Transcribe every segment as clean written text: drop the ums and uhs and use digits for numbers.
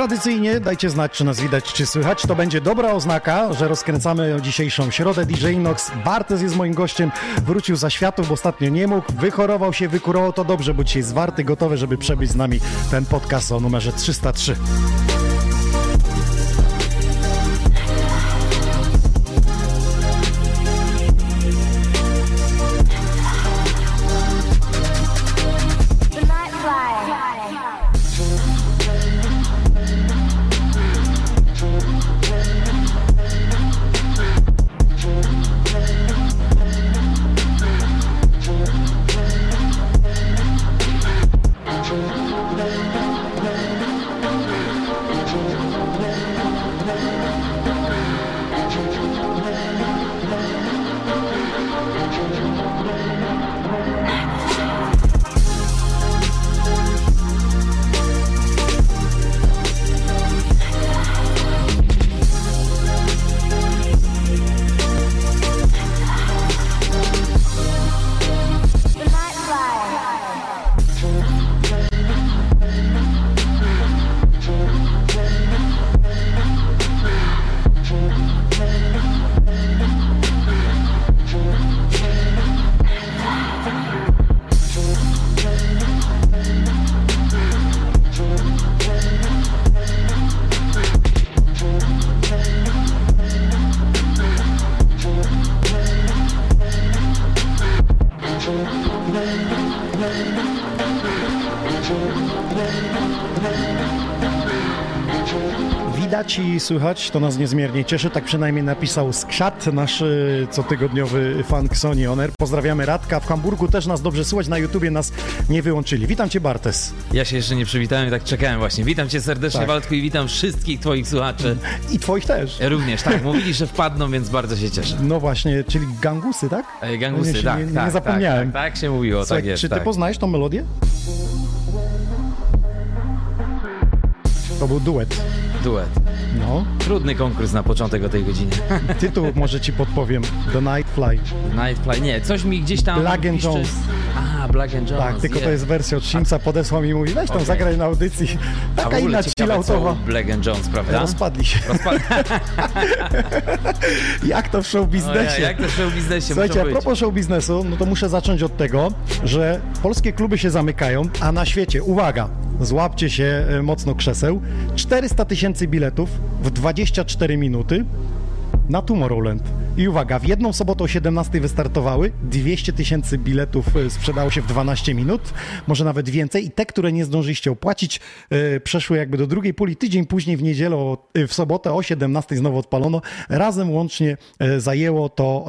Tradycyjnie dajcie znać, czy nas widać, czy słychać. To będzie dobra oznaka, że rozkręcamy dzisiejszą środę. DJ Nox Bartes jest moim gościem. Wrócił za światów, bo ostatnio nie mógł. Wychorował się, wykurował. To dobrze, bo dzisiaj zwarty, gotowy, żeby przebyć z nami ten podcast o numerze 303. I słychać, to nas niezmiernie cieszy, tak przynajmniej napisał Skrzat, nasz cotygodniowy fan Xoni On Air. Pozdrawiamy Radka, w Hamburgu też nas dobrze słychać, na YouTubie nas nie wyłączyli. Witam Cię, Bartes. Ja się jeszcze nie przywitałem i tak czekałem właśnie. Witam Cię serdecznie, tak. Waldku, i witam wszystkich Twoich słuchaczy. I Twoich też. Również, tak. Mówili, że wpadną, więc bardzo się cieszę. No właśnie, czyli gangusy, tak? Gangusy, nie, tak. Nie zapomniałem. Tak, tak się mówiło. Słuchaj, tak jest. Czy Ty poznajesz tą melodię? To był duet. No. Trudny konkurs na początek o tej godzinie. Tytuł może Ci podpowiem. The Nightfly. Nightfly, nie, coś mi gdzieś tam... Black and Jones. Aha, Black and Jones. Tak, tylko to jest wersja od Simca, podesłał mi i mówi, weź tam zagraj na audycji. Taka inna chilloutowa. Black and Jones, prawda? Rozpadli się. Jak to w show biznesie? Jak to w show biznesie? Słuchajcie, a propos show biznesu, no to muszę zacząć od tego, że polskie kluby się zamykają, a na świecie, uwaga, złapcie się mocno krzeseł, 400 000 biletów w 24 minuty na Tomorrowland. I uwaga, w jedną sobotę o 17 wystartowały, 200 000 biletów sprzedało się w 12 minut, może nawet więcej, i te, które nie zdążyliście opłacić, przeszły jakby do drugiej puli. Tydzień później w niedzielę, w sobotę o 17 znowu odpalono. Razem łącznie zajęło to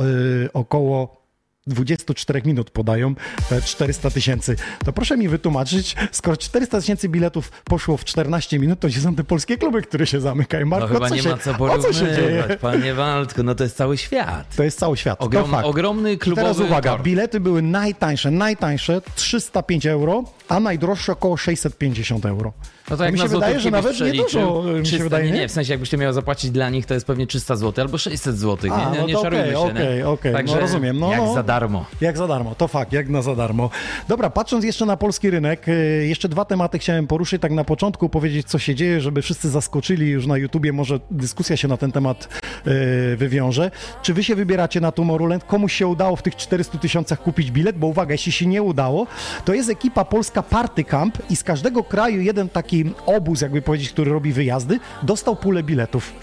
około 24 minut, podają te 400 000. To proszę mi wytłumaczyć, skoro 400 000 biletów poszło w 14 minut, to gdzie są te polskie kluby, które się zamykają? Marko, no chyba nie ma co porównywać, panie Waldku, no to jest cały świat. To jest cały świat, ogromny klubowy. Teraz uwaga, bilety były najtańsze 305 €, a najdroższe około 650 €. No to jak mi się wydaje, że nawet niedużo, mi się wydaje, nie? W sensie jakbyś to miał zapłacić dla nich, to jest pewnie 300 zł albo 600 zł, nie? No nie szarujmy się. Okej, no rozumiem. No, jak za darmo. Jak za darmo, to fakt, jak na za darmo. Dobra, patrząc jeszcze na polski rynek, jeszcze dwa tematy chciałem poruszyć, tak na początku powiedzieć, co się dzieje, żeby wszyscy zaskoczyli już na YouTubie, może dyskusja się na ten temat wywiąże. Czy wy się wybieracie na Tomorrowland? Komuś się udało w tych 400 000 kupić bilet? Bo uwaga, jeśli się nie udało, to jest ekipa polska Party Camp i z każdego kraju jeden taki obóz, jakby powiedzieć, który robi wyjazdy, dostał pulę biletów.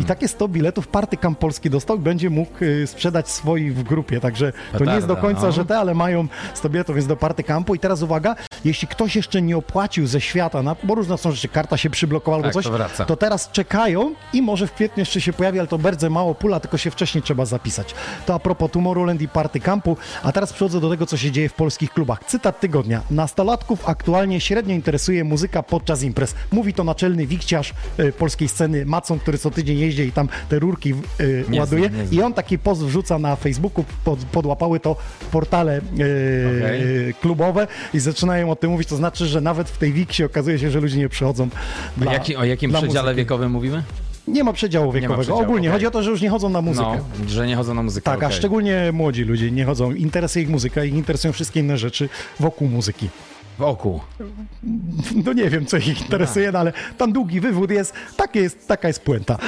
I takie 100 biletów Party Camp Polski dostał i będzie mógł sprzedać swoich w grupie. Także to nie jest do końca, że te, ale mają 100 biletów, więc do Party Campu. I teraz uwaga, jeśli ktoś jeszcze nie opłacił ze świata, bo różne są rzeczy, karta się przyblokowała, tak, albo coś, to teraz czekają i może w kwietniu jeszcze się pojawi, ale to bardzo mało pula, tylko się wcześniej trzeba zapisać. To a propos Tomorrowland i Party Campu. A teraz przechodzę do tego, co się dzieje w polskich klubach. Cytat tygodnia. Nastolatków aktualnie średnio interesuje muzyka podczas imprez. Mówi to naczelny wikciarz polskiej sceny Macon, który co tydzień jeździ i tam te rurki ładuje. I on taki post wrzuca na Facebooku, podłapały to portale klubowe i zaczynają o tym mówić. To znaczy, że nawet w tej wiksie okazuje się, że ludzie nie przychodzą dla, o jakim przedziale muzyki wiekowym mówimy? Nie ma przedziału wiekowego. Ogólnie chodzi o to, że już nie chodzą na muzykę. No, że nie chodzą na muzykę. Tak, a szczególnie młodzi ludzie nie chodzą. Interesuje ich muzyka i interesują wszystkie inne rzeczy wokół muzyki. w oku. No nie wiem, co ich interesuje, no ale tam długi wywód jest, taka jest puenta.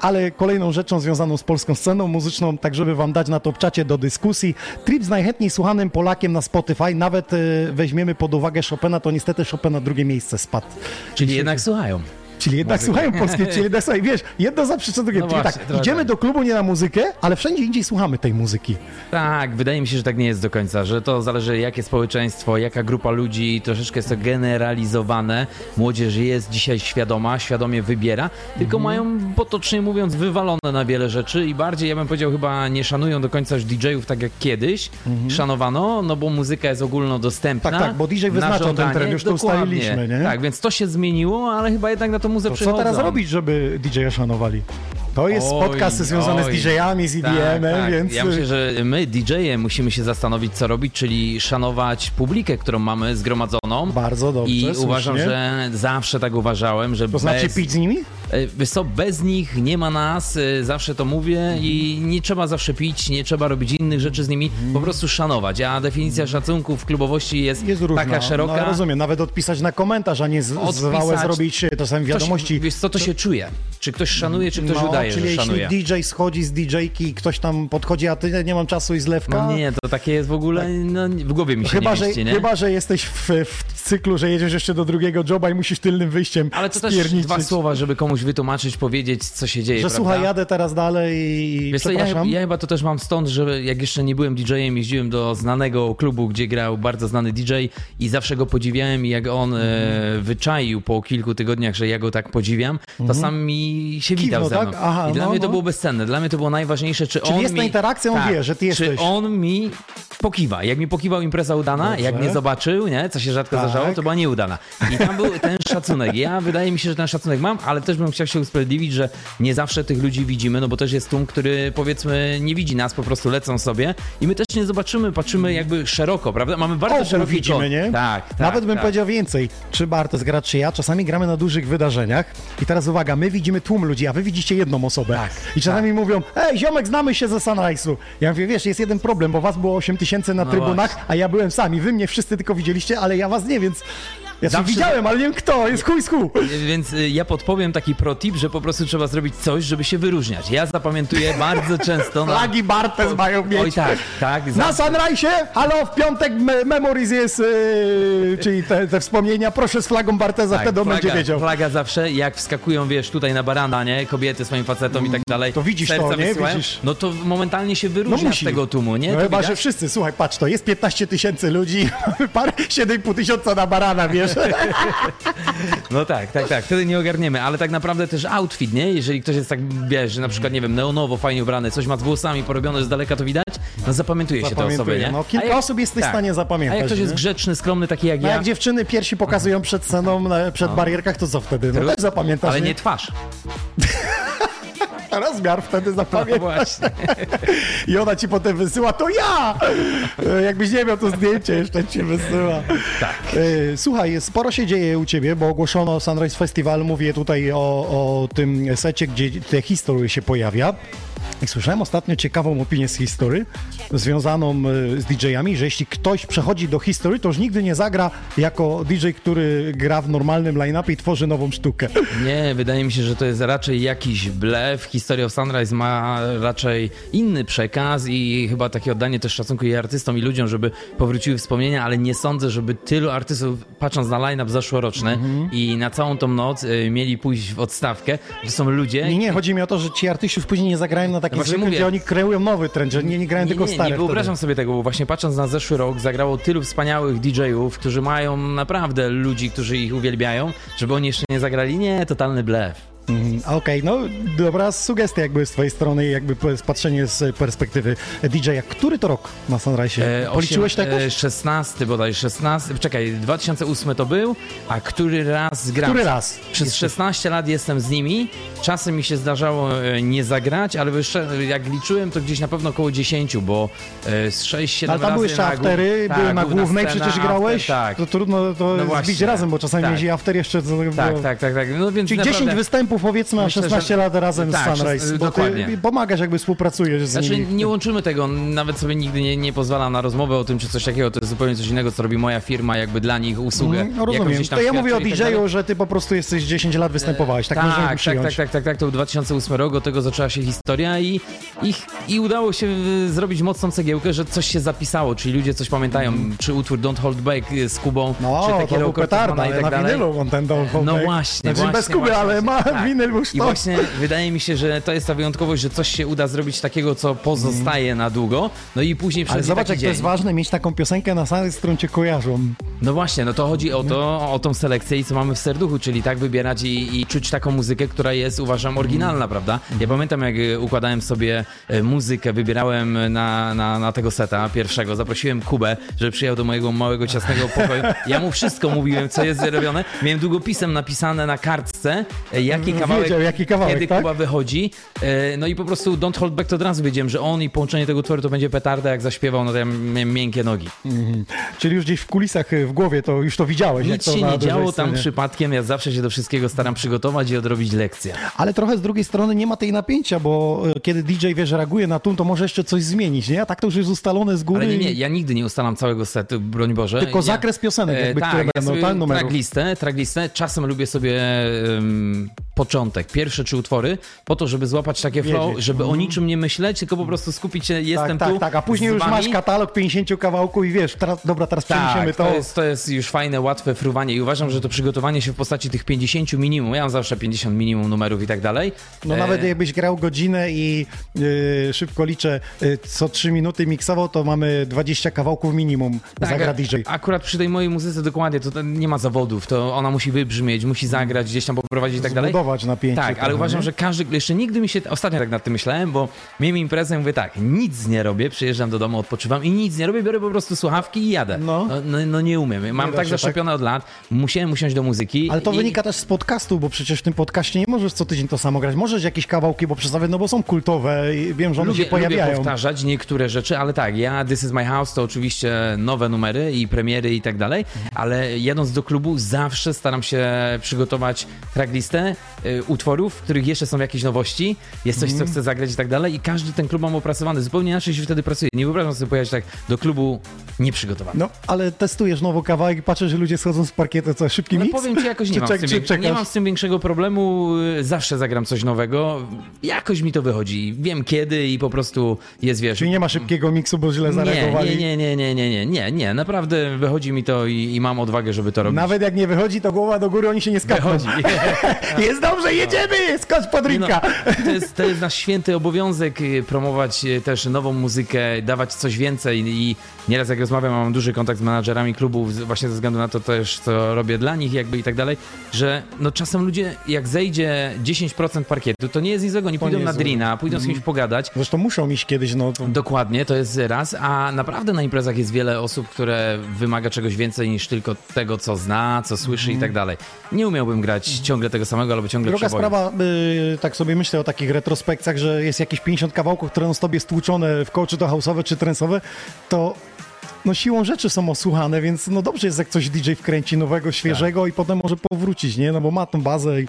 Ale kolejną rzeczą związaną z polską sceną muzyczną, tak żeby wam dać na Topczacie do dyskusji, trip z najchętniej słuchanym Polakiem na Spotify, nawet weźmiemy pod uwagę Chopina, to niestety Chopin na drugie miejsce spadł. Czyli jednak słuchają. Czyli jednak muzyka. Słuchają polskie, czyli jednak słuchaj, wiesz, jedno za przyczyn drugie. No czyli właśnie, tak, idziemy do klubu nie na muzykę, ale wszędzie indziej słuchamy tej muzyki. Tak, wydaje mi się, że tak nie jest do końca, że to zależy jakie społeczeństwo, jaka grupa ludzi, troszeczkę jest to generalizowane. Młodzież jest dzisiaj świadomie wybiera, tylko mają potocznie mówiąc wywalone na wiele rzeczy i bardziej, ja bym powiedział, chyba nie szanują do końca już DJ-ów tak jak kiedyś szanowano, no bo muzyka jest ogólnodostępna. Tak, bo DJ wyznacza ten trend, już to ustaliliśmy, nie? Tak, więc to się zmieniło, ale chyba jednak na to to co teraz robić, żeby DJ-a szanowali? To jest podcast związany z DJ-ami, z EDM-em, tak. Więc... Ja myślę, że my, DJ-e, musimy się zastanowić, co robić, czyli szanować publikę, którą mamy zgromadzoną. Bardzo dobrze, i uważam, że zawsze tak uważałem, że to znaczy pić z nimi? Wiesz co, bez nich nie ma nas, zawsze to mówię i nie trzeba zawsze pić, nie trzeba robić innych rzeczy z nimi, po prostu szanować. A definicja szacunku w klubowości jest różna, taka szeroka. No, rozumiem, nawet odpisać na komentarz, a nie zwałe zrobić czasami wiadomości. Wiesz co, to się czuje. Czy ktoś szanuje, czy ktoś udaje. Czyli jeśli DJ schodzi z DJ-ki i ktoś tam podchodzi, a ty nie mam czasu i zlewka? No nie, to takie jest w ogóle, no, w głowie mi się chyba, nie mieści, nie? Chyba, że jesteś w cyklu, że jedziesz jeszcze do drugiego joba i musisz tylnym wyjściem. Ale to też dwa słowa, żeby komuś wytłumaczyć, powiedzieć, co się dzieje, że prawda? Słuchaj, jadę teraz dalej i wiesz, przepraszam. Ja chyba to też mam stąd, że jak jeszcze nie byłem DJ-em, jeździłem do znanego klubu, gdzie grał bardzo znany DJ i zawsze go podziwiałem i jak on wyczaił po kilku tygodniach, że ja go tak podziwiam, to sam mi się witał ze mną. Tak? Aha, i dla mnie to było bezcenne, dla mnie to było najważniejsze, czy on jest na interakcję, on wie, że ty jesteś. Czy on mi pokiwa. Jak mi pokiwał, impreza udana, dobrze. Jak mnie zobaczył, nie, co się rzadko zdarzało, to była nieudana. I tam był ten szacunek. Ja wydaje mi się, że ten szacunek mam, ale też bym chciał się usprawiedliwić, że nie zawsze tych ludzi widzimy, no bo też jest tłum, który powiedzmy nie widzi nas, po prostu lecą sobie i my też nie zobaczymy, patrzymy jakby szeroko, prawda? Mamy bardzo szeroki widzimy, nie? Tak. Nawet bym powiedział więcej. Czy Bartosz gra, czy ja, czasami gramy na dużych wydarzeniach i teraz uwaga, my widzimy tłum ludzi, a wy widzicie jedną osobę. Tak, i czasami mówią, ej ziomek, znamy się ze Sunrise'u. Ja mówię, wiesz, jest jeden problem, bo was było 8000 na trybunach, właśnie. A ja byłem sami. Wy mnie wszyscy tylko widzieliście, ale ja was nie, więc... Ja zawsze widziałem, ale nie wiem kto, jest chuj z kół. Więc ja podpowiem taki pro-tip, że po prostu trzeba zrobić coś, żeby się wyróżniać. Ja zapamiętuję bardzo często... Flagi Bartes mają mieć. Oj tak. Na Sunrise'ie, halo, w piątek Memories jest, czyli te wspomnienia, proszę z flagą Bartesa, wtedy on będzie wiedział. Flaga zawsze, jak wskakują, wiesz, tutaj na barana, nie, kobiety swoim facetom i tak dalej. To widzisz to, nie? Widzisz. No to momentalnie się wyróżnia z tego tłumu, nie? No chyba, że wszyscy, słuchaj, patrz, to jest 15 000 ludzi, 7,5 tysiąca na barana, wiesz? No tak, wtedy nie ogarniemy, ale tak naprawdę też outfit, nie? Jeżeli ktoś jest tak, wiesz, na przykład, nie wiem, neonowo fajnie ubrany, coś ma z włosami porobione, z daleka to widać, no zapamiętuje się te osoby, nie? No, kilka osób jesteś w stanie zapamiętać. A jak ktoś jest grzeczny, skromny, taki jak ja. Jak dziewczyny piersi pokazują przed sceną, przed barierkach, to co wtedy? No też zapamiętasz. Ale nie twarz. Rozmiar wtedy zapamiętasz. No i ona ci potem wysyła, to ja! Jakbyś nie miał, to zdjęcie jeszcze ci wysyła. Tak. Słuchaj, sporo się dzieje u ciebie, bo ogłoszono Sunrise Festival, mówię tutaj o tym secie, gdzie te historie się pojawia. I słyszałem ostatnio ciekawą opinię z History, związaną z DJ-ami, że jeśli ktoś przechodzi do History, to już nigdy nie zagra jako DJ, który gra w normalnym line-upie i tworzy nową sztukę. Nie, wydaje mi się, że to jest raczej jakiś blef. History of Sunrise ma raczej inny przekaz i chyba takie oddanie też szacunku i artystom, i ludziom, żeby powróciły wspomnienia, ale nie sądzę, żeby tylu artystów, patrząc na line-up zeszłoroczny i na całą tą noc mieli pójść w odstawkę. To są ludzie... Nie, chodzi mi o to, że ci artyści już później nie zagrają na taki zwykły, gdzie oni kreują nowy trend, że nie grają tylko stare. Nie wyobrażam sobie tego, bo właśnie patrząc na zeszły rok zagrało tylu wspaniałych DJ-ów, którzy mają naprawdę ludzi, którzy ich uwielbiają, żeby oni jeszcze nie zagrali. Nie, totalny blef. Okej, no dobra sugestia jakby z twojej strony, jakby patrzenie z perspektywy DJ-a. Który to rok na Sunrise'ie? Policzyłeś tak? 16 bodaj, 16, czekaj, 2008 to był, a który raz grałem? Który raz? Przez 16 lat jestem z nimi, czasem mi się zdarzało nie zagrać, ale jak liczyłem to gdzieś na pewno około 10, bo z 6-7 razy... Ale tam były jeszcze aftery, były na głównej, scena, przecież grałeś, after, to trudno to zbić razem, bo czasami jeździ after jeszcze... Tak, no więc czyli naprawdę... 10 występów etapów, powiedzmy, myślę, 16 lat razem z Sunrise, bo ty pomagasz, jakby współpracujesz z nimi. Nie łączymy tego, nawet sobie nigdy nie pozwalam na rozmowę o tym, czy coś takiego, to jest zupełnie coś innego, co robi moja firma, jakby dla nich usługę. No, rozumiem, to ja mówię o DJ-u, tak, że ty po prostu jesteś 10 lat występowałeś, tak możemy przyjąć. Tak, to był 2008 rok, od tego zaczęła się historia i udało się zrobić mocną cegiełkę, że coś się zapisało, czyli ludzie coś pamiętają, czy utwór Don't Hold Back z Kubą, czy takie low petarda, i tak dalej. Na winylu on ten Don't Hold Back. No właśnie, znaczy, bez Kuby, ale ma winyl już to. I właśnie wydaje mi się, że to jest ta wyjątkowość, że coś się uda zrobić takiego, co pozostaje na długo, no i później przez. Ale zobacz, jak to jest ważne, mieć taką piosenkę na sali, z którą cię kojarzą. No właśnie, no to chodzi o to, o tą selekcję i co mamy w serduchu, czyli tak wybierać i czuć taką muzykę, która jest, uważam, oryginalna, prawda? Ja pamiętam, jak układałem sobie muzykę, wybierałem na tego seta pierwszego, zaprosiłem Kubę, żeby przyjechał do mojego małego, ciasnego pokoju. Ja mu wszystko mówiłem, co jest zrobione. Miałem długopisem napisane na kartce, jaki kawałek, kiedy Kuba wychodzi. No i po prostu Don't Hold Back to od razu wiedziałem, że on i połączenie tego utworu to będzie petarda, jak zaśpiewał, no to ja miałem miękkie nogi. Czyli już gdzieś w kulisach, w głowie to już to widziałeś. Nic się nie działo tam przypadkiem, ja zawsze się do wszystkiego staram przygotować i odrobić lekcję. Ale trochę z drugiej strony nie ma tej napięcia, bo kiedy DJ, wiesz, reaguje na tun, to może jeszcze coś zmienić, nie? A tak to już jest ustalone z góry. Ale nie, ja nigdy nie ustalam całego setu, broń Boże. Tylko zakres piosenek, które będą, tak? Numerów. Tracklistę. Czasem lubię sobie początek, pierwsze 3 utwory, po to, żeby złapać takie flow, żeby o niczym nie myśleć, tylko po prostu skupić się, jestem tu. Tak, a później już masz katalog 50 kawałków i wiesz, teraz przeniesiemy to. To jest już fajne, łatwe fruwanie i uważam, że to przygotowanie się w postaci tych 50 minimum, ja mam zawsze 50 minimum numerów i tak dalej. No nawet jakbyś grał godzinę i szybko liczę, co 3 minuty miksował, to mamy 20 kawałków minimum, zagra DJ. Akurat przy tej mojej muzyce dokładnie, to nie ma zawodów, to ona musi wybrzmieć, musi zagrać, gdzieś tam poprowadzić i tak dalej. Zbudować napięcie. Tak, ale uważam, że każdy, jeszcze nigdy mi się, ostatnio tak nad tym myślałem, bo miałem imprezę, mówię tak, nic nie robię, przyjeżdżam do domu, odpoczywam i nic nie robię, biorę po prostu słuchawki i jadę. No nie umiem, mam tak zaszczepione od lat, musiałem usiąść do muzyki. Ale to wynika też z podcastu, bo przecież w tym podcaście nie możesz co tydzień to samo grać, możesz jakieś kawałki, bo przedstawię, no bo są kultowe i wiem, że one się pojawiają. Lubię powtarzać niektóre rzeczy, ale tak, ja This Is My House to oczywiście nowe numery i premiery i tak dalej, ale jadąc do klubu zawsze staram się przygotować tracklistę utworów, w których jeszcze są jakieś nowości, jest coś, co chcę zagrać i tak dalej i każdy ten klub mam opracowany, zupełnie inaczej się wtedy pracuje. Nie wyobrażam sobie pojechać tak do klubu nieprzygotowany. No, ale testujesz nowy kawałek i patrzysz, że ludzie schodzą z parkietu, co szybki mix? No powiem ci, jakoś nie mam z tym większego problemu, zawsze zagram coś nowego, jakoś mi to wychodzi, wiem kiedy i po prostu jest, wiesz... Czyli nie ma szybkiego miksu, bo źle zareagowali? Nie, naprawdę wychodzi mi to i mam odwagę, żeby to robić. Nawet jak nie wychodzi, to głowa do góry, oni się nie skapną. Jest dobrze, jedziemy, skocz pod rynka. To jest nasz święty obowiązek promować też nową muzykę, dawać coś więcej i nieraz jak rozmawiam, mam duży kontakt z menadżerami klubów właśnie ze względu na to też, co robię dla nich jakby i tak dalej, że no czasem ludzie, jak zejdzie 10% parkietu, to nie jest nic złego, oni pójdą na drina, pójdą z kimś pogadać. Zresztą muszą iść kiedyś, no to... Dokładnie, to jest raz, a naprawdę na imprezach jest wiele osób, które wymaga czegoś więcej niż tylko tego, co zna, co słyszy i tak dalej. Nie umiałbym grać ciągle tego samego, albo ciągle przeboju. Druga sprawa, tak sobie myślę o takich retrospekcjach, że jest jakieś 50 kawałków, które są sobie stłuczone w koło, czy to house'owe, czy trance'owe, to no siłą rzeczy są osłuchane, więc no dobrze jest, jak coś DJ wkręci nowego, świeżego i potem może powrócić, nie? No bo ma tą bazę i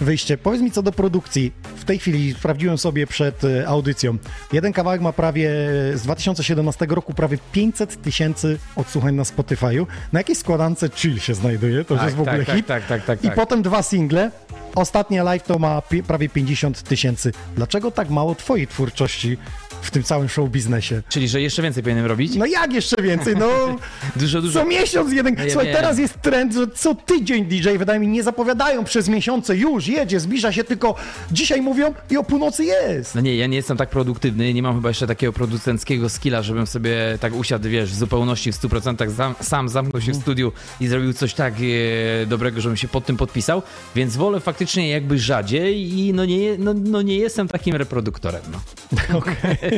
wyjście. Powiedz mi co do produkcji. W tej chwili sprawdziłem sobie przed audycją. Jeden kawałek ma prawie z 2017 roku prawie 500 000 odsłuchań na Spotify'u. Na jakiej składance Chill się znajduje? To już jest w ogóle hit. Tak. I potem 2 single. Ostatnie live to ma prawie 50 000. Dlaczego tak mało twojej twórczości w tym całym show biznesie? Czyli, że jeszcze więcej powinienem robić? No jak jeszcze więcej? No dużo. Co miesiąc jeden... Słuchaj, teraz jest trend, że co tydzień DJ, wydaje mi, nie zapowiadają przez miesiące, już jedzie, zbliża się, tylko dzisiaj mówią i o północy jest. No nie, ja nie jestem tak produktywny, nie mam chyba jeszcze takiego producenckiego skilla, żebym sobie tak usiadł, wiesz, w zupełności, w 100% sam zamknął się w studiu i zrobił coś tak dobrego, żebym się pod tym podpisał, więc wolę faktycznie jakby rzadziej i nie jestem takim reproduktorem. No. Okej.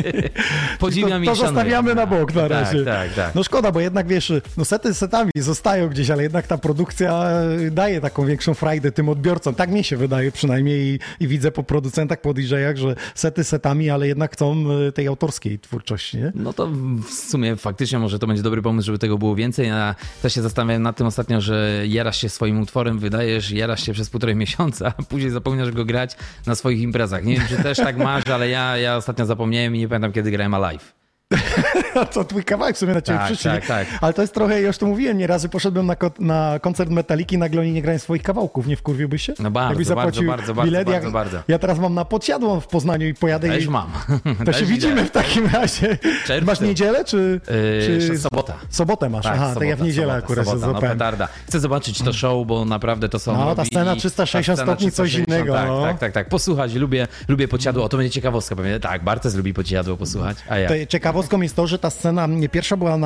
Podziwiam i szanuję. To zostawiamy na bok na razie. Tak. No szkoda, bo jednak wiesz, no sety setami zostają gdzieś, ale jednak ta produkcja daje taką większą frajdę tym odbiorcom. Tak mi się wydaje przynajmniej i widzę po producentach, po DJ-ach, że sety setami, ale jednak chcą tej autorskiej twórczości, nie? No to w sumie faktycznie może to będzie dobry pomysł, żeby tego było więcej. Ja też się zastanawiam nad tym ostatnio, że jarasz się swoim utworem, wydajesz, jarasz się przez 1,5 miesiąca, miesiąca, a później zapominasz go grać na swoich imprezach. Nie wiem, czy też tak masz, ale ja ostatnio zapomniałem i nie pamiętam, kiedy grałem Alive. To twój kawałek w sumie na ciebie przyszedł. Tak. Ale to jest trochę, już to mówiłem, nie razy poszedłem na koncert Metaliki, nagle oni nie grają swoich kawałków, nie wkurwiłbyś się? No bardzo. Ja teraz mam na podsiadło w Poznaniu i pojadę. Też mam. To się widzimy w takim razie. Czerwcy. Masz niedzielę czy... Sobota. Sobotę masz, tak, aha, sobota, tak jak w niedzielę akurat się złapałem. No, chcę zobaczyć to show, bo naprawdę to są... No ta scena 360 stopni, coś innego. Tak. Posłuchać, lubię podsiadło, o to będzie ciekawostka pewnie. Tak, Bartes lubi podsiadło posłuchać, a ja... Ciekawostką jest to, że ta scena pierwsza była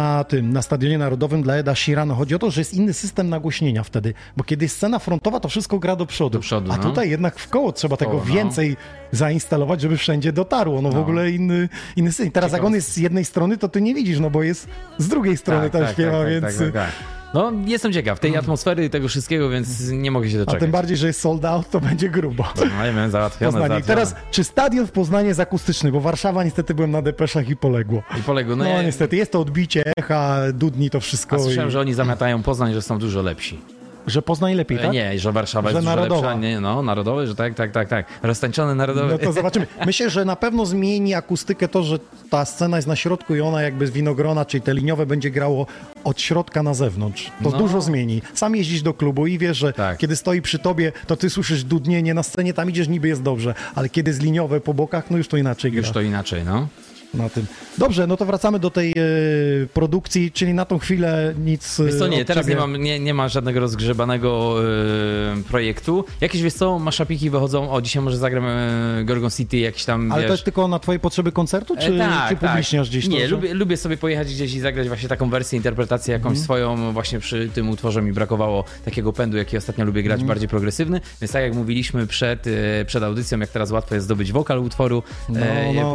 na Stadionie Narodowym dla Eda Sheerana. Chodzi o to, że jest inny system nagłośnienia wtedy, bo kiedy jest scena frontowa, to wszystko gra do przodu, a tutaj jednak w koło trzeba tego więcej zainstalować, żeby wszędzie dotarło. No w ogóle inny system. Teraz jak on jest z jednej strony, to ty nie widzisz, no bo jest z drugiej strony śpiewa, więc... Tak. No, jestem ciekaw tej atmosfery i tego wszystkiego, więc nie mogę się doczekać. A tym bardziej, że jest sold out, to będzie grubo. No, ja załatwione. Teraz, czy stadion w Poznaniu jest akustyczny? Bo Warszawa, niestety byłem na depeszach i poległo. No, niestety, jest to odbicie, echa, dudni, to wszystko. A słyszałem, że oni zamiatają Poznań, że są dużo lepsi. Że Poznań lepiej, tak? Nie, że Warszawa jest dużo lepsza. Nie, no, narodowy, że tak. Roztańczony narodowy. No to zobaczymy. Myślę, że na pewno zmieni akustykę to, że ta scena jest na środku i ona jakby z Winogrona, czyli te liniowe, będzie grało od środka na zewnątrz. To dużo zmieni. Sam jeździsz do klubu i wiesz, że kiedy stoi przy tobie, to ty słyszysz dudnienie na scenie, tam idziesz, niby jest dobrze, ale kiedy jest liniowe po bokach, no już to inaczej gra. Na tym. Dobrze, no to wracamy do tej produkcji, czyli na tą chwilę nic... Wiesz co, nie, teraz nie ma żadnego rozgrzebanego projektu. Jakieś, wiesz co, maszapiki wychodzą, dzisiaj może zagram Gorgon City, jakiś tam... Ale wiesz, to jest tylko na twoje potrzeby koncertu, czy publicznie aż gdzieś? Nie, lubię sobie pojechać gdzieś i zagrać właśnie taką wersję, interpretację jakąś swoją, właśnie przy tym utworze mi brakowało takiego pędu, jaki ostatnio lubię grać, bardziej progresywny, więc tak jak mówiliśmy przed audycją, jak teraz łatwo jest zdobyć wokal utworu,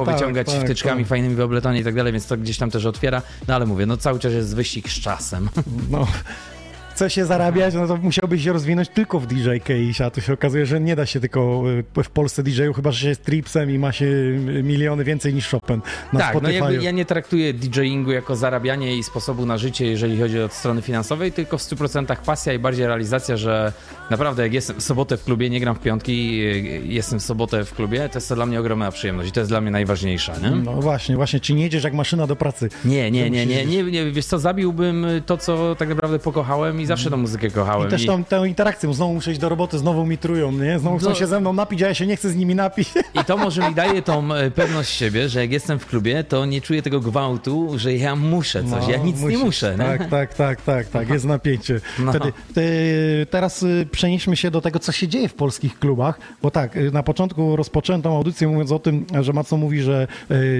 powyciągać wtyczkami fajnymi w Obletonie i tak dalej, więc to gdzieś tam też otwiera, no ale mówię, no cały czas jest wyścig z czasem. No, chce się zarabiać, no to musiałbyś się rozwinąć tylko w DJ-kę, a tu się okazuje, że nie da się tylko w Polsce DJ-u, chyba że się jest tripsem i ma się miliony więcej niż Chopin na Spotify. No jakby ja nie traktuję DJ-ingu jako zarabianie i sposobu na życie, jeżeli chodzi o strony finansowej, tylko w 100% pasja i bardziej realizacja, że naprawdę jak jestem w sobotę w klubie, nie gram w piątki, jestem w sobotę w klubie, to jest to dla mnie ogromna przyjemność i to jest dla mnie najważniejsza, nie? No właśnie, czy nie jedziesz jak maszyna do pracy? Nie, wiesz co, zabiłbym to, co tak naprawdę pokochałem i zawsze tą muzykę kochałem. I też tę interakcję, znowu muszę iść do roboty, znowu mi trują, nie? Znowu chcą się ze mną napić, a ja się nie chcę z nimi napić. I to może mi daje tą pewność siebie, że jak jestem w klubie, to nie czuję tego gwałtu, że ja muszę coś, ja nic nie muszę. Tak, jest napięcie. Wtedy, teraz przenieśmy się do tego, co się dzieje w polskich klubach, bo tak, na początku rozpocząłem tą audycję mówiąc o tym, że Maco mówi, że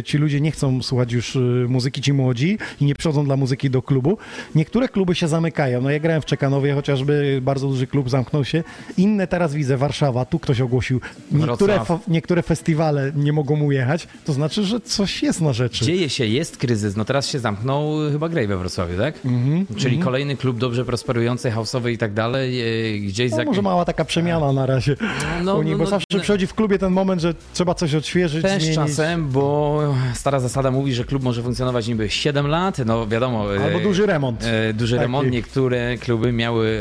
ci ludzie nie chcą słuchać już muzyki, ci młodzi i nie przychodzą dla muzyki do klubu. Niektóre kluby się zamykają, no ja grałem w Czekanowie, chociażby bardzo duży klub zamknął się. Inne teraz widzę, Warszawa, tu ktoś ogłosił. Niektóre festiwale nie mogą ujechać, to znaczy, że coś jest na rzeczy. Dzieje się, jest kryzys, no teraz się zamknął chyba Grey we Wrocławiu, tak? Czyli kolejny klub dobrze prosperujący, house'owy i tak dalej, gdzieś... Może mała taka przemiana na razie bo zawsze przychodzi w klubie ten moment, że trzeba coś odświeżyć, też zmienić. Czasem, bo stara zasada mówi, że klub może funkcjonować niby 7 lat, no wiadomo... Albo duży remont. Niektóre kluby miały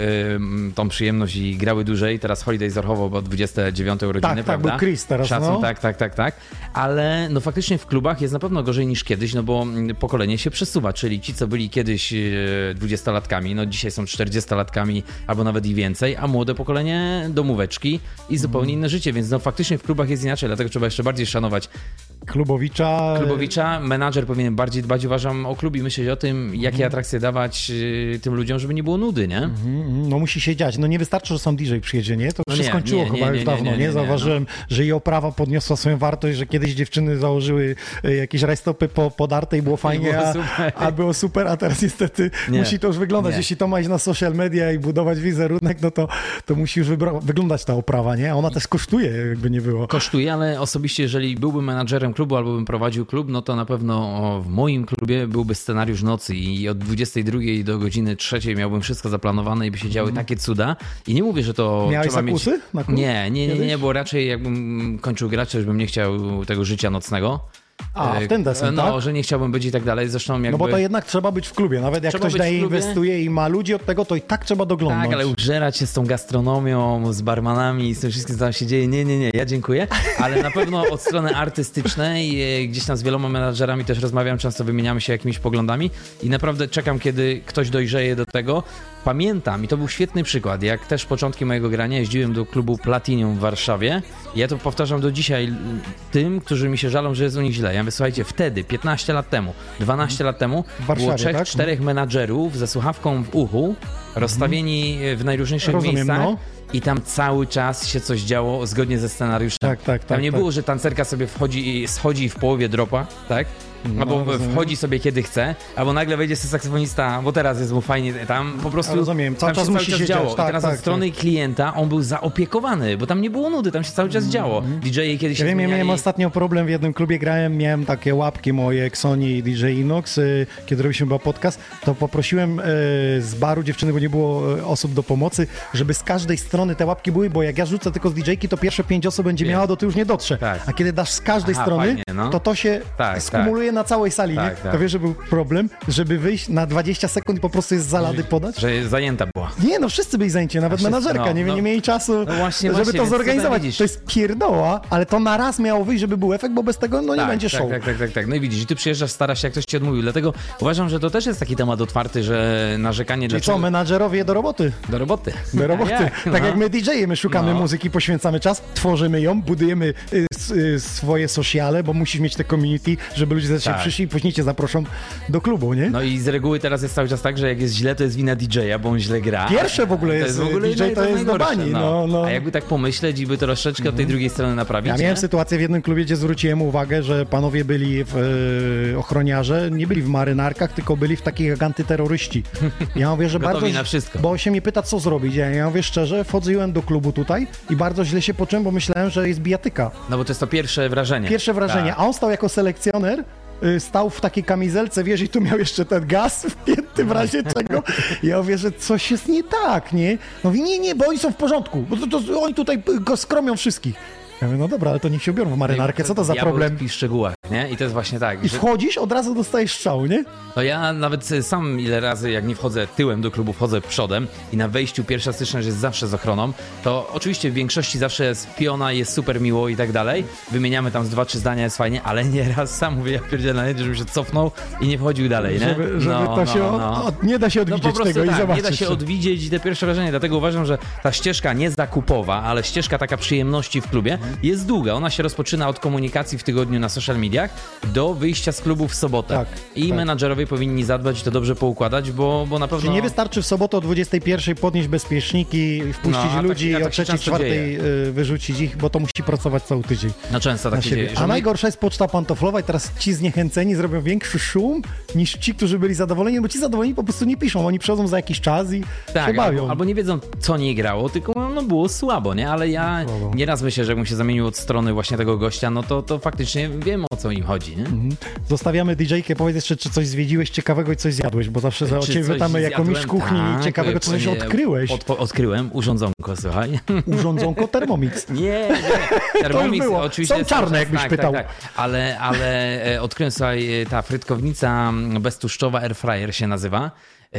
tą przyjemność i grały dłużej. Teraz Holiday Zorchowo, bo 29 urodziny, prawda? Był Chris teraz, szacun, no. Tak. Ale no faktycznie w klubach jest na pewno gorzej niż kiedyś, no bo pokolenie się przesuwa, czyli ci, co byli kiedyś 20-latkami, no dzisiaj są 40-latkami albo nawet i więcej, a młode pokolenie domóweczki i zupełnie inne życie, więc no faktycznie w klubach jest inaczej, dlatego trzeba jeszcze bardziej szanować klubowicza. Menadżer powinien bardziej dbać, uważam, o klub i myśleć o tym, jakie atrakcje dawać tym ludziom, żeby nie było nudy, nie? No musi się dziać. No nie wystarczy, że sam DJ przyjedzie, nie? To się skończyło chyba już dawno, nie? Zauważyłem, że jej oprawa podniosła swoją wartość, że kiedyś dziewczyny założyły jakieś rajstopy podarte i było fajnie, było super, a teraz niestety musi to już wyglądać. Jeśli to ma iść na social media i budować wizerunek, no to musi już wyglądać ta oprawa, nie? A ona też kosztuje, jakby nie było. Kosztuje, ale osobiście, jeżeli byłbym menadżerem klubu albo bym prowadził klub, no to na pewno w moim klubie byłby scenariusz nocy i od 22 do godziny 3 miałbym wszystko zaplanowane i by się działy takie cuda. I nie mówię, że to miałeś trzeba zakusy mieć... na klub? Nie, bo raczej jakbym kończył grać, to już bym nie chciał tego życia nocnego. A, w ten desen, no, tak? Że nie chciałbym być i tak dalej. Zresztą jakby... No bo to jednak trzeba być w klubie. Nawet jak ktoś inwestuje i ma ludzi od tego, to i tak trzeba doglądać. Tak, ale użerać się z tą gastronomią, z barmanami, z tym wszystkim, co tam się dzieje. Nie, ja dziękuję. Ale na pewno od strony artystycznej, gdzieś tam z wieloma menadżerami też rozmawiam, często wymieniamy się jakimiś poglądami i naprawdę czekam, kiedy ktoś dojrzeje do tego. Pamiętam, i to był świetny przykład, jak też początki mojego grania jeździłem do klubu Platinum w Warszawie. Ja to powtarzam do dzisiaj tym, którzy mi się żalą, że jest u nich źle. Ja mówię, słuchajcie, wtedy, 15 lat temu, 12 lat temu, było 3-4 menadżerów ze słuchawką w uchu, rozstawieni w najróżniejszych miejscach. No. I tam cały czas się coś działo zgodnie ze scenariuszem. Tak, tam nie było, że tancerka sobie wchodzi i schodzi w połowie dropa, tak? No, albo wchodzi sobie kiedy chce, albo nagle wejdzie saksofonista, bo teraz jest mu fajnie tam, po prostu rozumiem. Cały czas się działo. Tak, i teraz od strony klienta on był zaopiekowany, bo tam nie było nudy, tam się cały czas działo. DJ-e kiedyś się zmieniali. Ja miałem ostatnio problem, w jednym klubie grałem, miałem takie łapki moje, Xoni i DJ Inox, kiedy robiliśmy chyba podcast, to poprosiłem z baru dziewczyny, bo nie było osób do pomocy, żeby z każdej strony te łapki były, bo jak ja rzucę tylko z DJ-ki, to pierwsze 5 osób będzie miała, do ty już nie dotrze. Tak. A kiedy dasz z każdej strony, fajnie, no. to się skumuluje na całej sali, nie? To wiesz, że był problem, żeby wyjść na 20 sekund i po prostu jest zalady podać? Że zajęta była. Nie, no wszyscy byli zajęci, nawet menadżerka, nie mieli czasu, żeby to zorganizować. To jest pierdoła, ale to na raz miało wyjść, żeby był efekt, bo bez tego nie będzie show. Tak. No i widzisz, ty przyjeżdżasz, starasz się, jak ktoś ci odmówił, dlatego uważam, że to też jest taki temat otwarty, że narzekanie... Czyli co, menadżerowie do roboty? Do roboty. Tak jak my DJ-e, my szukamy muzyki, poświęcamy czas, tworzymy ją, budujemy swoje sociale, bo musisz mieć te community, żeby ludzie się przyszli i później cię zaproszą do klubu, nie? No i z reguły teraz jest cały czas tak, że jak jest źle, to jest wina DJ-a, bo on źle gra. Pierwsze w ogóle jest, DJ to jest do bani. No. A jakby tak pomyśleć i by to troszeczkę od tej drugiej strony naprawić. Ja miałem sytuację w jednym klubie, gdzie zwróciłem uwagę, że panowie byli ochroniarze, nie byli w marynarkach, tylko byli w takich antyterroryści. Ja mówię, że bardzo... na wszystko. Bo się mnie pyta, co zrobić. Ja mówię szczerze, wchodziłem do klubu tutaj i bardzo źle się poczułem, bo myślałem, że jest bijatyka. No bo to jest to pierwsze wrażenie. A on stał jako selekcjoner, stał w takiej kamizelce, wiesz, i tu miał jeszcze ten gaz wpięty w razie czego. Ja mówię, że coś jest nie tak, nie? No mówię, nie, bo oni są w porządku, bo to oni tutaj go skromią wszystkich. Ja mówię, no dobra, ale to niech się biorą w marynarkę, co to za problem? Diabeł tkwi w szczegółach, nie? I to jest właśnie tak. I wchodzisz, od razu dostajesz strzał, nie? No ja nawet sam ile razy, jak nie wchodzę tyłem do klubu, wchodzę przodem i na wejściu pierwsza styczność jest zawsze z ochroną, to oczywiście w większości zawsze z piona jest super miło i tak dalej. Wymieniamy tam z 2-3 zdania, jest fajnie, ale nieraz sam mówię, ja pierdzielę, żebym się cofnął i nie wchodził dalej, nie? Nie da się odwidzieć tego i zobaczyć. Nie da się odwidzieć i te pierwsze wrażenie, dlatego uważam, że ta ścieżka nie zakupowa, ale ścieżka taka przyjemności w klubie, jest długa. Ona się rozpoczyna od komunikacji w tygodniu na social mediach do wyjścia z klubu w sobotę. I menadżerowie powinni zadbać i to dobrze poukładać, bo na pewno... Czyli nie wystarczy w sobotę o 21 podnieść bezpieczniki, wpuścić ludzi i o 3-4 wyrzucić ich, bo to musi pracować cały tydzień. No często tak się dzieje. A najgorsza jest poczta pantoflowa i teraz ci zniechęceni zrobią większy szum niż ci, którzy byli zadowoleni, bo ci zadowoleni po prostu nie piszą. Oni przychodzą za jakiś czas i się bawią. Albo nie wiedzą, co nie grało, tylko było słabo, nie? Ale ja nieraz myślę, że jakbym się zamienił od strony właśnie tego gościa, no to faktycznie wiem, o co im chodzi, nie? Zostawiamy DJ-kę, powiedz jeszcze, czy coś zwiedziłeś ciekawego i coś zjadłeś, bo zawsze o ciebie pytamy jako mistrz kuchni ciekawego, czy coś odkryłeś. Odkryłem urządzonko, słuchaj. Urządzonko Thermomix. Nie, Thermomix oczywiście. Są czarne, jakbyś pytał. Tak. Ale odkryłem, słuchaj, ta frytkownica beztłuszczowa Airfryer się nazywa.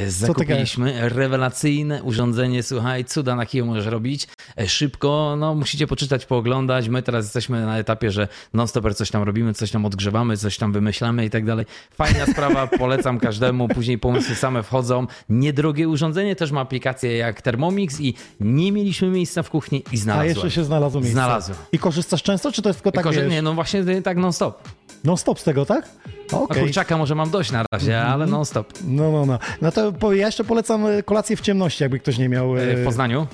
Zakupiliśmy rewelacyjne urządzenie, słuchaj, cuda na kiju możesz robić szybko, musicie poczytać, pooglądać, my teraz jesteśmy na etapie, że non-stop coś tam robimy, coś tam odgrzewamy, coś tam wymyślamy i tak dalej. Fajna sprawa, polecam każdemu, później pomysły same wchodzą. Niedrogie urządzenie, też ma aplikację jak Thermomix i nie mieliśmy miejsca w kuchni i znalazłem. A jeszcze się znalazło miejsce. I korzystasz często, czy to jest tylko tak, nie, właśnie tak non-stop. Non-stop z tego, tak? Okay. Kurczaka może mam dość na razie, ale non-stop. No to ja jeszcze polecam kolację w ciemności, jakby ktoś nie miał... W Poznaniu?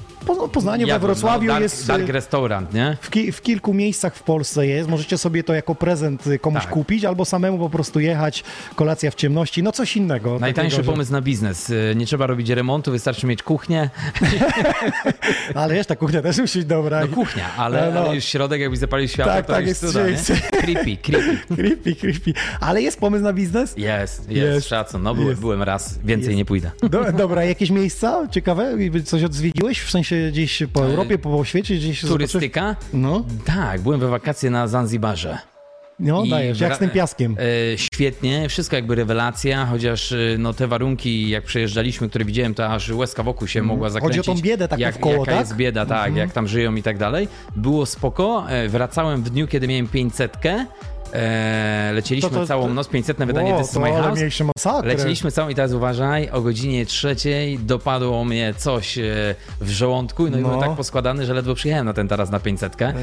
W Poznaniu, we Wrocławiu jest... Dark restaurant, nie? W kilku miejscach w Polsce jest. Możecie sobie to jako prezent komuś kupić, albo samemu po prostu jechać. Kolacja w ciemności, coś innego. Najtańszy pomysł na biznes. Nie trzeba robić remontu, wystarczy mieć kuchnię. Ale wiesz, ta kuchnia też musi być dobra. No kuchnia, ale już środek, jakbyś zapalił światło, to już cuda, nie? Creepy. Ale jest pomysł na biznes? Jest. Szacun. Byłem raz. Więcej nie pójdę. Dobra, jakieś miejsca ciekawe? Coś odzwiedziłeś? W sensie gdzieś po Europie, po świecie? Turystyka? No. Tak, byłem we wakacje na Zanzibarze. No, dajesz, jak z tym piaskiem. Świetnie, wszystko jakby rewelacja, chociaż no, te warunki, jak przejeżdżaliśmy, które widziałem, to aż łezka wokół się mogła zakręcić. Chodzi o tą biedę taką w koło, jaka tak? jest bieda, tak, jak tam żyją i tak dalej. Było spoko, wracałem w dniu, kiedy miałem 500-kę. Lecieliśmy całą noc, 500 wydanie This Is My House. Lecieliśmy całą i teraz uważaj, o godzinie 3:00 dopadło mnie coś w żołądku, no i byłem tak poskładany, że ledwo przyjechałem na ten taras na 500-kę.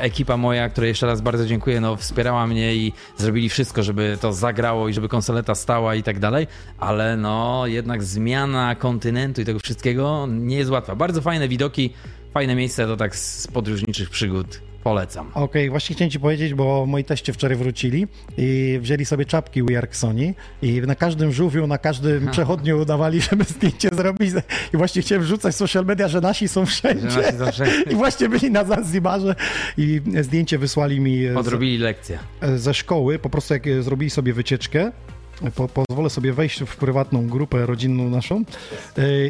Ekipa moja, której jeszcze raz bardzo dziękuję, no wspierała mnie i zrobili wszystko, żeby to zagrało i żeby konsoleta stała i tak dalej, ale no jednak zmiana kontynentu i tego wszystkiego nie jest łatwa. Bardzo fajne widoki, fajne miejsce to tak z podróżniczych przygód. Polecam. Okej, właśnie chciałem ci powiedzieć, bo moi teście wczoraj wrócili i wzięli sobie czapki We Are Xoni i na każdym żółwiu, na każdym przechodniu udawali, żeby zdjęcie zrobić i właśnie chciałem wrzucać w social media, że nasi są wszędzie. I właśnie byli na Zanzibarze i zdjęcie wysłali mi. Odrobili lekcję. Ze szkoły, po prostu jak zrobili sobie wycieczkę. Pozwolę sobie wejść w prywatną grupę rodzinną naszą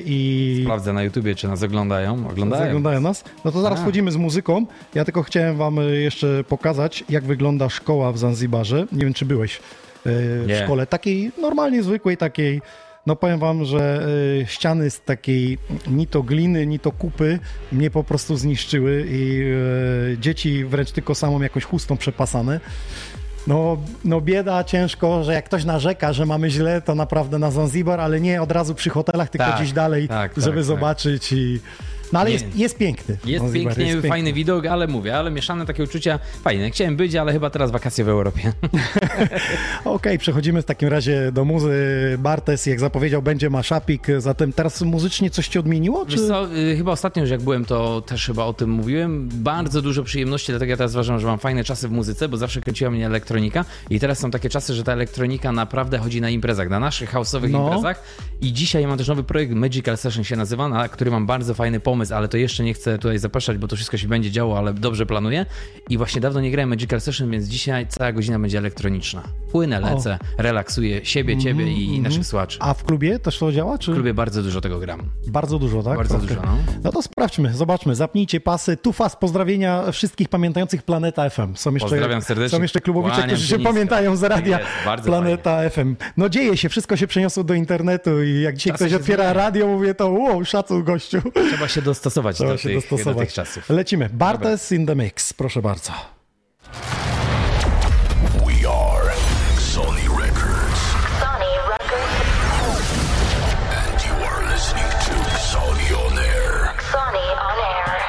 i... Sprawdzę na YouTubie, czy nas oglądają. Oglądają nas. No to zaraz wchodzimy z muzyką. Ja tylko chciałem wam jeszcze pokazać, jak wygląda szkoła w Zanzibarze. Nie wiem, czy byłeś w szkole takiej normalnie zwykłej, takiej... No powiem wam, że ściany z takiej ni to gliny, ni to kupy mnie po prostu zniszczyły i dzieci wręcz tylko samą jakąś chustą przepasane. No bieda, ciężko, że jak ktoś narzeka, że mamy źle, to naprawdę na Zanzibar, ale nie od razu przy hotelach, tylko gdzieś dalej, żeby zobaczyć i... No ale jest piękny. Jest pięknie, fajny widok, ale mówię, ale mieszane takie uczucia, fajne. Chciałem być, ale chyba teraz wakacje w Europie. Okej, przechodzimy w takim razie do muzy. Bartes, jak zapowiedział, będzie maszapik, zatem teraz muzycznie coś ci odmieniło? Czy... Wiesz co, chyba ostatnio już jak byłem, to też chyba o tym mówiłem. Bardzo dużo przyjemności, dlatego ja teraz uważam, że mam fajne czasy w muzyce, bo zawsze kręciła mnie elektronika i teraz są takie czasy, że ta elektronika naprawdę chodzi na imprezach, na naszych house'owych imprezach i dzisiaj mam też nowy projekt, Magical Session się nazywa, na który mam bardzo fajny pomysł, ale to jeszcze nie chcę tutaj zapraszać, bo to wszystko się będzie działo, ale dobrze planuję. I właśnie dawno nie grałem Magical Session, więc dzisiaj cała godzina będzie elektroniczna. Płynę, lecę, relaksuję siebie, ciebie i naszych słuchaczy. A w klubie też to działa? Czy... W klubie bardzo dużo tego gram. Bardzo dużo, tak? Bardzo dużo, no to sprawdźmy, zobaczmy, zapnijcie pasy. Tu fast pozdrowienia wszystkich pamiętających Planeta FM. Są jeszcze klubowicze, którzy się pamiętają z radia Planeta FM. No dzieje się, wszystko się przeniosło do internetu i jak dzisiaj ktoś otwiera radio, mówię to wow, szacun gościu. Trzeba się dostosować do tych czasów. Lecimy. Bartes in the mix. Proszę bardzo. We are Sony Records. Sony Records. And you are listening to Sony on Air. Sony on Air.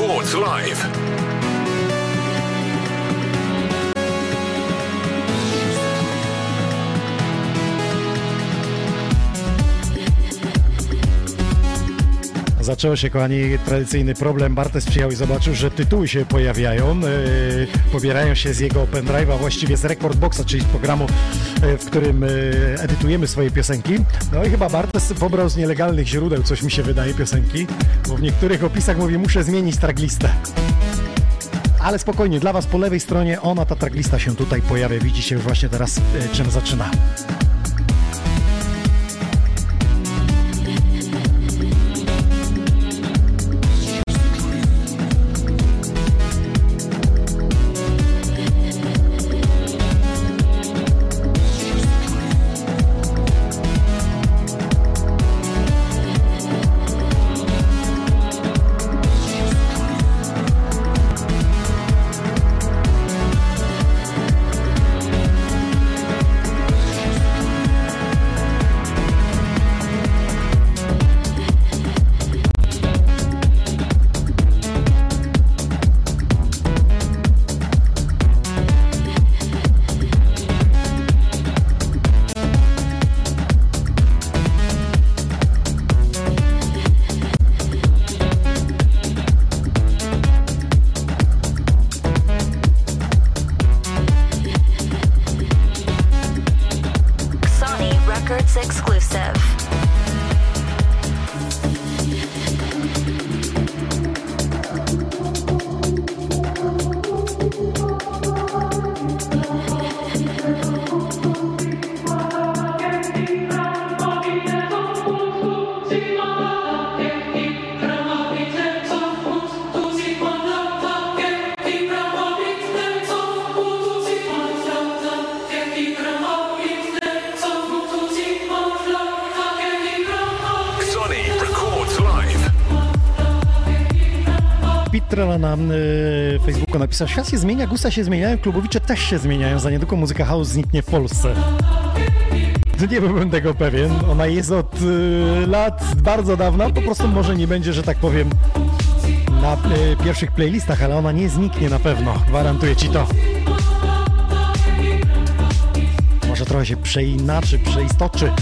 Records live. Zaczęło się, kochani, tradycyjny problem. Bartes przyjechał i zobaczył, że tytuły się pojawiają, pobierają się z jego pendrive'a, właściwie z Recordboxa, czyli z programu, w którym edytujemy swoje piosenki. No i chyba Bartes pobrał z nielegalnych źródeł, coś mi się wydaje, piosenki, bo w niektórych opisach mówi, muszę zmienić tracklistę. Ale spokojnie, dla was po lewej stronie ona, ta tracklista się tutaj pojawia. Widzicie już właśnie teraz, czym zaczyna. Na Facebooku napisał, świat się zmienia, gusta się zmieniają, klubowicze też się zmieniają, za niedługo muzyka house zniknie w Polsce. Nie byłbym tego pewien, ona jest od lat bardzo dawna, po prostu może nie będzie, że tak powiem, na pierwszych playlistach, ale ona nie zniknie na pewno, gwarantuję ci to. Może trochę się przeinaczy, przeistoczy.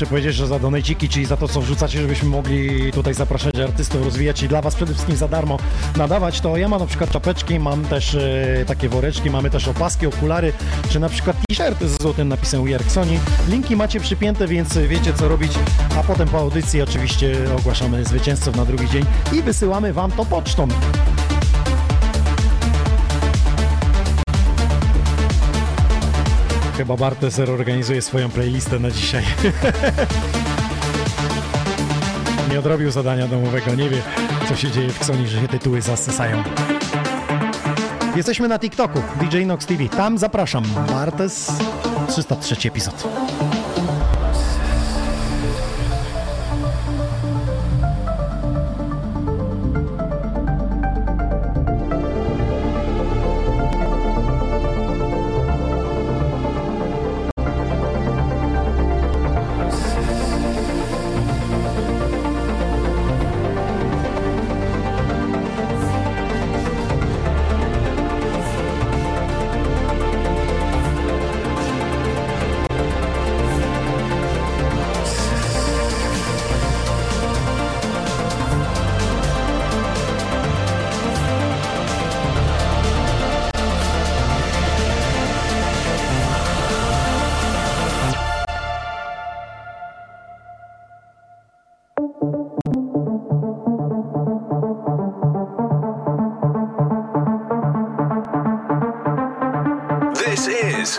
Jeszcze powiedzieć, że za donejciki, czyli za to, co wrzucacie, żebyśmy mogli tutaj zapraszać artystów, rozwijać i dla was przede wszystkim za darmo nadawać, to ja mam na przykład czapeczki, mam też takie woreczki, mamy też opaski, okulary, czy na przykład t-shirt z złotym napisem We Are Xoni. Linki macie przypięte, więc wiecie, co robić, a potem po audycji oczywiście ogłaszamy zwycięzców na drugi dzień i wysyłamy wam to pocztą. Chyba Bartes organizuje swoją playlistę na dzisiaj. Nie odrobił zadania domowego, nie wie, co się dzieje w Xoni, że się tytuły zasysają. Jesteśmy na TikToku, DJ Nox TV. Tam zapraszam. Bartes, 303 epizod.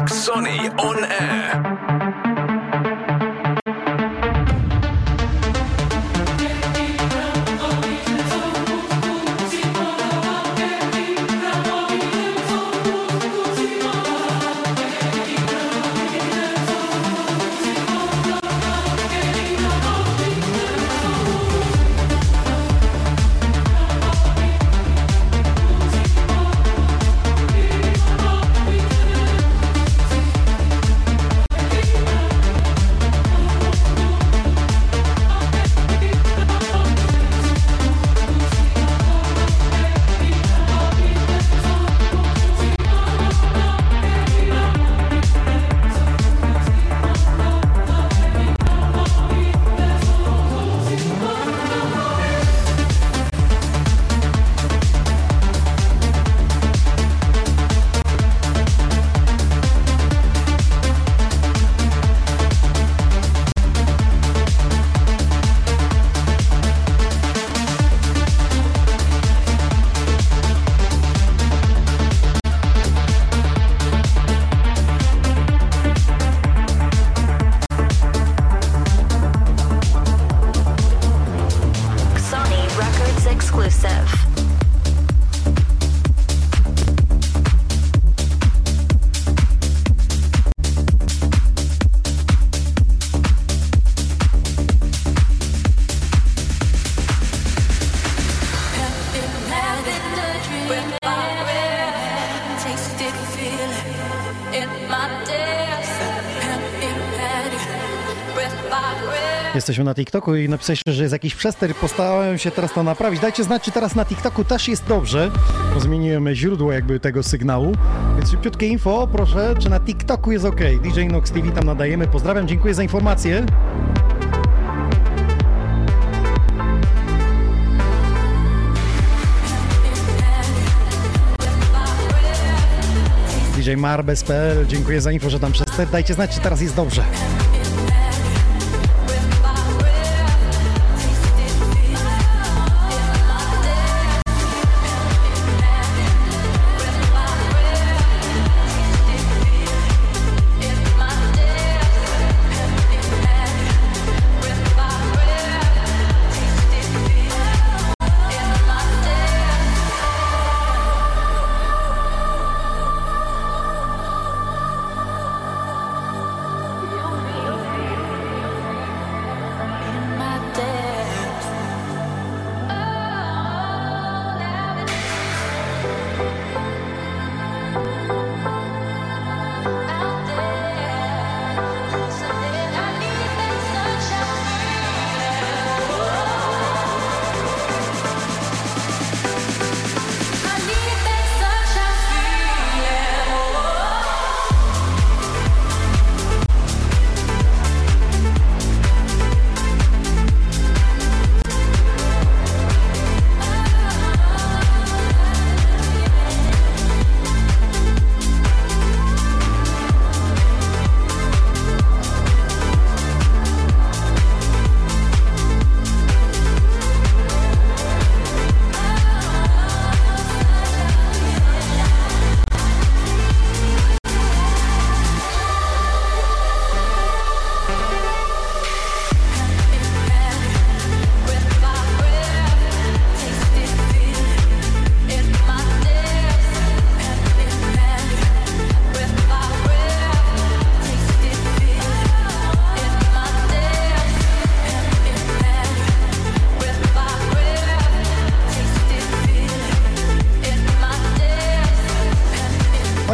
Xoni on air. exclusive. Jesteśmy na TikToku i napisałeś, że jest jakiś przester, postarałem się teraz to naprawić. Dajcie znać, czy teraz na TikToku też jest dobrze. Zmieniłem źródło jakby tego sygnału, więc szybciutkie info, proszę, czy na TikToku jest ok. DJ Nox TV tam nadajemy. Pozdrawiam, dziękuję za informację. DJ Marbes.pl, dziękuję za info, że tam przester. Dajcie znać, czy teraz jest dobrze.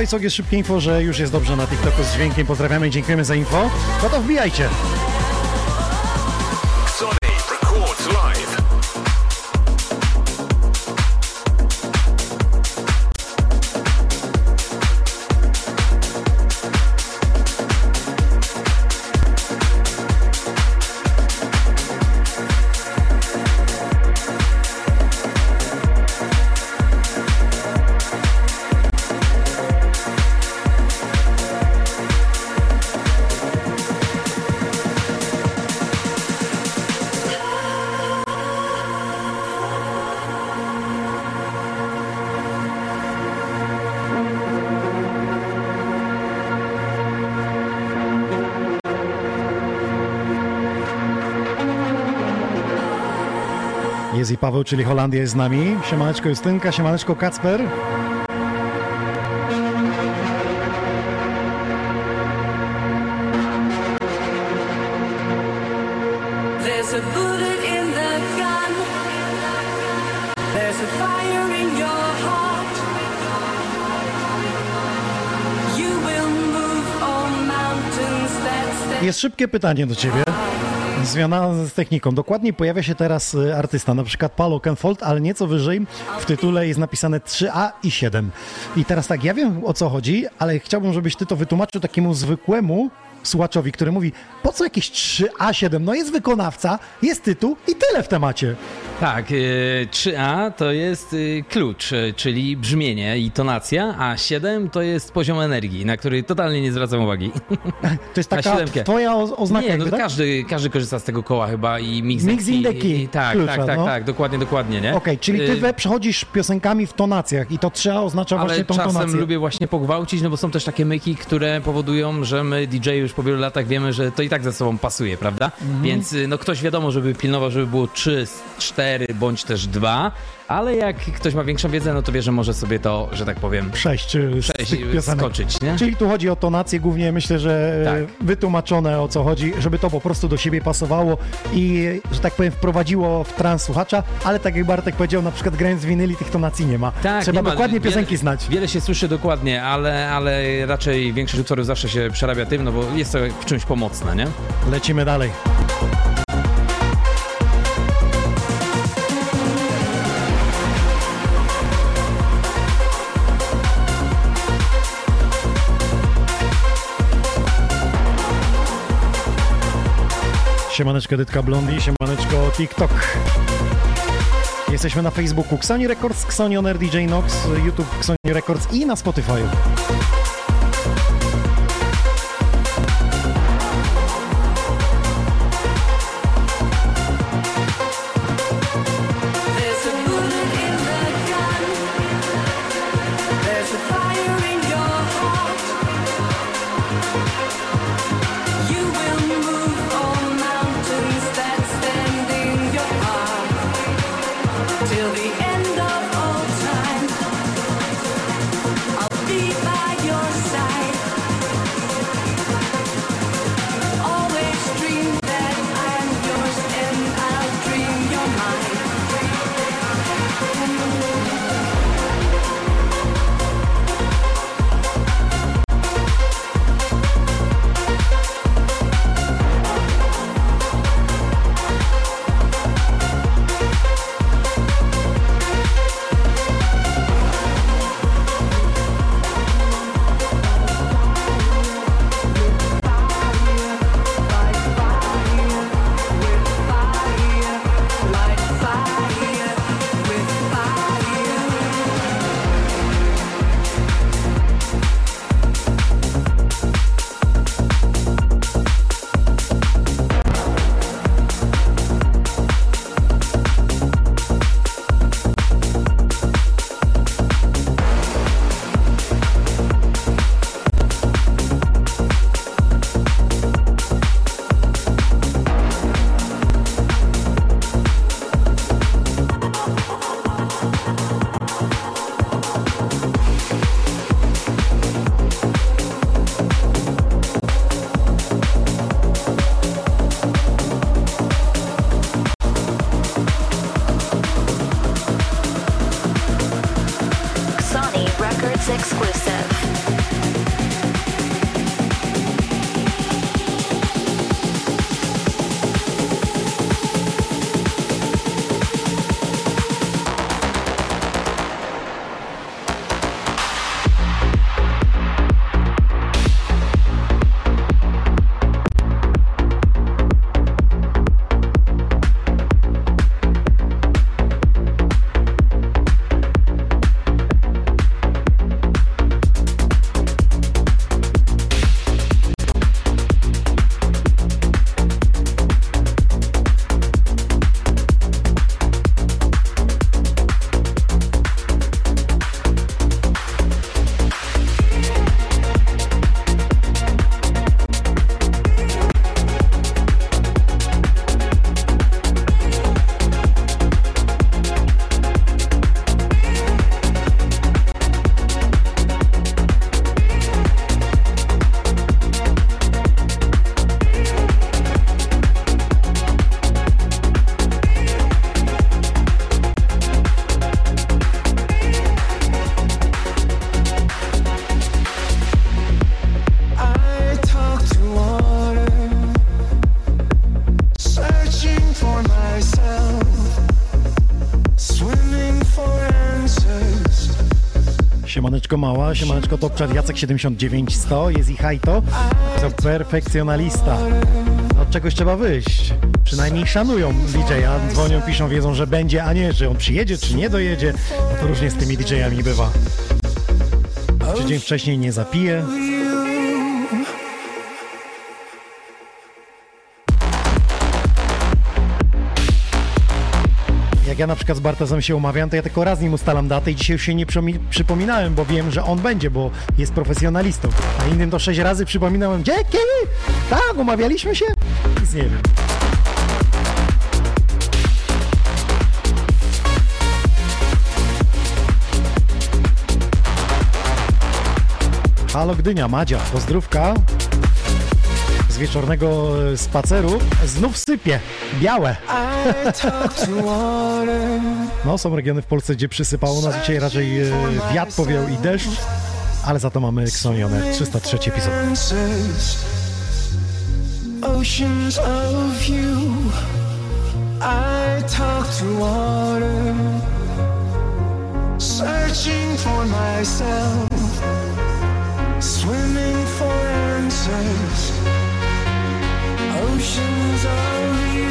Co jest szybkie info, że już jest dobrze na TikToku z dźwiękiem. Pozdrawiamy i dziękujemy za info. No to wbijajcie. I Paweł, czyli Holandia jest z nami. Siemaneczko Justynka, siemaneczko Kacper. Jest szybkie pytanie do ciebie. Zmiana z techniką. Dokładnie pojawia się teraz artysta, na przykład Paolo Kenfold, ale nieco wyżej w tytule jest napisane 3A i 7. I teraz tak, ja wiem o co chodzi, ale chciałbym, żebyś ty to wytłumaczył takiemu zwykłemu słuchaczowi, który mówi, po co jakieś 3A7? No jest wykonawca, jest tytuł i tyle w temacie. Tak, 3A to jest klucz, czyli brzmienie i tonacja, a 7 to jest poziom energii, na który totalnie nie zwracam uwagi. To jest taka twoja oznaka? Nie, no tak? Każdy korzysta z tego koła chyba i mix in the key. Tak, klucza, tak, dokładnie, nie? Okej, czyli ty przechodzisz piosenkami w tonacjach i to 3A oznacza właśnie tą tonację. Ale czasem lubię właśnie pogwałcić, no bo są też takie myki, które powodują, że my DJ już po wielu latach wiemy, że to i tak ze sobą pasuje, prawda? Więc no ktoś wiadomo, żeby pilnował, żeby było 3, 4, 4 bądź też 2, ale jak ktoś ma większą wiedzę, no to wie, że może sobie to, że tak powiem, 6 skoczyć, nie? Czyli tu chodzi o tonację głównie, myślę, że tak. Wytłumaczone o co chodzi, żeby to po prostu do siebie pasowało i, że tak powiem, wprowadziło w trans słuchacza, ale tak jak Bartek powiedział, na przykład grając w winyli tych tonacji nie ma. Tak, trzeba dokładnie piosenki znać. Wiele się słyszy dokładnie, ale raczej większość utworów zawsze się przerabia tym, no bo jest to w czymś pomocne, nie? Lecimy dalej. Siemaneczko Dytka Blondi, siemaneczko TikTok. Jesteśmy na Facebooku Xoni Records, Xoni On Air DJ Nox, YouTube Xoni Records i na Spotify. Siemaneczko Mała, siemaneczko Topczar, Jacek 79100, jest i hajto, to perfekcjonalista. Od czegoś trzeba wyjść. Przynajmniej szanują DJ-a, dzwonią, piszą, wiedzą, że będzie, a nie, że on przyjedzie czy nie dojedzie. No to różnie z tymi DJ-ami bywa. Czy dzień wcześniej nie zapije. Jak ja na przykład z Bartosem się umawiam, to ja tylko raz nim ustalam datę i dzisiaj już się nie przypominałem, bo wiem, że on będzie, bo jest profesjonalistą. A innym to 6 razy przypominałem, gdzie, kiedy? Tak, umawialiśmy się? Nic nie wiem. Halo Gdynia, Madzia, pozdrówka z wieczornego spaceru. Znów sypie, białe. No, są regiony w Polsce, gdzie przysypało nas dzisiaj raczej wiatr, powieł i deszcz, ale za to mamy Xonione, 303 epizod. Oceans of you, I talk to water, searching for myself, swimming for answers. Oceans of you.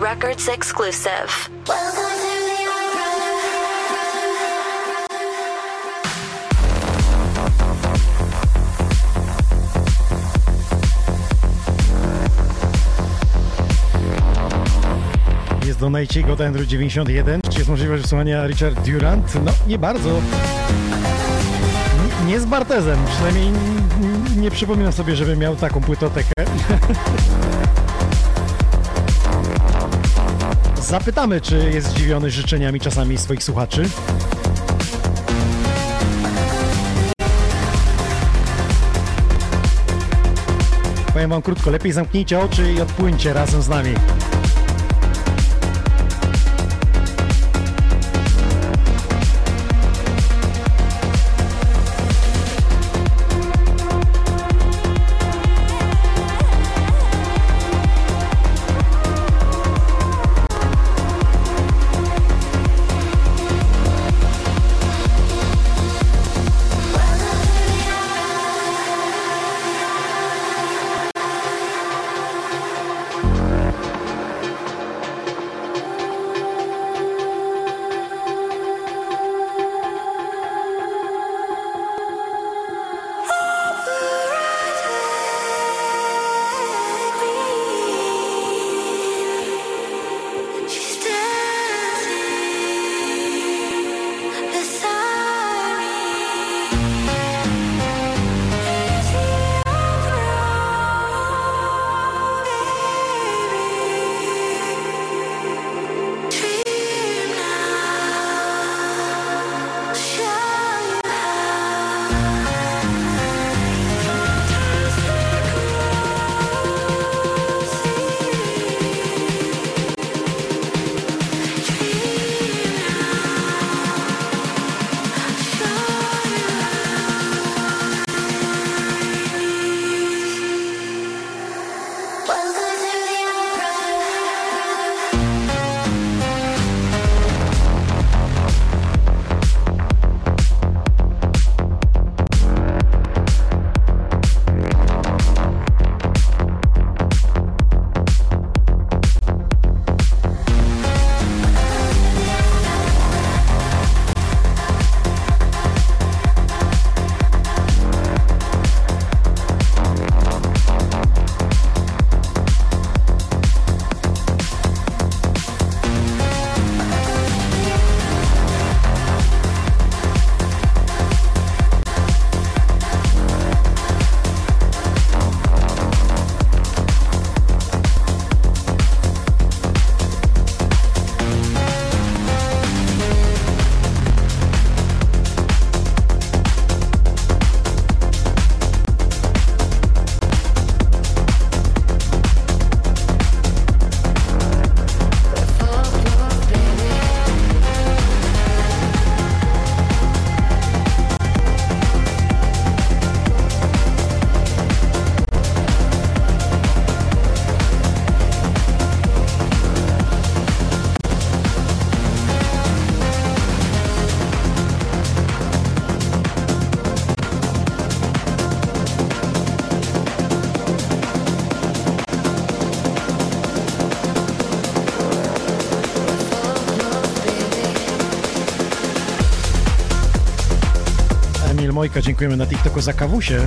Records exclusive. Jest donajcik od Andrew 91. Czy jest możliwość wysłania Richard Durant? No, nie bardzo. Nie z Bartezem. Przynajmniej nie przypominam sobie, żeby miał taką płytotekę. Zapytamy, czy jest zdziwiony życzeniami czasami swoich słuchaczy. Powiem wam krótko, lepiej zamknijcie oczy i odpłyńcie razem z nami. Kamil Mojka, dziękujemy na TikToku za kawusie.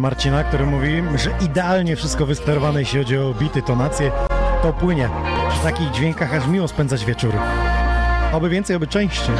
Marcina, który mówi, że idealnie wszystko wysterowane, jeśli chodzi o bity, tonację, to płynie. W takich dźwiękach aż miło spędzać wieczór. Oby więcej, oby częściej.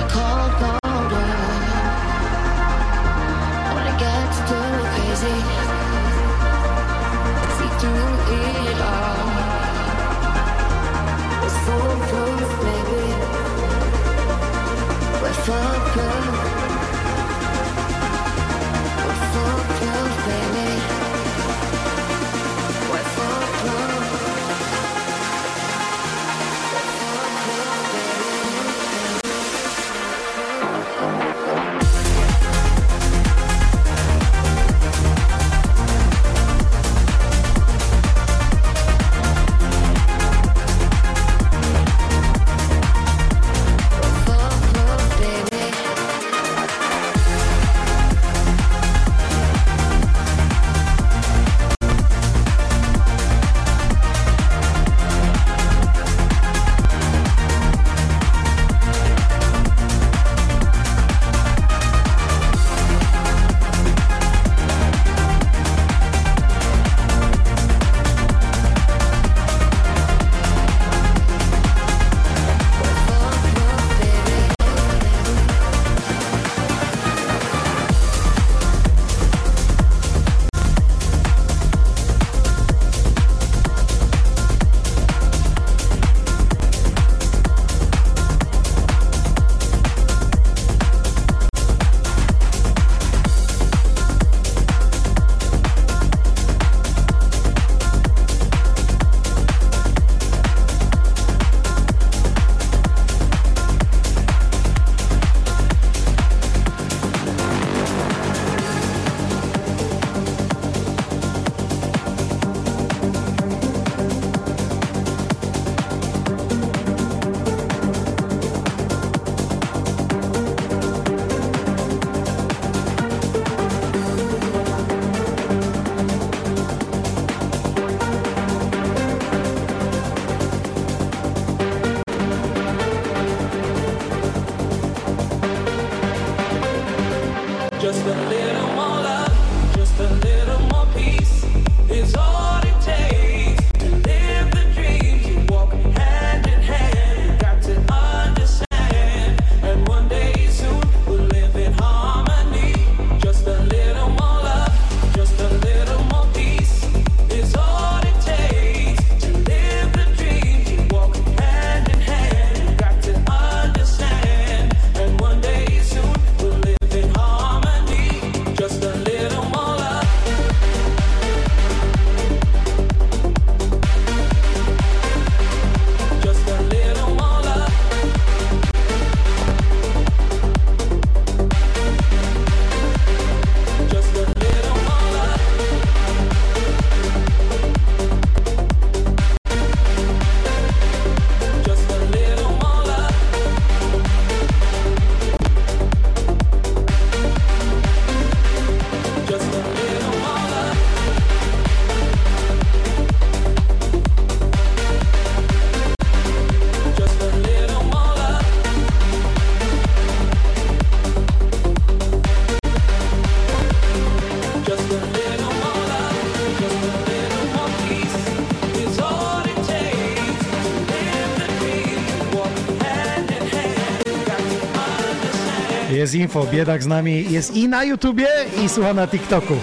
Jest info, Biedak z nami jest i na YouTubie, i słucha na TikToku.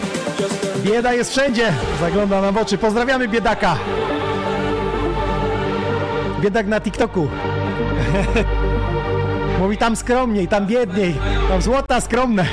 Bieda jest wszędzie, zagląda nam w oczy. Pozdrawiamy Biedaka. Biedak na TikToku. Mówi tam skromniej, tam biedniej, tam złota skromne.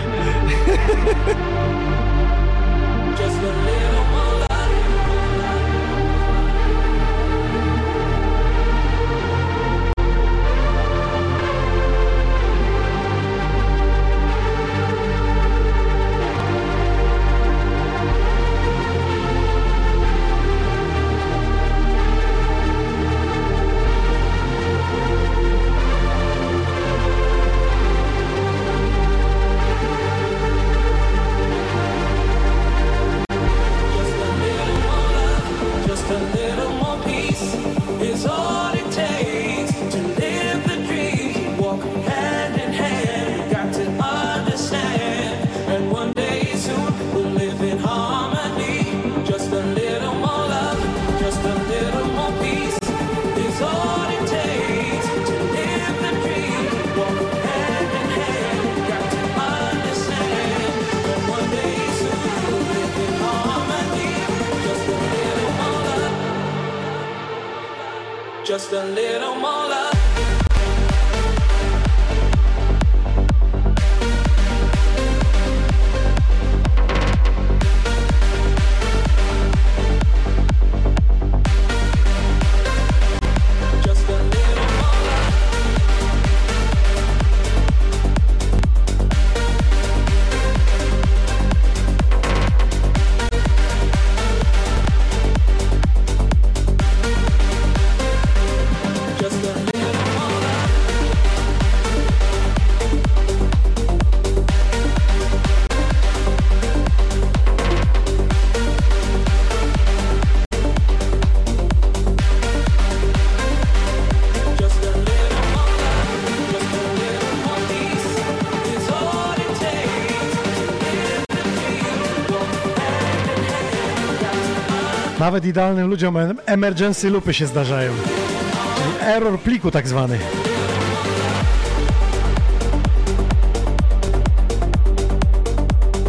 Nawet idealnym ludziom emergency lupy się zdarzają. Czyli error pliku tak zwany.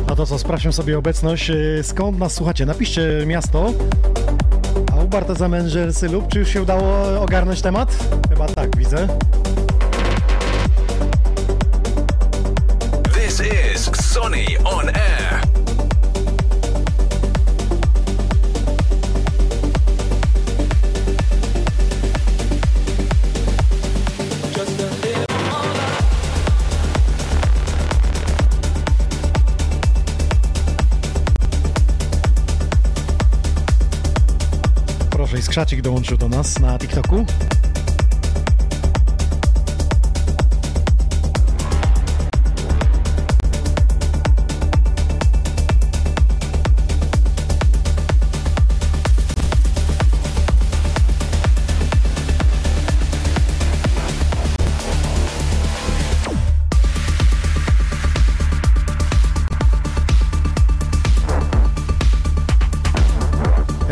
No to co, sprawdźmy sobie obecność. Skąd nas słuchacie? Napiszcie miasto. A u Barteza emergency lub, czy już się udało ogarnąć temat? Chyba tak, widzę. This is Sonny on air. Krzacik dołączył do nas na TikToku.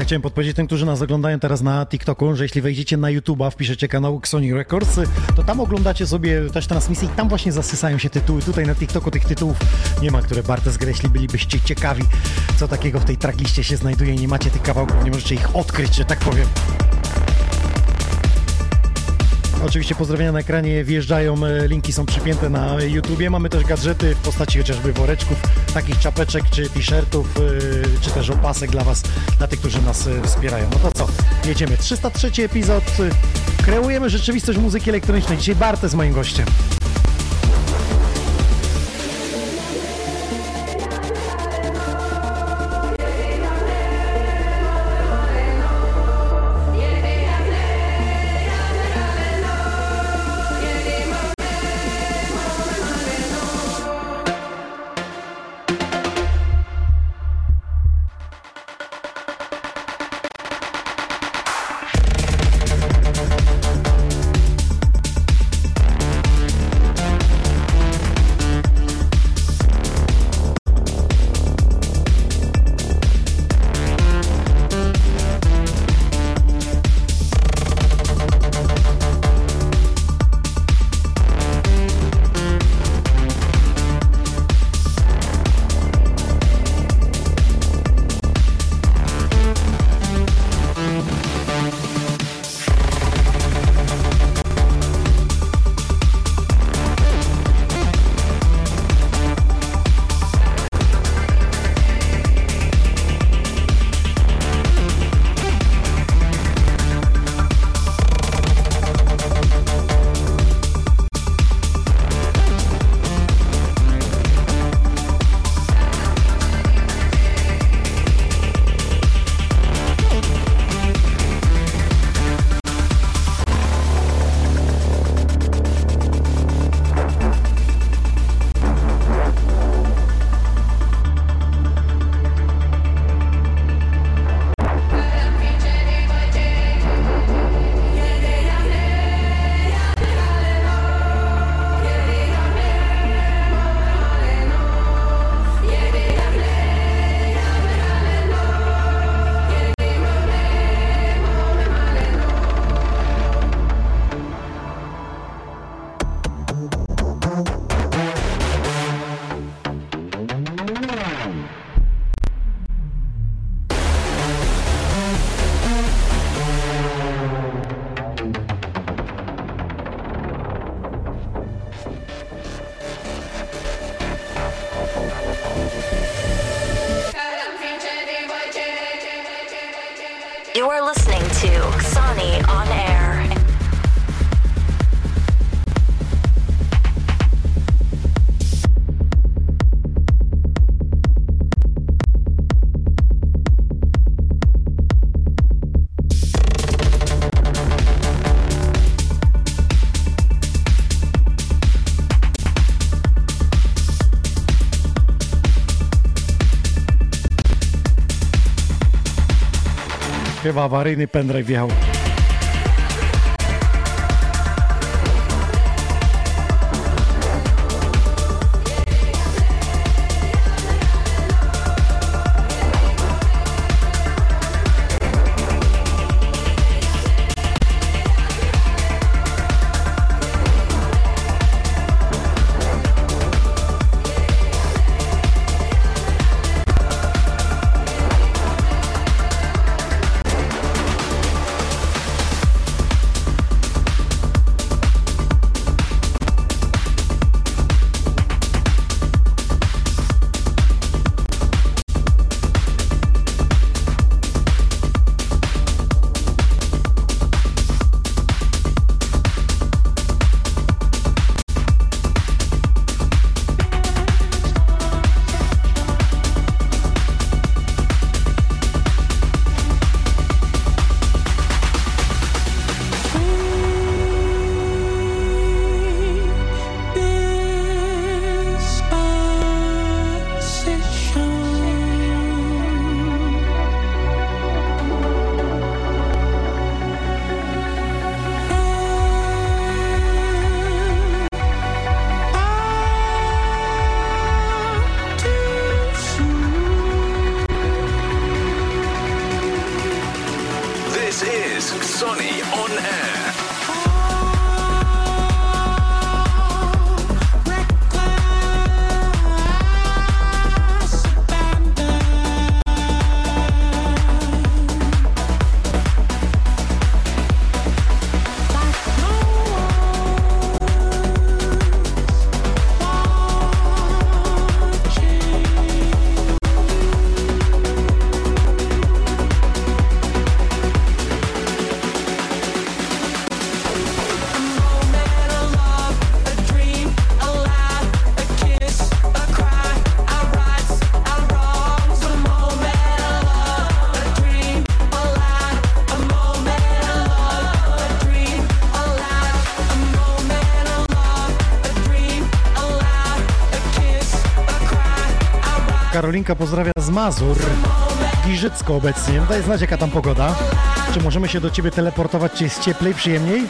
Chciałem podpowiedzieć tym, którzy nas oglądają teraz na TikToku, że jeśli wejdziecie na YouTube'a, wpiszecie kanał Sony Records, to tam oglądacie sobie też transmisję i tam właśnie zasysają się tytuły. Tutaj na TikToku tych tytułów nie ma, które Bartes gra, jeśli bylibyście ciekawi, co takiego w tej trackliście się znajduje, nie macie tych kawałków, nie możecie ich odkryć, że tak powiem. Oczywiście pozdrowienia na ekranie wjeżdżają, linki są przypięte na YouTubie. Mamy też gadżety w postaci chociażby woreczków, takich czapeczek czy t-shirtów, czy też opasek dla was, dla tych, którzy nas wspierają. No to co, jedziemy. 303 epizod. Kreujemy rzeczywistość muzyki elektronicznej. Dzisiaj Bartes z moim gościem. You are listening to Sonny on Air. Chyba awaryjny pendrive wjechał. Karolinka pozdrawia z Mazur, Giżycko obecnie. Daj znać, jaka tam pogoda. Czy możemy się do Ciebie teleportować? Czy jest cieplej, przyjemniej?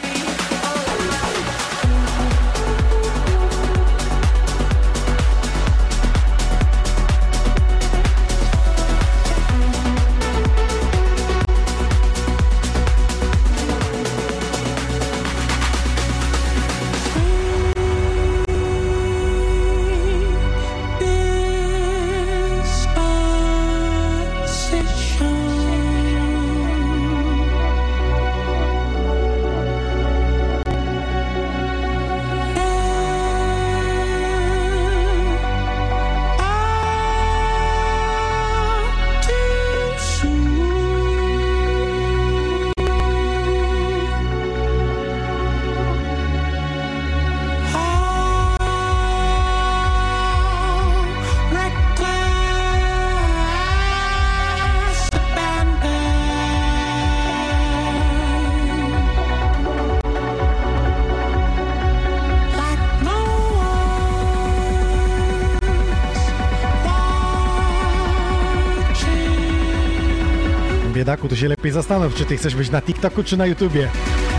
Biedaku, to się lepiej zastanów, czy ty chcesz być na TikToku, czy na YouTubie.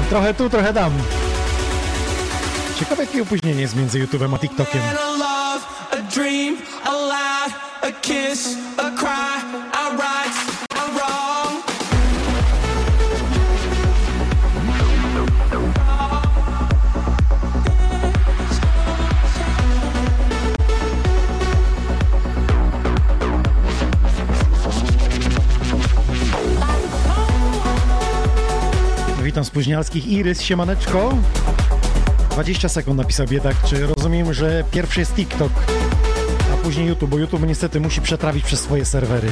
Trochę tu, trochę tam. Ciekawe, jakie opóźnienie jest między YouTube'em a TikTokiem. Witam spóźnialskich. Irys, siemaneczko. 20 sekund napisał biedak. Czy rozumiem, że pierwszy jest TikTok, a później YouTube, bo YouTube niestety musi przetrawić przez swoje serwery.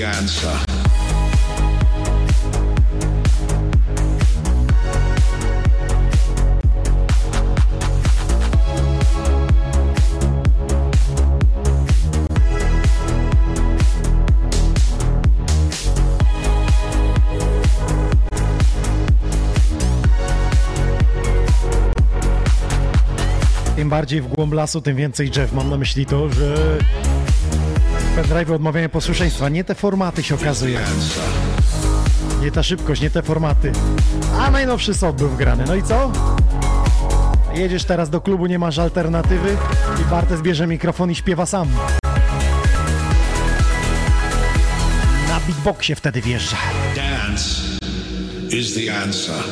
the answer. Im bardziej w głąb lasu, tym więcej drzew. Mam na myśli to, że pendrive odmawiają posłuszeństwa. Nie te formaty się okazuje. Nie ta szybkość, nie te formaty. A najnowszy soft był wgrany. No i co? Jedziesz teraz do klubu, nie masz alternatywy i Bartes bierze mikrofon i śpiewa sam. Na beatboxie wtedy wjeżdża. Dance is the answer.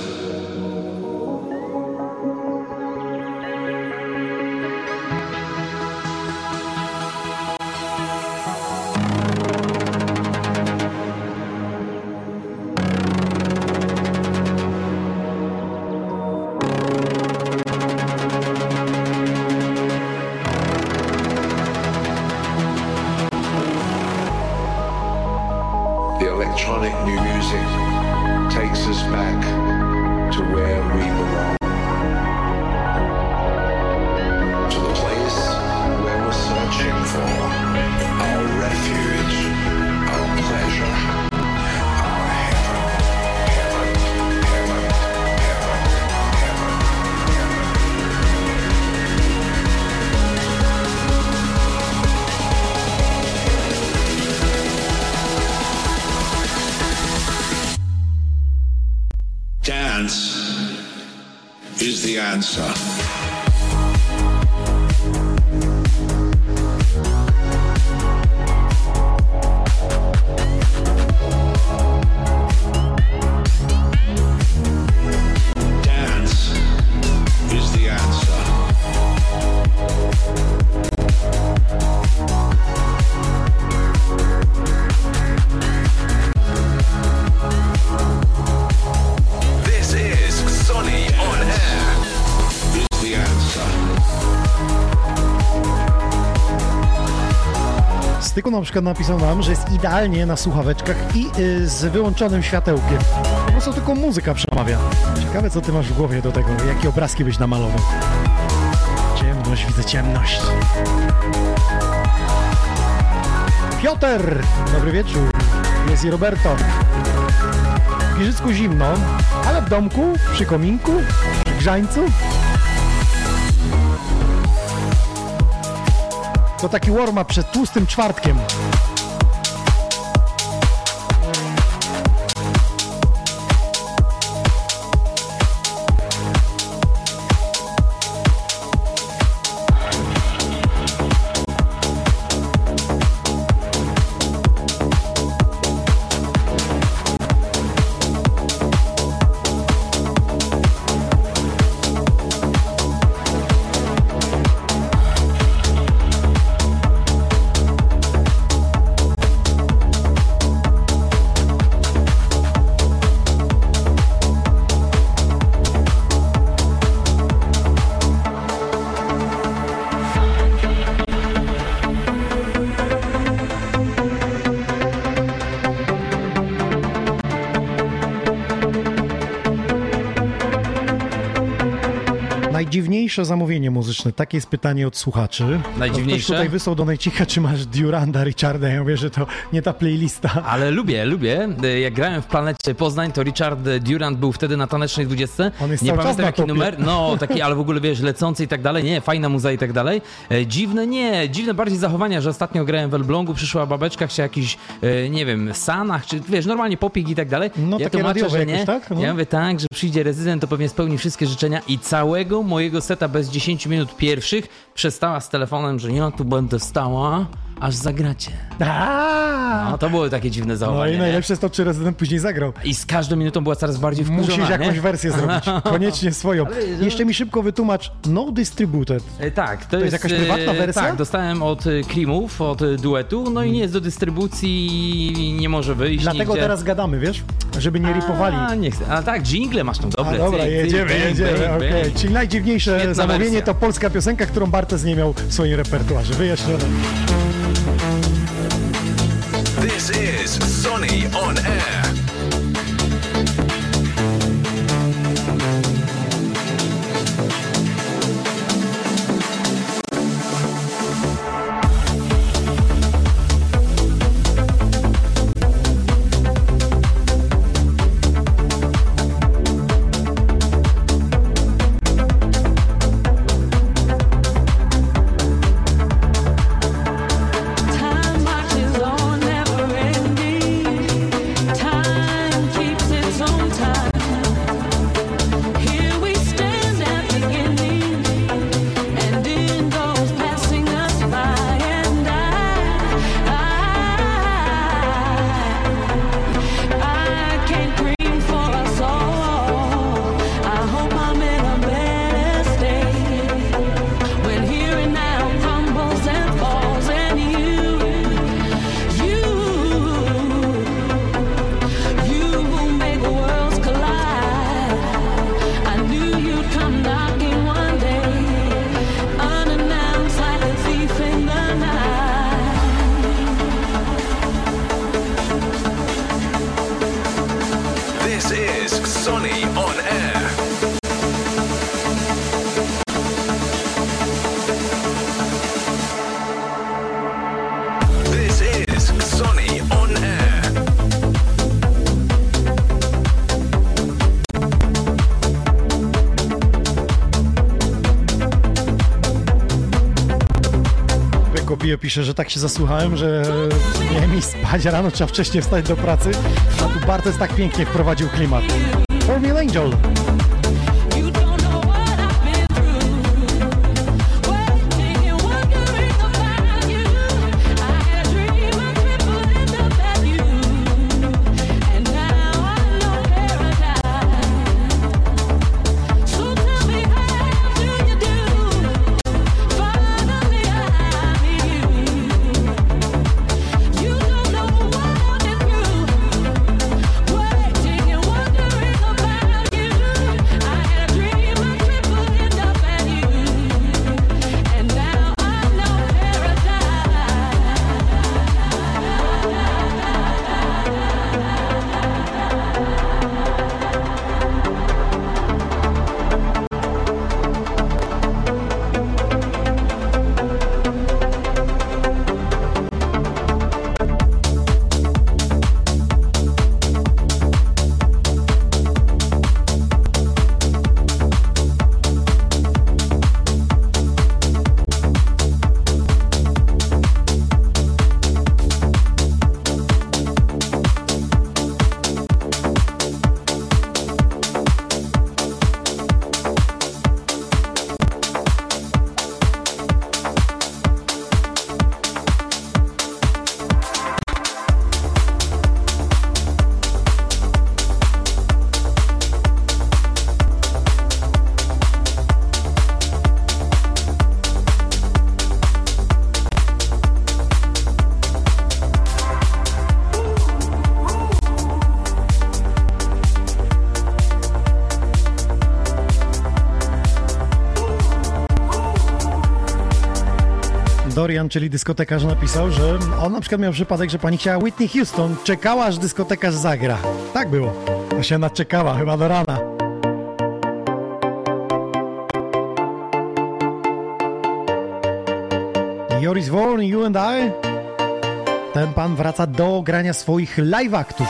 Na przykład napisał nam, że jest idealnie na słuchaweczkach i z wyłączonym światełkiem. Po prostu tylko muzyka przemawia. Ciekawe, co ty masz w głowie do tego, jakie obrazki byś namalował. Ciemność, widzę ciemność. Piotr! Dobry wieczór. Jest i Roberto. W Giżycku zimno, ale w domku, przy kominku, przy grzańcu. To taki warm-up przed tłustym czwartkiem. Najdziwniejsze zamówienie muzyczne. Takie jest pytanie od słuchaczy. Najdziwniejsze? Ktoś tutaj wysłał do Najcicha, czy masz Duranda, Richarda. Ja mówię, że to nie ta playlista. Ale lubię. Jak grałem w Planecie Poznań, to Richard Durand był wtedy na tanecznej 20. On jest nie pamiętam jaki numer. No, taki, ale w ogóle wiesz, lecący i tak dalej. Nie, fajna muza i tak dalej. Dziwne bardziej zachowania, że ostatnio grałem w Elblągu, przyszła babeczka, chciała jakiś, nie wiem, Sanach, czy wiesz, normalnie popik i tak dalej. No, ja tłumaczę, że nie. Jakoś, tak? No. Ja mówię tak, że przyjdzie rezydent, to pewnie spełni wszystkie życzenia i całego mojego seta bez 10 minut pierwszych przestała z telefonem, że ja tu będę stała, aż zagracie. No, to były takie dziwne zachowanie. No i najlepsze jest to, czy rezydent później zagrał. I z każdą minutą była coraz bardziej wkurzona. Musisz jakąś wersję zrobić, koniecznie swoją. Ale... Jeszcze mi szybko wytłumacz, No Distributed. Tak, to jest jakaś prywatna wersja? Tak, dostałem od Creamów, od duetu, no i nie jest do dystrybucji, nie może wyjść. Dlatego nigdzie. Teraz gadamy, wiesz? Żeby nie ripowali. A tak, dżingle masz tam dobre. Dobra, jedziemy, okej. Czyli najdziwniejsze świetna zamówienie wersja. To polska piosenka, którą Bartes nie miał w swoim repertuarze. Wyjaśnione. This is Sonny on Air. Pisze, że tak się zasłuchałem, że miałem mi spać rano, trzeba wcześniej wstać do pracy, a tu Bartes tak pięknie wprowadził klimat. Formula Angel. Dorian, czyli dyskotekarz, napisał, że on na przykład miał przypadek, że pani chciała Whitney Houston, czekała, aż dyskotekarz zagra. Tak było. To się naczekała chyba do rana. Joris Vaughan, You and I. Ten pan wraca do grania swoich live aktów.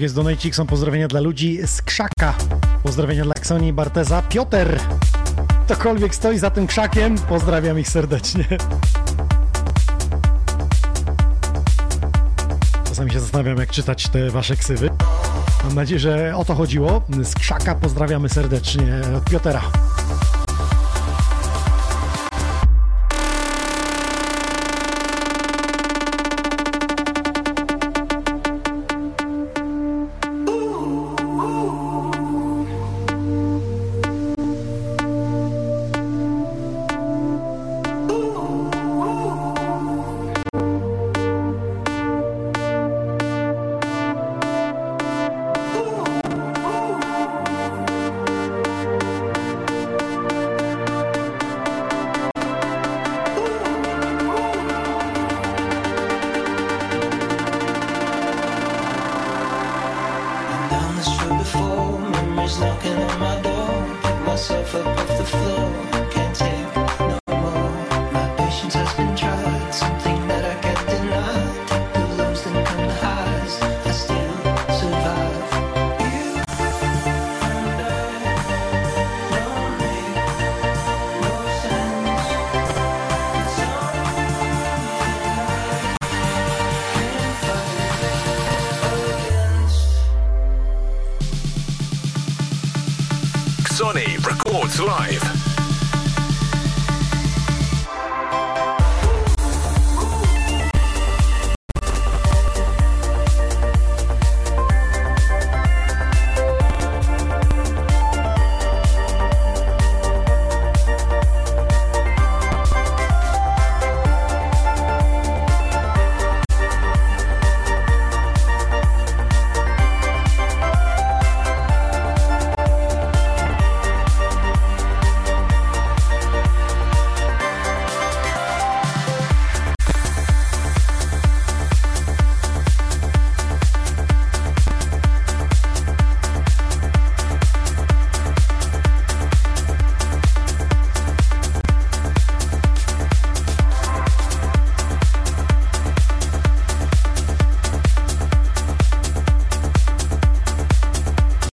Jest donajcik, są pozdrowienia dla ludzi z Krzaka. Pozdrowienia dla Ksoni, Bartesa, Piotr. ktokolwiek stoi za tym krzakiem, pozdrawiam ich serdecznie. Czasami się zastanawiam, jak czytać te wasze ksywy. Mam nadzieję, że o to chodziło. Z krzaka pozdrawiamy serdecznie od Piotra.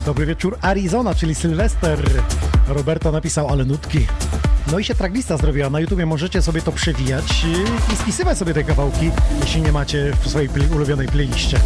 Dobry wieczór, Arizona, czyli Sylwester. Roberto napisał, ale nutki. No i się tracklista zrobiła. Na YouTubie możecie sobie to przewijać i spisywać sobie te kawałki, jeśli nie macie w swojej ulubionej playliście.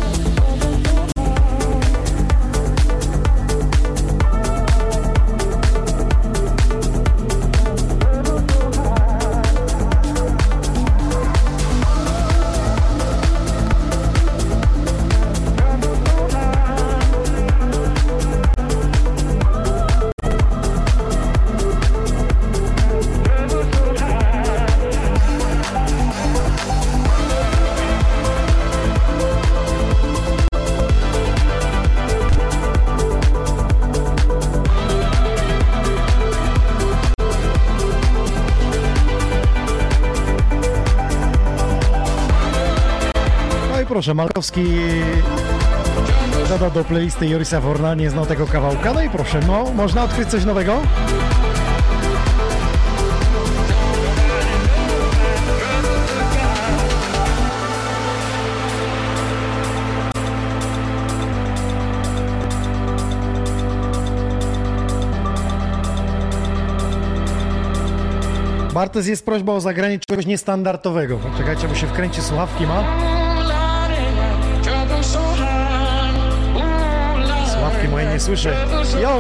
Proszę, Malkowski dodał do playlisty Jorysa Worna, nie znał tego kawałka. No i proszę, no, można odkryć coś nowego? Bartes, jest prośba o zagranie czegoś niestandardowego. Czekajcie, bo się wkręci, słuchawki ma. Nie słyszę. Yo!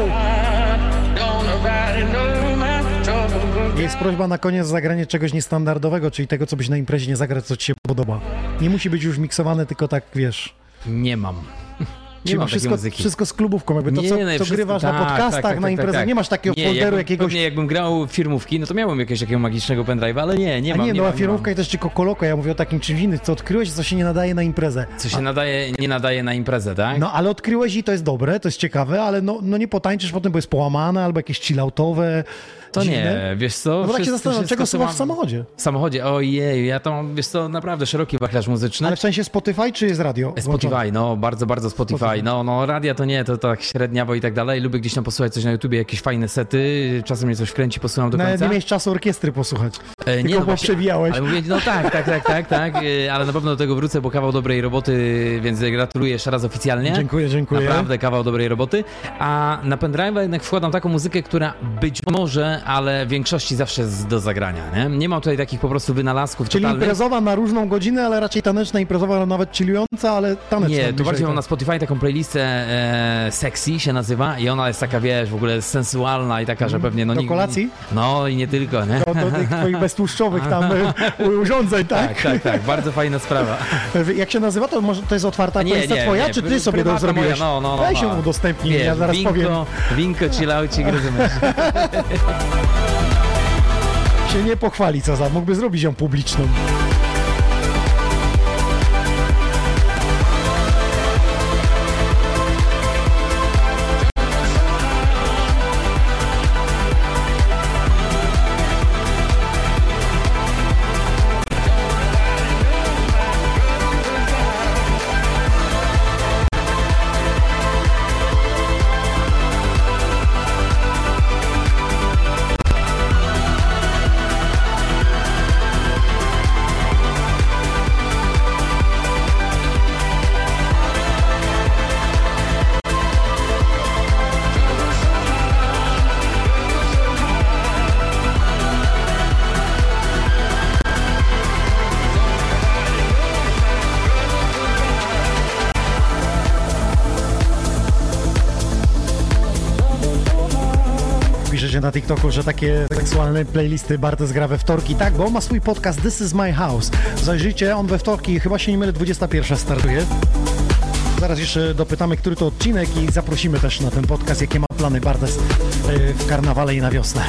Jest prośba na koniec o zagranie czegoś niestandardowego, czyli tego, co byś na imprezie nie zagrał, co ci się podoba. Nie musi być już miksowane, tylko tak, wiesz... Nie mam. Nie mam wszystko, takiej muzyki. Wszystko z klubówką, jakby to, co grywasz na podcastach, na imprezach. Tak. Nie masz takiego folderu jakiegoś... Nie, jakbym grał firmówki, no to miałbym jakiegoś takiego magicznego pendrive'a, ale nie mam. Firmówka i też tylko koloko, ja mówię o takim czymś innym, co odkryłeś, co się nie nadaje na imprezę. Co się nie nadaje na imprezę, tak? No, ale odkryłeś i to jest dobre, to jest ciekawe, ale no nie potańczysz potem, bo jest połamane albo jakieś chilloutowe... To dziwne. Nie, wiesz co? No tak się zastanawiam, czego słuchasz w samochodzie? W samochodzie? Ojej, ja tam, wiesz co, naprawdę szeroki wachlarz muzyczny. Ale w sensie Spotify czy jest radio? Spotify, no bardzo, bardzo Spotify. słuchaj, no radia to nie, to tak średniawo i tak dalej. Lubię gdzieś tam posłuchać coś na YouTubie, jakieś fajne sety, czasem mnie coś wkręci, posłucham do końca. Nawet nie miałeś czasu orkiestry posłuchać, tylko no, przewijałeś. Ale mówię, no tak, ale na pewno do tego wrócę, bo kawał dobrej roboty, więc gratuluję jeszcze raz oficjalnie. Dziękuję. Naprawdę kawał dobrej roboty. A na pendrive'a jednak wkładam taką muzykę, która być może, ale w większości zawsze jest do zagrania, nie? Nie mam tutaj takich po prostu wynalazków. Czyli totalnych. Imprezowa na różną godzinę, ale raczej taneczna, imprezowa nawet chillująca, ale taneczna. Nie, tu bardziej mam na Spotify taką playlistę Sexy się nazywa i ona jest taka, wiesz, w ogóle sensualna i taka, że pewnie... No, do kolacji? No i nie tylko, nie? Do tych twoich beztłuszczowych tam urządzeń, tak? Tak, bardzo fajna sprawa. Jak się nazywa, to może to jest otwarta playlista twoja, czy ty sobie to zrobiłeś? No. Daj się mu udostępnij, ja zaraz powiem. Winko, chillauci, rozumiesz. Się nie pochwali, co za, mógłby zrobić ją publiczną. Na TikToku, że takie seksualne playlisty Bartes gra we wtorki, tak, bo on ma swój podcast This is my house. Zajrzyjcie, on we wtorki, chyba się nie mylę, 21 startuje. Zaraz jeszcze dopytamy, który to odcinek i zaprosimy też na ten podcast, jakie ma plany Bartes w karnawale i na wiosnę.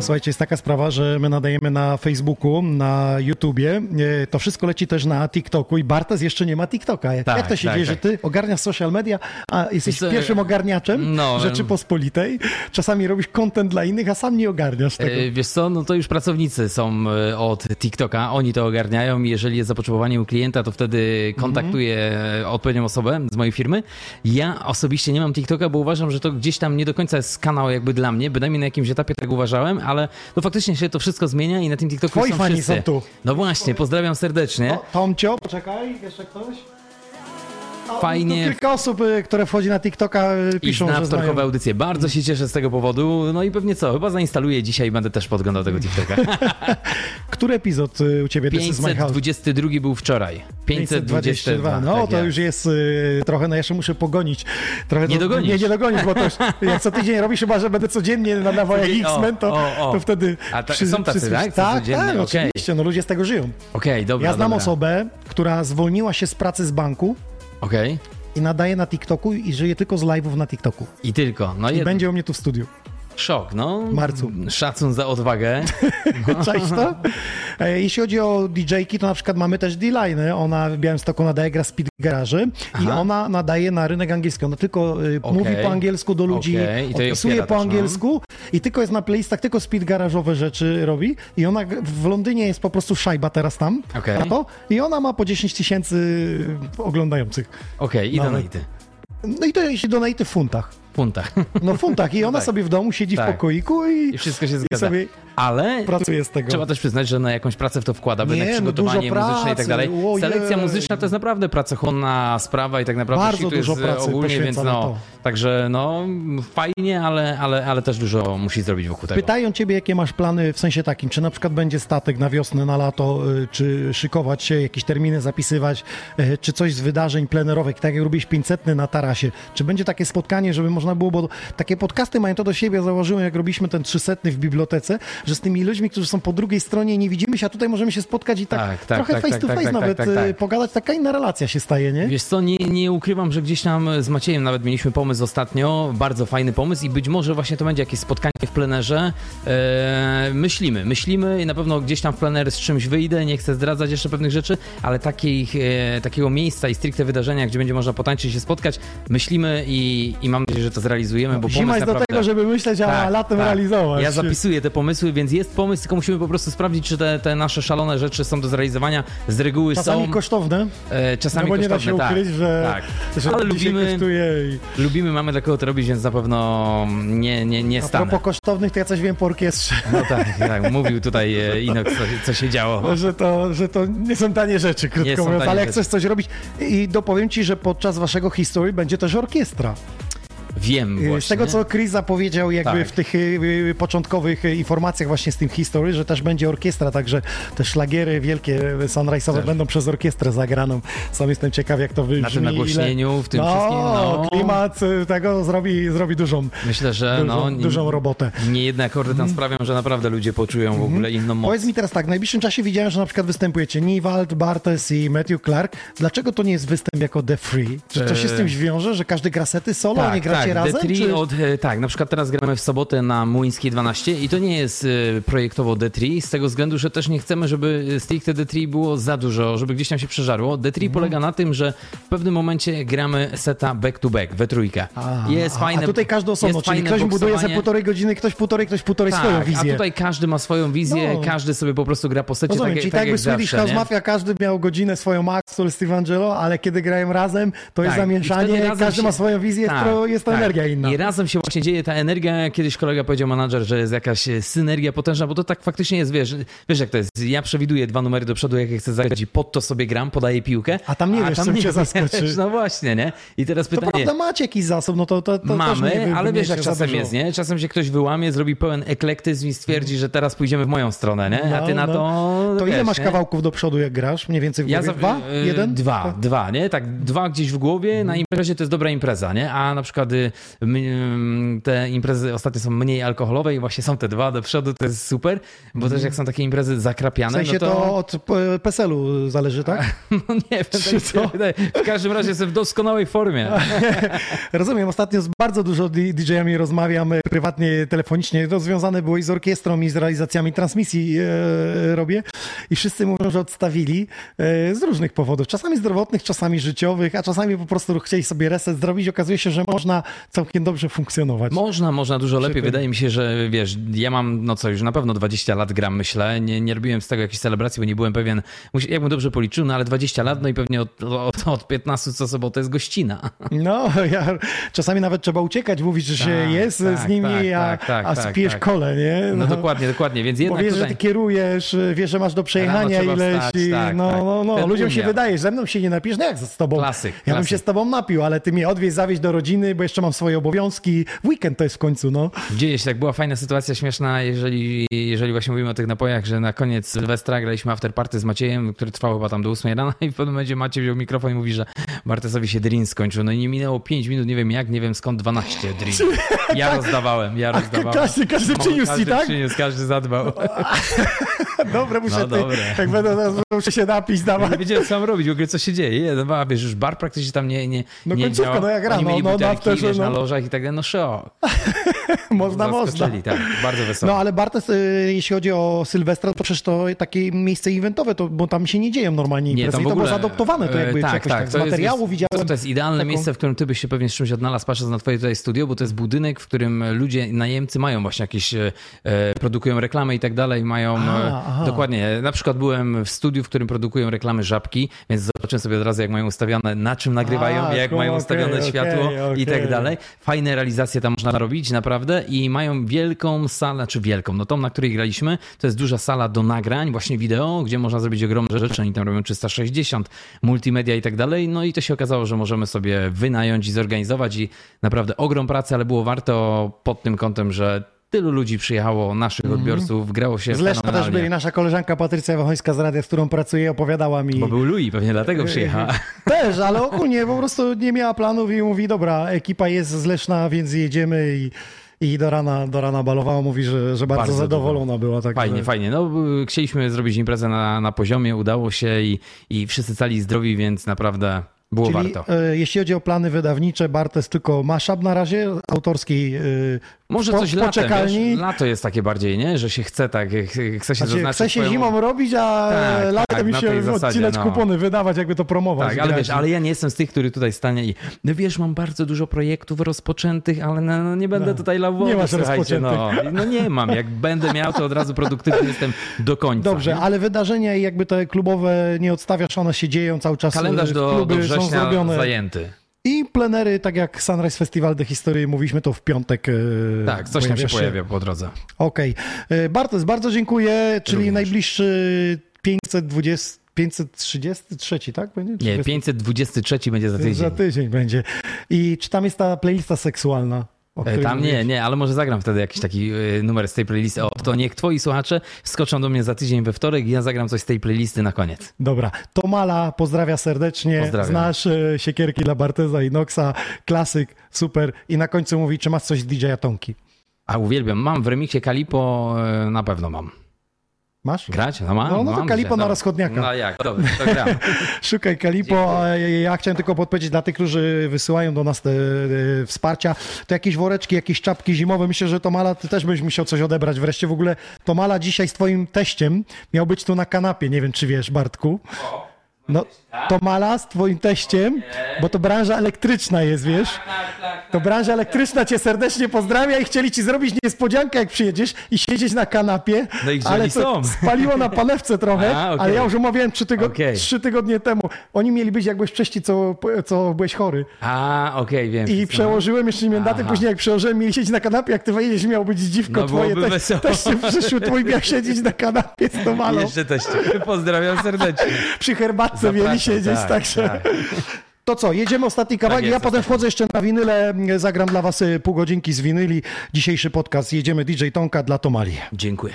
Słuchajcie, jest taka sprawa, że my nadajemy na Facebooku, na YouTubie, to wszystko leci też na TikToku i Bartes jeszcze nie ma TikToka. Jak to się dzieje, że ty ogarniasz social media, a jesteś pierwszym ogarniaczem Rzeczypospolitej? Czasami robisz content dla innych, a sam nie ogarniasz tego. Wiesz co, no to już pracownicy są od TikToka, oni to ogarniają i jeżeli jest zapotrzebowanie u klienta, to wtedy kontaktuję odpowiednią osobę z mojej firmy. Ja osobiście nie mam TikToka, bo uważam, że to gdzieś tam nie do końca jest kanał jakby dla mnie, bynajmniej na jakimś etapie tak uważałem, ale no faktycznie się to wszystko zmienia i na tym TikToku twoi są fani wszyscy. Są tu. No właśnie, pozdrawiam serdecznie. No, Tomcio, poczekaj, jeszcze ktoś? Fajnie. No, kilka osób, które wchodzi na TikToka, piszą, że znają audycje. Bardzo się cieszę z tego powodu. No i pewnie co, chyba zainstaluję dzisiaj i będę też podglądał tego TikToka. Który epizod u ciebie? 522 był wczoraj. 522. No to już jest trochę, no jeszcze muszę pogonić. Trochę nie dogonisz. Nie dogonisz, bo też jak co tydzień robisz, chyba że będę codziennie nadawał jak X-Men, to wtedy... A są tacy, tak? Tak, oczywiście. No ludzie z tego żyją. Dobra. Ja znam osobę, która zwolniła się z pracy z banku. Okej. I nadaje na TikToku i żyje tylko z live'ów na TikToku. I tylko. No i będzie u mnie tu w studiu. Szok, no. Marcu. Szacun za odwagę. No. Cześć to. Jeśli chodzi o DJ-ki, to na przykład mamy też D-Line. Ona w Białymstoku nadaje, gra Speed Garage. I ona nadaje na rynek angielski. Ona tylko mówi po angielsku do ludzi, opisuje po angielsku i tylko jest na playlistach, tylko Speed Garage'owe rzeczy robi. I ona w Londynie jest po prostu szajba teraz tam. Na to. I ona ma po 10 000 oglądających. I donaty. No i to jeśli donaty w funtach. funtach. No w funtach i ona sobie w domu siedzi w pokoiku i wszystko się zgadza. Sobie ale pracuje z tego. Trzeba też przyznać, że na jakąś pracę w to wkłada, by na przygotowanie muzyczne i tak dalej. Selekcja muzyczna to jest naprawdę pracochłonna sprawa i tak naprawdę bardzo dużo jest pracy ogólnie, więc no, także no fajnie, ale też dużo musi zrobić wokół tego. Pytają ciebie, jakie masz plany w sensie takim, czy na przykład będzie statek na wiosnę, na lato, czy szykować się, jakieś terminy zapisywać, czy coś z wydarzeń plenerowych, tak jak robisz 500 na tarasie, czy będzie takie spotkanie, żeby można było, bo takie podcasty mają to do siebie, zauważyłem, jak robiliśmy ten 300 w bibliotece, że z tymi ludźmi, którzy są po drugiej stronie nie widzimy się, a tutaj możemy się spotkać i tak trochę face to face nawet pogadać, taka inna relacja się staje, nie? Wiesz co, nie ukrywam, że gdzieś tam z Maciejem nawet mieliśmy pomysł ostatnio, bardzo fajny pomysł i być może właśnie to będzie jakieś spotkanie w plenerze. Myślimy i na pewno gdzieś tam w plener z czymś wyjdę, nie chcę zdradzać jeszcze pewnych rzeczy, ale takiego miejsca i stricte wydarzenia, gdzie będzie można potańczyć się spotkać, myślimy i mam nadzieję, że to zrealizujemy, bo pomysł naprawdę... do tego, żeby myśleć, a latem realizować. Ja zapisuję te pomysły, więc jest pomysł, tylko musimy po prostu sprawdzić, czy te nasze szalone rzeczy są do zrealizowania. Z reguły czasami są... Czasami kosztowne. Czasami kosztowne, tak. No bo nie da się ukryć, że ale lubimy, mamy dla kogo to robić, więc na pewno nie stanę. A propos kosztownych, to ja coś wiem po orkiestrze. No tak, mówił tutaj Inok, co się działo. Że to nie są tanie rzeczy, krótko mówiąc, ale jak chcesz coś robić i dopowiem ci, że podczas waszego historii będzie też orkiestra. Wiem właśnie. Z tego, co Chris zapowiedział jakby w tych początkowych informacjach właśnie z tym History, że też będzie orkiestra, także te szlagiery wielkie sunrise'owe będą przez orkiestrę zagraną. Sam jestem ciekaw, jak to wybrzmi. Na tym nagłośnieniu, w tym wszystkim. No, klimat tego zrobi dużą, myślę, że dużą robotę. Niejedne akordy tam sprawią, że naprawdę ludzie poczują w ogóle inną moc. Powiedz mi teraz tak, w najbliższym czasie widziałem, że na przykład występujecie Niewald, Bartes i Matthew Clark. Dlaczego to nie jest występ jako The Three? Czy to się z tym wiąże, że każdy gra sety solo, a nie gracie razem? The Three na przykład teraz gramy w sobotę na Młyńskiej 12 i to nie jest projektowo The Three, z tego względu, że też nie chcemy, żeby stricte The Three było za dużo, żeby gdzieś tam się przeżarło. The Three polega na tym, że w pewnym momencie gramy seta back to back, we trójkę. A tutaj każdy osobno, czyli ktoś buduje za półtorej godziny, ktoś półtorej swoją wizję. A tutaj każdy ma swoją wizję, każdy sobie po prostu gra po secie. Rozumiem, czyli tak jakby Swedish House Mafia, każdy miał godzinę swoją Maxwell, Steve Angelo, ale kiedy grają razem, to jest zamieszanie, każdy ma swoją wizję, jest to energia inna. I razem się właśnie dzieje ta energia. Kiedyś kolega powiedział, menadżer, że jest jakaś synergia potężna, bo to tak faktycznie jest, wiesz jak to jest. Ja przewiduję 2 numery do przodu, jakie chcę zagrać i pod to sobie gram, podaję piłkę. A tam nie wiesz, co cię zaskoczy. No właśnie, nie? I teraz pytanie. To prawda, macie jakiś zasób, no to mamy, też ale wiesz jak czasem jest, nie? Czasem się ktoś wyłamie, zrobi pełen eklektyzm i stwierdzi, że teraz pójdziemy w moją stronę, nie? A ty na to... To ile masz kawałków do przodu, jak grasz? Mniej więcej w głowie? Jeden? Dwa, nie? Tak, 2 gdzieś w głowie. Na imprezie to jest dobra impreza, nie? A na przykład te imprezy ostatnio są mniej alkoholowe i właśnie są te 2 do przodu, to jest super, bo też jak są takie imprezy zakrapiane, w sensie to od PESEL-u zależy, tak? No nie wiem, w każdym razie jestem w doskonałej formie. Rozumiem, ostatnio z bardzo dużo DJ-ami rozmawiam prywatnie, telefonicznie, to związane było i z orkiestrą i z realizacjami transmisji robię i wszyscy mówią, że odstawili z różnych powodów, czasami zdrowotnych, czasami życiowych, a czasami po prostu chcieli sobie reset zrobić, okazuje się, że można całkiem dobrze funkcjonować. Można dużo lepiej. Wydaje mi się, że wiesz, ja mam, już na pewno 20 lat gram, myślę. Nie robiłem z tego jakiejś celebracji, bo nie byłem pewien, jakbym dobrze policzył, ale 20 lat, i pewnie od 15 co sobotę jest gościna. No, czasami nawet trzeba uciekać, mówić, że się jest z nimi, a spijesz kole, nie? No dokładnie, więc jednak... Bo wiesz, że ty kierujesz, wiesz, że masz do przejechania ileś i... Ludziom się wydaje, ze mną się nie napijesz, jak z tobą. Ja bym się z tobą napił, ale ty mnie odwieź, zawieź do rodziny, bo jeszcze mam swoje obowiązki. Weekend to jest w końcu, Dzieje się tak. Była fajna sytuacja, śmieszna, jeżeli właśnie mówimy o tych napojach, że na koniec Sylwestra graliśmy afterparty z Maciejem, który trwał chyba tam do 8 rana i w pewnym momencie Maciej wziął mikrofon i mówi, że Bartesowi się drink skończył. No i nie minęło 5 minut, nie wiem jak, nie wiem skąd, 12 drink. Ja rozdawałem. Każdy przyniósł ci, tak? Każdy zadbał. Dobre, jak będę teraz, muszę się napić, dawać. Nie wiedziałem, co mam robić, w ogóle co się dzieje. Wiesz, już bar praktycznie tam nie końcówka, działa. Jak rano. Oni mieli butelki, wiesz, na lożach i tak dalej, można. Tak, bardzo wesoło. No ale Bartes, jeśli chodzi o Sylwestra, to przecież to takie miejsce eventowe, bo tam się nie dzieją normalnie imprezy. To było zaadoptowane to jakby z materiału widziałem. To jest idealne miejsce, w którym ty byś się pewnie z czymś odnalazł, patrząc na twoje tutaj studio, bo to jest budynek, w którym ludzie, najemcy mają właśnie jakieś, produkują reklamy i tak dalej, mają... Dokładnie. Na przykład byłem w studiu, w którym produkują reklamy Żabki, więc patrzyłem sobie od razu, jak mają ustawione, na czym nagrywają, jak mają ustawione światło i tak dalej. Fajne realizacje tam można robić, naprawdę. I mają wielką salę, znaczy wielką, no tą, na której graliśmy, to jest duża sala do nagrań, właśnie wideo, gdzie można zrobić ogromne rzeczy. Oni tam robią 360, multimedia i tak dalej. No i to się okazało, że możemy sobie wynająć i zorganizować i naprawdę ogrom pracy, ale było warto pod tym kątem, że tylu ludzi przyjechało, naszych odbiorców, grało się fenomenalnie. Z Leszna też byli, nasza koleżanka Patrycja Wachońska z radia, z którą pracuję, opowiadała mi... Bo był Louis, pewnie dlatego przyjechała. Też, ale ogólnie po prostu nie miała planów i mówi, dobra, ekipa jest z Leszna, więc jedziemy i do rana balowała, mówi, że bardzo zadowolona była. Tak, fajnie, fajnie. No, chcieliśmy zrobić imprezę na poziomie, udało się i wszyscy cali zdrowi, więc naprawdę... Było czyli, warto. Jeśli chodzi o plany wydawnicze, Bartes tylko mashup na razie, autorski może coś latem, wiesz, lato jest takie bardziej, nie? Że się chce tak, chce się zaznaczyć. Chce się zimą robić, a tak, latem tak, się odcinać kupony, wydawać, jakby to promować. Tak, ale wiesz, ale ja nie jestem z tych, który tutaj stanie i no wiesz, mam bardzo dużo projektów rozpoczętych, ale no, nie będę tutaj lawował. Nie masz rozpoczętych. No nie mam. Jak będę miał, to od razu produktywny jestem do końca. Dobrze, nie? Ale wydarzenia i jakby te klubowe nie odstawiasz, one się dzieją cały czas. Kalendarz do września są zrobione. Zajęty. I plenery, tak jak Sunrise Festival de Historii mówiliśmy, to w piątek. Tak, coś tam się pojawia po drodze. Okej. Okay. Bartosz, bardzo dziękuję. Czyli również. Najbliższy 533, tak? Będzie? Nie, 523 będzie za tydzień. Za tydzień będzie. I czy tam jest ta playlista seksualna? Tam nie, ale może zagram wtedy jakiś taki numer z tej playlisty. O, to niech twoi słuchacze wskoczą do mnie za tydzień we wtorek i ja zagram coś z tej playlisty na koniec. Dobra, Tomala pozdrawia serdecznie. Pozdrawiam. Znasz siekierki dla Bartesa i Noxa, klasyk, super. I na końcu mówi, czy masz coś z DJ-a Tomki? A uwielbiam, mam w remiksie Kalipo, na pewno mam. Masz? Grać? No mam. No to mam Kalipo na rozchodniaka. No jak? Dobra, to gram. Szukaj Kalipo. Ja chciałem tylko podpowiedzieć dla tych, którzy wysyłają do nas te wsparcia, to jakieś woreczki, jakieś czapki zimowe. Myślę, że Tomala, ty też byś musiał coś odebrać wreszcie. W ogóle Tomala dzisiaj z twoim teściem miał być tu na kanapie. Nie wiem, czy wiesz, Bartku. No, Tomala z twoim teściem, bo to branża elektryczna jest, wiesz? To branża elektryczna cię serdecznie pozdrawia i chcieli ci zrobić niespodziankę, jak przyjedziesz i siedzieć na kanapie, no i ale to spaliło na panewce trochę, ale ja już omawiałem 3 tygodnie temu. Oni mieli być jakbyś wcześniej, co byłeś chory. Wiem. I przełożyłem jeszcze daty, później jak przełożyłem, mieli siedzieć na kanapie, jak ty wejdziesz, miał być dziwko no, twoje. Teście przyszły, twój miał siedzieć na kanapie z Tomalą. Jeszcze teście. Pozdrawiam serdecznie. Przy herbatce mieli siedzieć, także... Tak. To co, jedziemy ostatni kawałek, tak jest, ja potem wchodzę jeszcze na winyle, zagram dla was pół godzinki z winyli. Dzisiejszy podcast Jedziemy DJ Tomka dla Tomali. Dziękuję.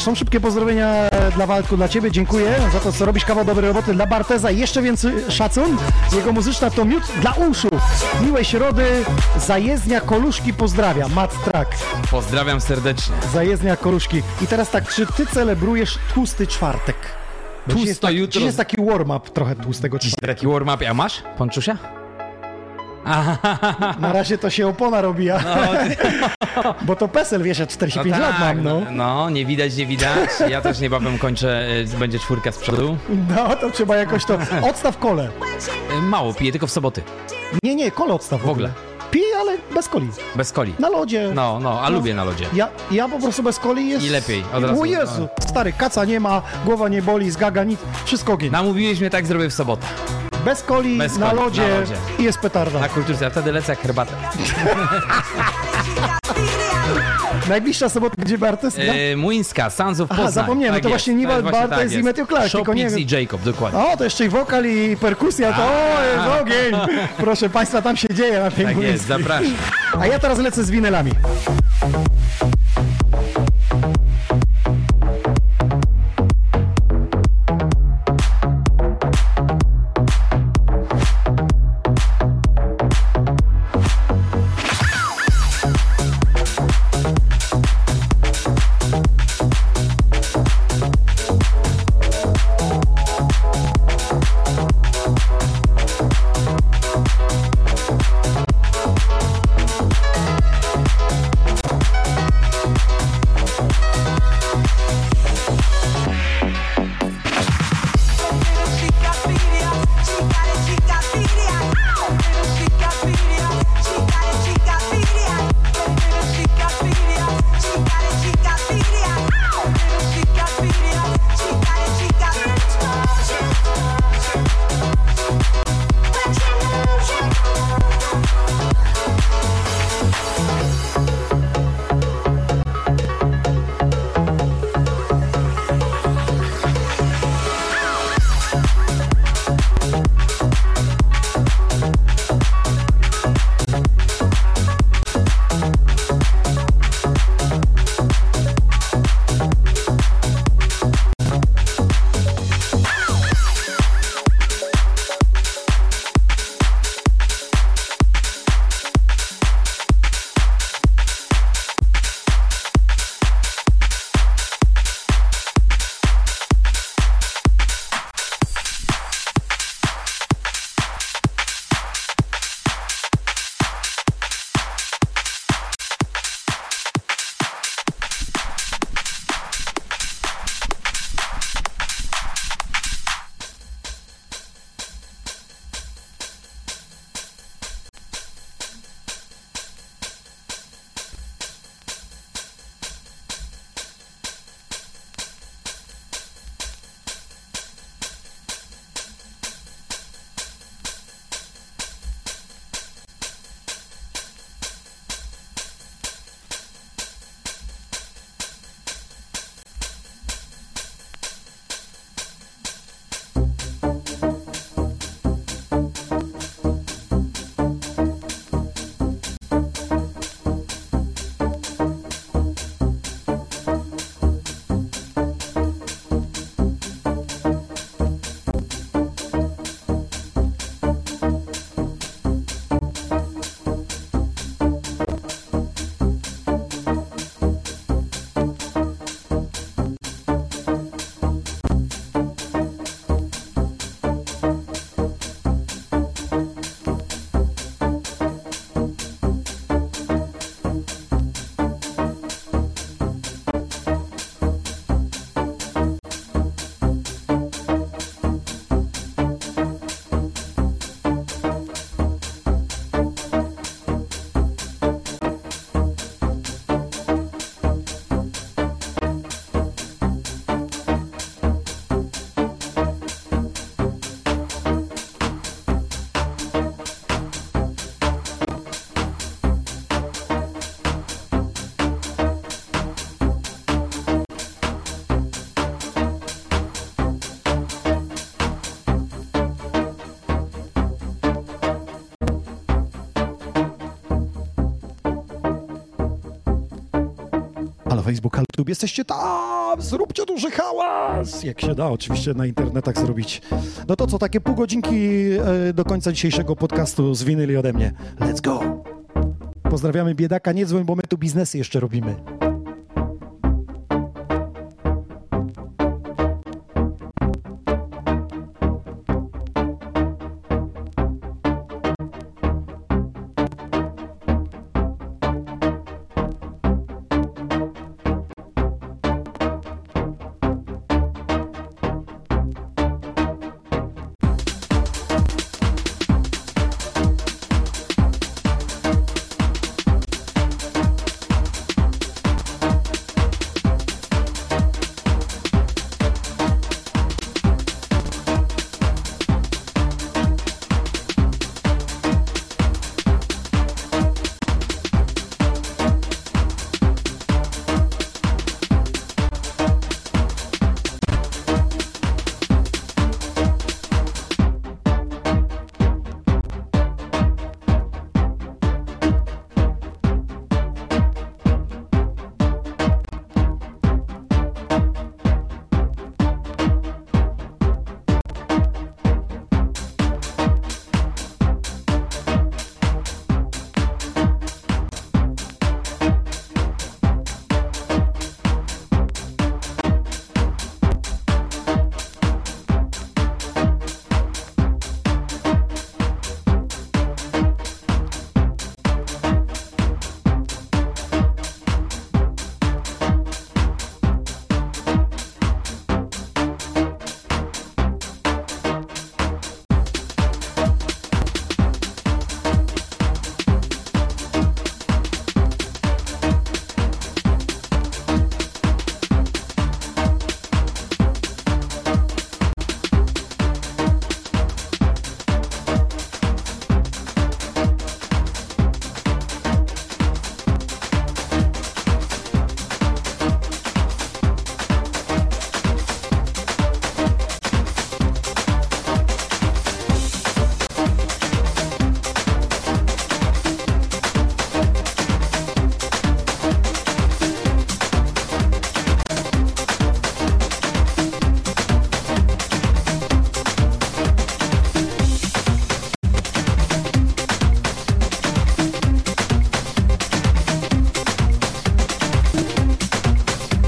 Są szybkie pozdrowienia dla Waldku, dla Ciebie. Dziękuję za to, co robisz. Kawał dobrej roboty dla Barteza. Jeszcze więcej szacun. Jego muzyczna to miód dla uszu. Miłej środy. Zajezdnia Koluszki pozdrawia. Matt Track. Pozdrawiam serdecznie. Zajezdnia Koluszki. I teraz tak, czy Ty celebrujesz tłusty czwartek? Tłusto jest tak, jutro. Dziś jest taki warm-up trochę tłustego czwartku. Taki warm-up. A masz ponczusia? Na razie to się opona robi, no, bo to PESEL, wiesz, ja 45 no tak, lat mam, no. No, nie widać, nie widać. Ja też niebawem kończę, będzie czwórka z przodu. No, to trzeba jakoś to... Odstaw kolę. Mało piję, tylko w soboty. Nie, nie, kolę odstaw w ogóle. Piję, ale bez coli. Bez coli. Na lodzie. No, no, a no, lubię na lodzie. Ja po prostu bez coli jest... I lepiej, od razu. O Jezu, stary, kaca nie ma, głowa nie boli, zgaga, nic, wszystko ginie. Namówiłeś mnie, tak zrobię w sobotę. Bez coli, na lodzie i jest petarda. Na kulturce, a wtedy lecę jak herbatę. Najbliższa sobota, gdzie Bartes? Młyńska, Sons of Poznań. Aha, zapomniałem, tak to jest. Właśnie Niwald, Bartes tak i Matthew Clark. Showpix i Jacob, dokładnie. O, to jeszcze i wokal i perkusja, to jest ogień. Proszę Państwa, tam się dzieje na tej tak Młyńskiej. Jest, zapraszam. A ja teraz lecę z winylami. Facebook, YouTube, jesteście tam! zróbcie duży hałas, jak się da oczywiście na internetach zrobić. No to co, takie pół godzinki do końca dzisiejszego podcastu z winyli ode mnie. Let's go! Pozdrawiamy biedaka, nie dzwoń, bo my tu biznesy jeszcze robimy.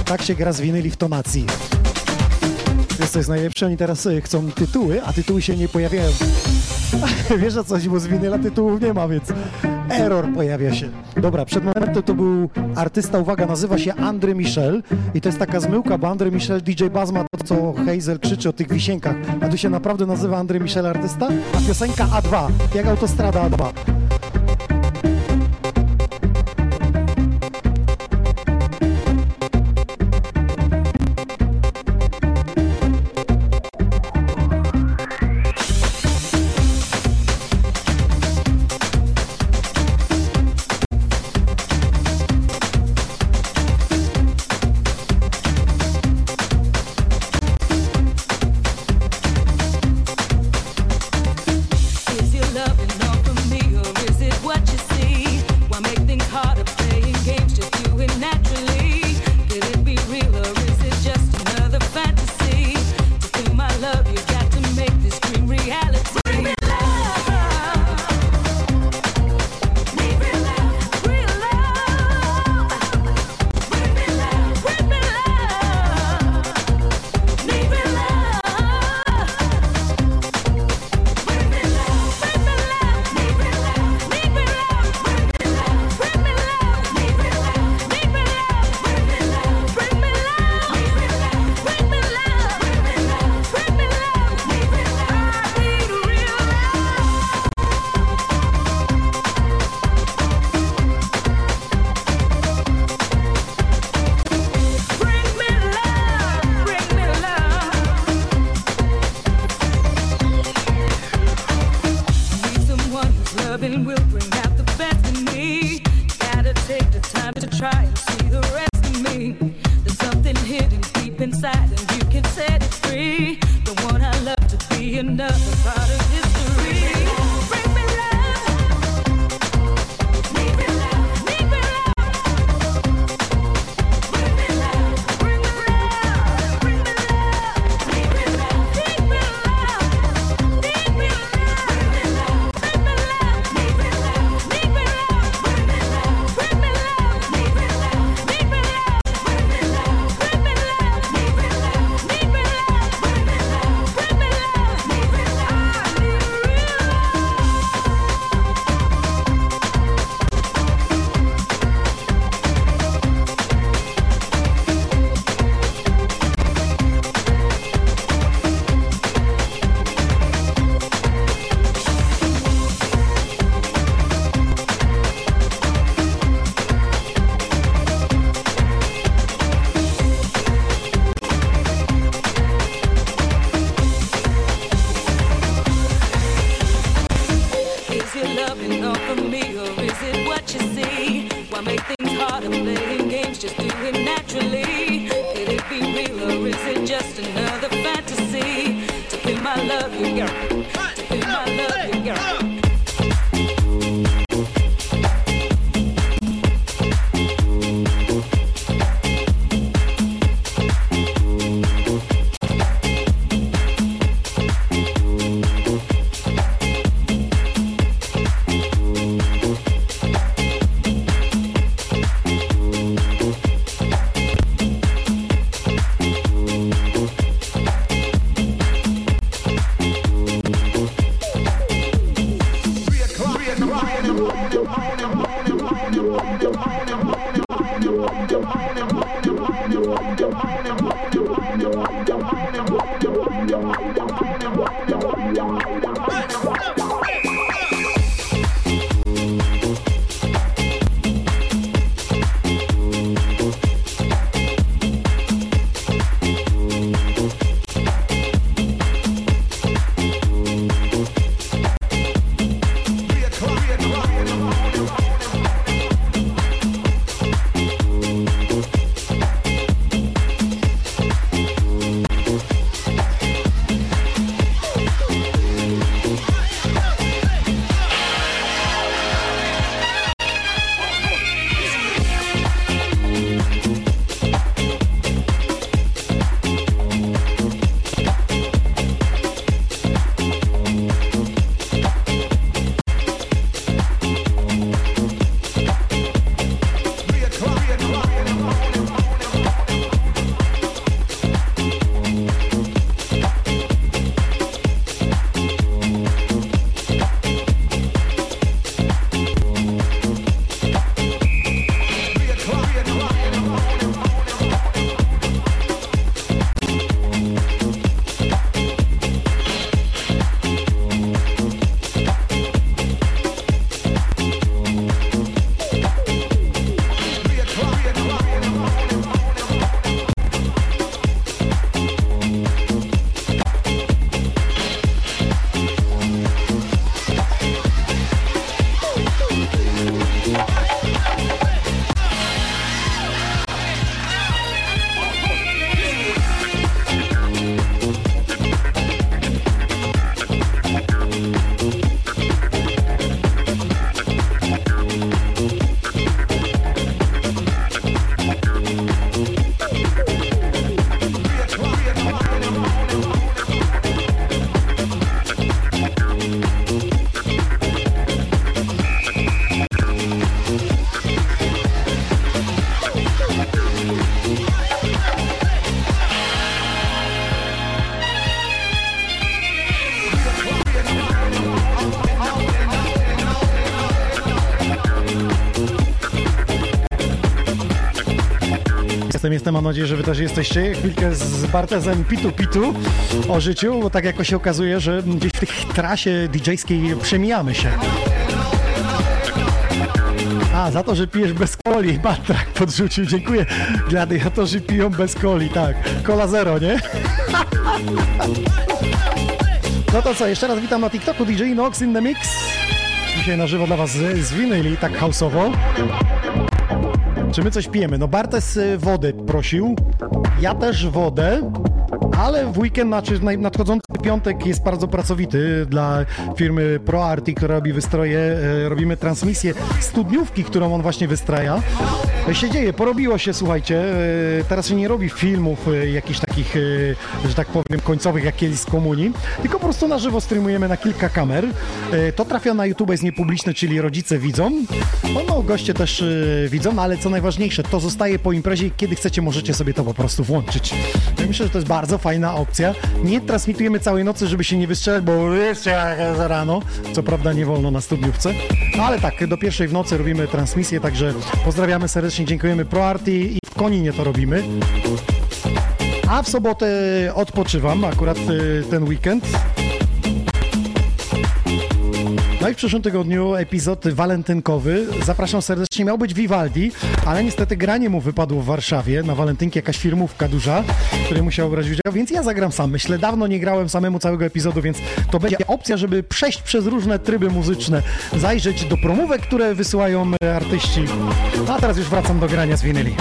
Tak się gra z winyli w tonacji. Jest coś najlepsze, oni teraz chcą tytuły, a tytuły się nie pojawiają. Wiesz o coś, bo z winyla tytułów nie ma, więc error pojawia się. Dobra, przed momentem to był artysta, uwaga, nazywa się André Michel i to jest taka zmyłka, bo André Michel DJ Bazma, to co Hazel krzyczy o tych wisienkach, a tu się naprawdę nazywa André Michel artysta, a piosenka A2, jak autostrada A2. Is your love enough for me, or is it happen naturally. Could it be real or is it just another fantasy? To be my love, you girl. To be my love, you girl. Jestem, mam nadzieję, że wy też jesteście. Chwilkę z Bartezem Pitu o życiu, bo tak jako się okazuje, że gdzieś w tych trasie DJ-skiej przemijamy się. A, za to, że pijesz bez coli, Bartrak podrzucił, dziękuję. Gladiatorzy piją bez coli, tak. Cola zero, nie? No to co, jeszcze raz witam na TikToku, DJ Nox in the Mix. Dzisiaj na żywo dla was z winyli, tak house'owo. Czy my coś pijemy? No Bartes wody prosił, ja też wodę, ale w weekend, znaczy nadchodzący piątek jest bardzo pracowity dla firmy ProArti, która robi wystroje, robimy transmisję studniówki, którą on właśnie wystraja. Się dzieje, porobiło się, słuchajcie, teraz się nie robi filmów jakichś takich, że tak powiem, końcowych jak kiedyś z komunii, tylko po prostu na żywo streamujemy na kilka kamer. To trafia na YouTube, jest niepubliczne, czyli rodzice widzą, no goście też widzą, ale co najważniejsze, to zostaje po imprezie i kiedy chcecie, możecie sobie to po prostu włączyć. Myślę, że to jest bardzo fajna opcja. Nie transmitujemy całej nocy, żeby się nie wystrzelać, bo jeszcze za rano, co prawda nie wolno na studniówce, ale tak, do 1:00 w nocy robimy transmisję, także pozdrawiamy serdecznie. Dziękujemy ProArti i w Koninie to robimy. A w sobotę odpoczywam, akurat ten weekend. No i w przyszłym tygodniu epizod walentynkowy. Zapraszam serdecznie. Miał być Vivaldi, ale niestety granie mu wypadło w Warszawie. Na walentynki jakaś firmówka duża, której musiał brać udział, więc ja zagram sam. Myślę, dawno nie grałem samemu całego epizodu, więc to będzie opcja, żeby przejść przez różne tryby muzyczne, zajrzeć do promówek, które wysyłają artyści. A teraz już wracam do grania z winyli.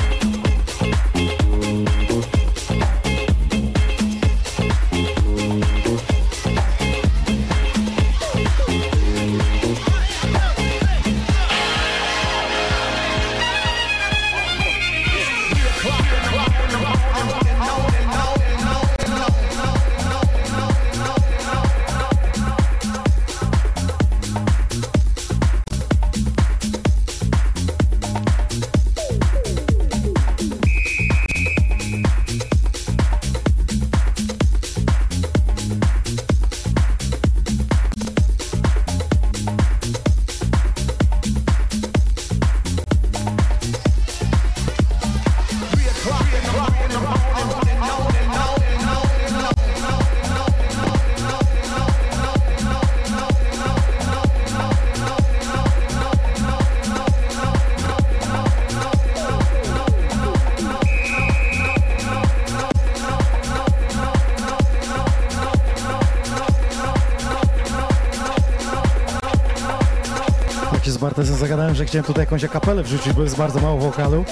To sobie zagadałem, że chciałem tutaj jakąś akapelę wrzucić, bo jest bardzo mało wokalu.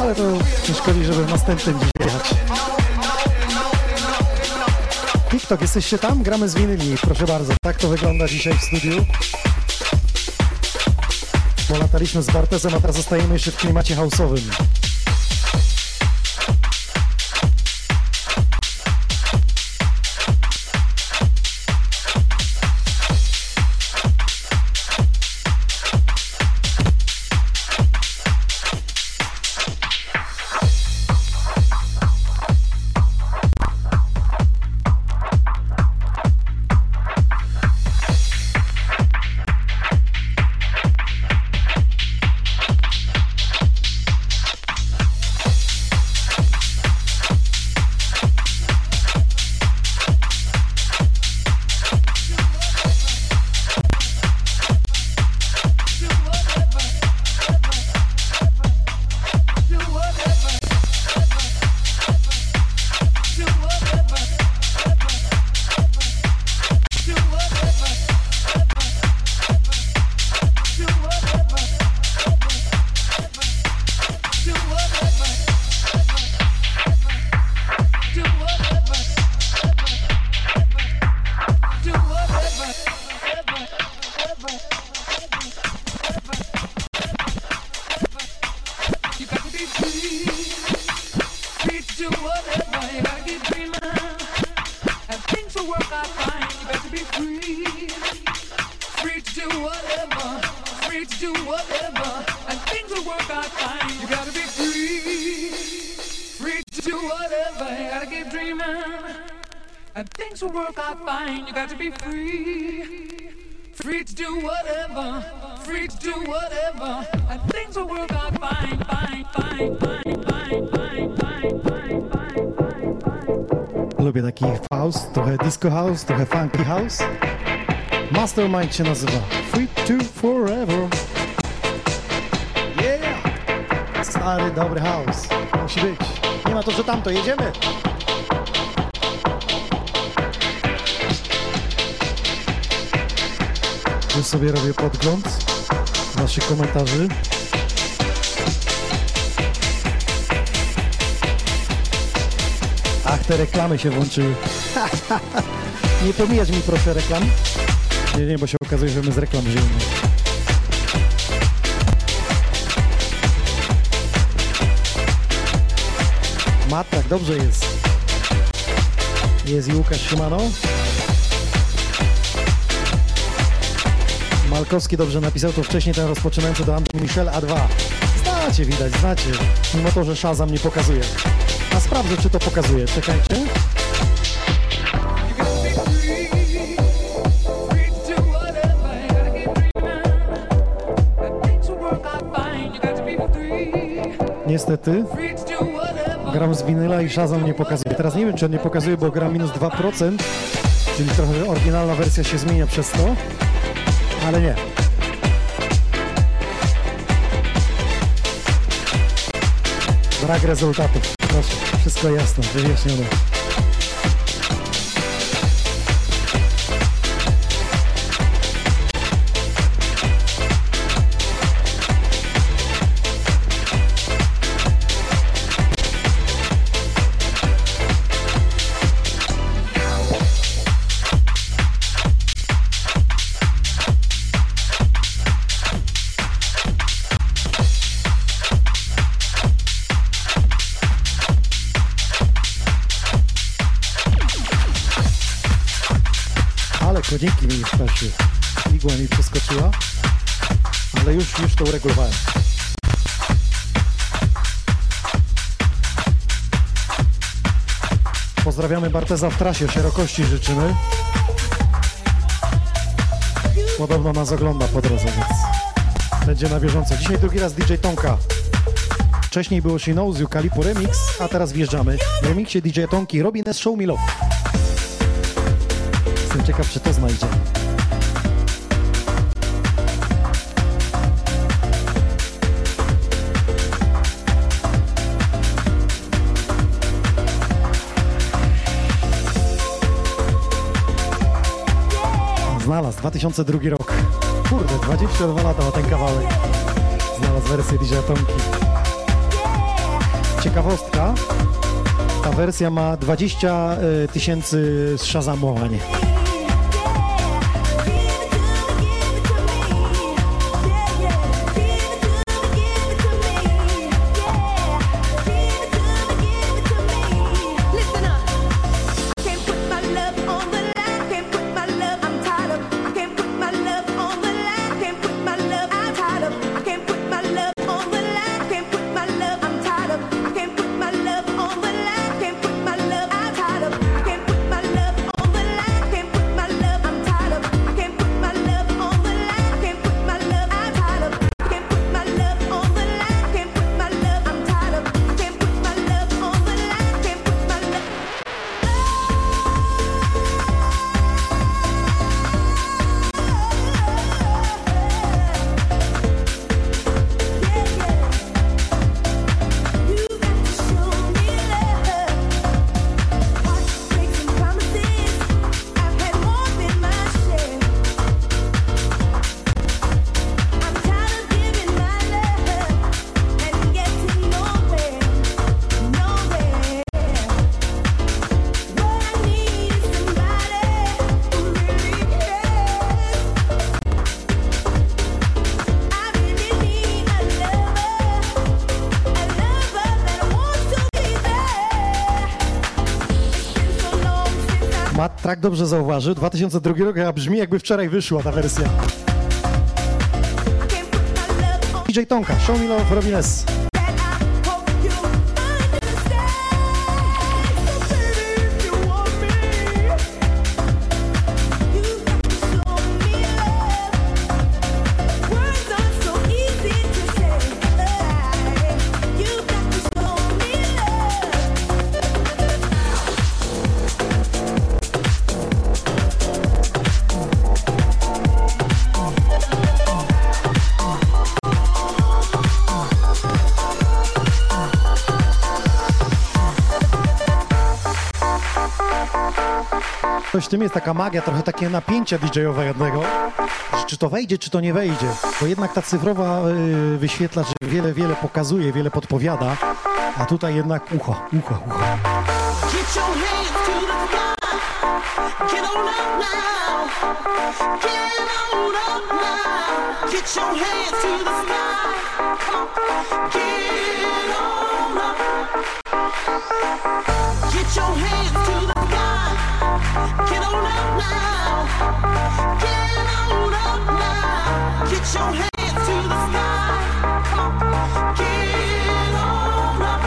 Ale to nie szkodzi, żeby w następnym dziś jechać. TikTok, jesteście tam? Gramy z winyli, proszę bardzo. Tak to wygląda dzisiaj w studiu. Bo lataliśmy z Bartesem, a teraz zostajemy jeszcze w klimacie house'owym. Lubię taki house, trochę disco house, trochę funky house. Mastermind się nazywa. Free to forever. Yeah! Stary, dobry house. Musi być. Nie ma to, że tamto. Jedziemy! Już sobie robię podgląd naszych komentarzy. Ach, te reklamy się włączyły. Nie pomijać mi proszę reklam. Nie, nie, bo się okazuje, że my z reklam żyjemy. Matak, dobrze jest. Jest i Łukasz Szymano. Malkowski dobrze napisał to wcześniej, ten rozpoczynający do Andrew Michel A2. Znacie, widać, znacie. Mimo to, że Shazam nie pokazuje. A sprawdzę, czy to pokazuje. Czekajcie. Niestety gram z winyla i Shazam nie pokazuje. Teraz nie wiem, czy on nie pokazuje, bo gram minus 2%, czyli trochę oryginalna wersja się zmienia przez to, ale nie. Brak rezultatów. Proszę, wszystko jasne, wyjaśnione. Dzięki mi starszy. Igła mi przeskoczyła, ale już to uregulowałem. Pozdrawiamy Barteza w trasie, szerokości życzymy. Podobno nas ogląda po drodze, więc będzie na bieżąco. Dzisiaj drugi raz DJ Tomka. Wcześniej było She Knows You, Kalipu Remix, a teraz wjeżdżamy. W remiksie DJ Tomki Robin S. Show Me Love. Ciekaw, czy to znajdzie. Znalazł 2002 rok. Kurde. 22 lata ma ten kawałek. Znalazł wersję DJ Tomki. Ciekawostka, ta wersja ma 20 000 szazamowań. Tak dobrze zauważył, 2002 rok, a brzmi jakby wczoraj wyszła ta wersja. DJ Tomka, Show Me Love, Robin S. W tym jest taka magia, trochę takie napięcia DJ-owe jednego, czy to wejdzie, czy to nie wejdzie, bo jednak ta cyfrowa wyświetlacz wiele pokazuje, wiele podpowiada, a tutaj jednak ucho. Get on up now, get on up now, get your hands to the sky, get on up, get your hands to the sky, get on up now, get on up now, get your hands to the sky, get on up,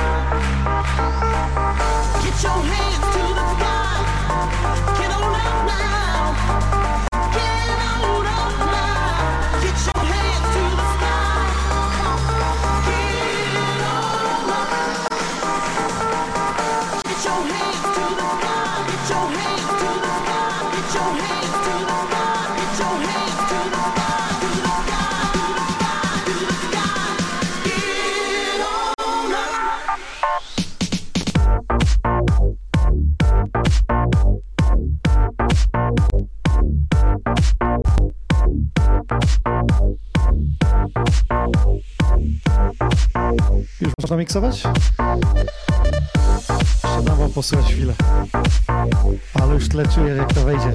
get your hands to the sky, get your hands. Już można miksować? Jeszcze dam wam posłuchać chwilę. Ale już tle czuję, jak to wejdzie.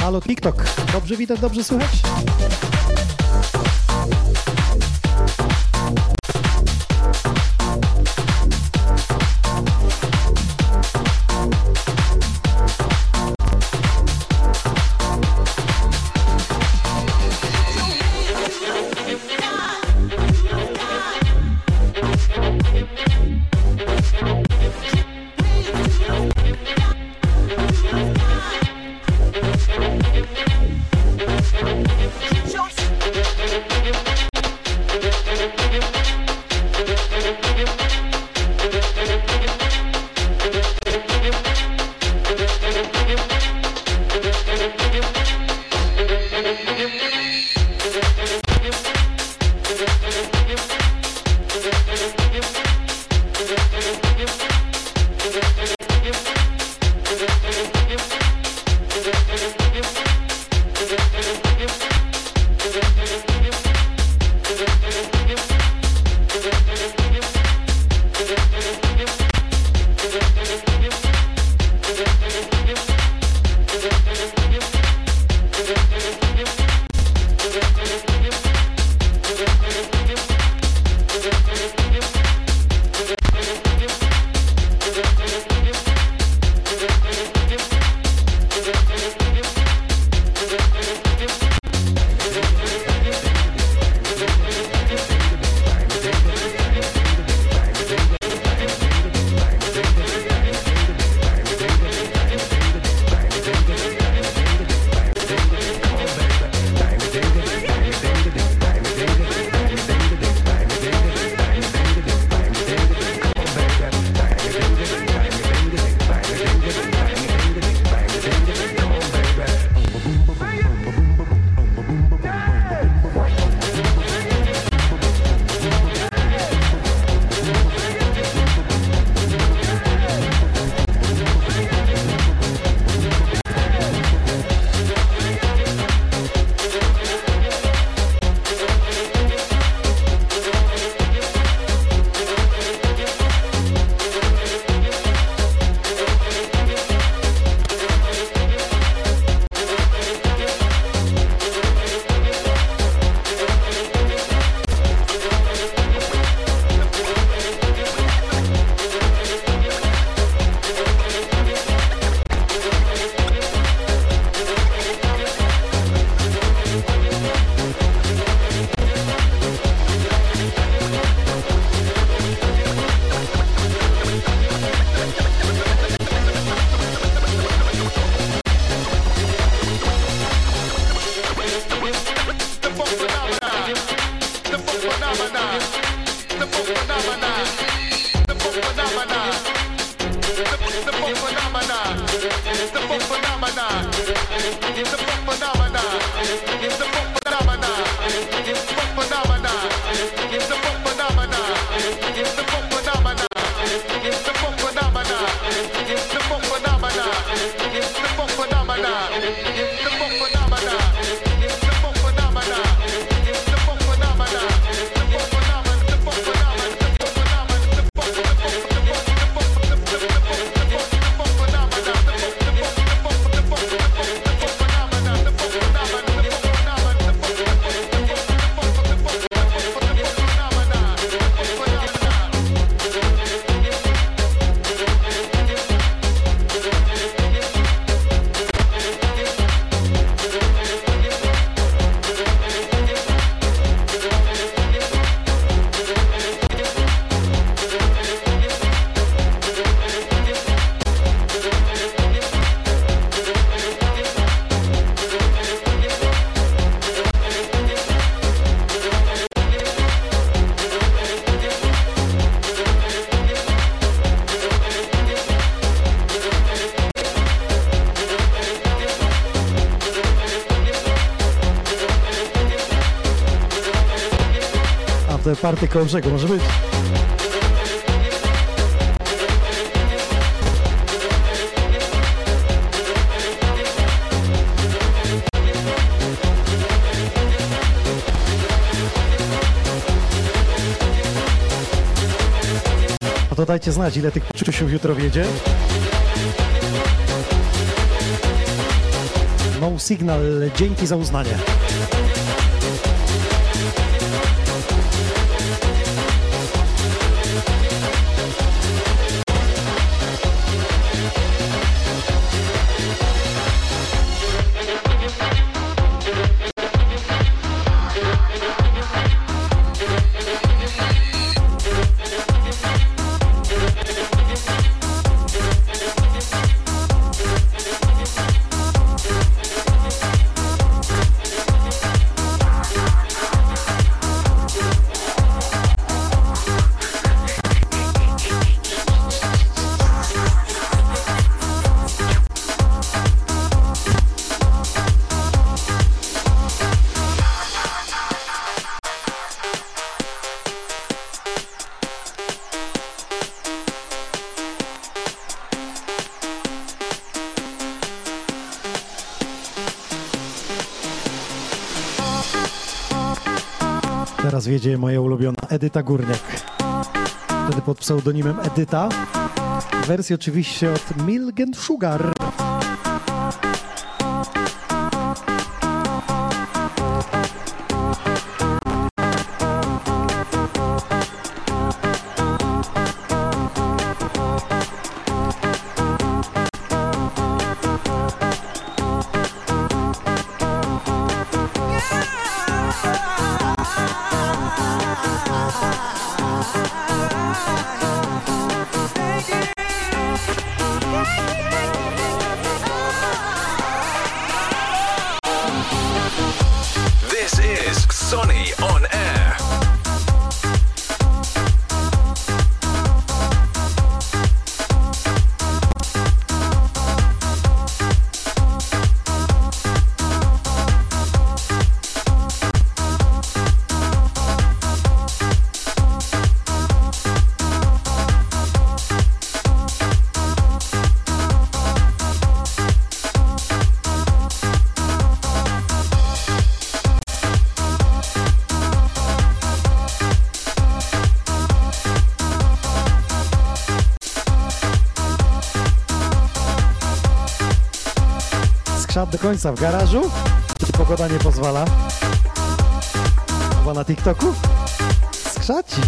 Halo TikTok, dobrze widać, dobrze słychać? Get your te partie koło brzegu, może być. A to dajcie znać, ile tych poczusiów jutro wjedzie. No Signal, dzięki za uznanie. Teraz wiedzie moja ulubiona Edyta Górniak. Wtedy pod pseudonimem Edyta. Wersja oczywiście od Milk and Sugar. Do końca w garażu, jeśli pogoda nie pozwala. Chyba na TikToku? Skrzaci.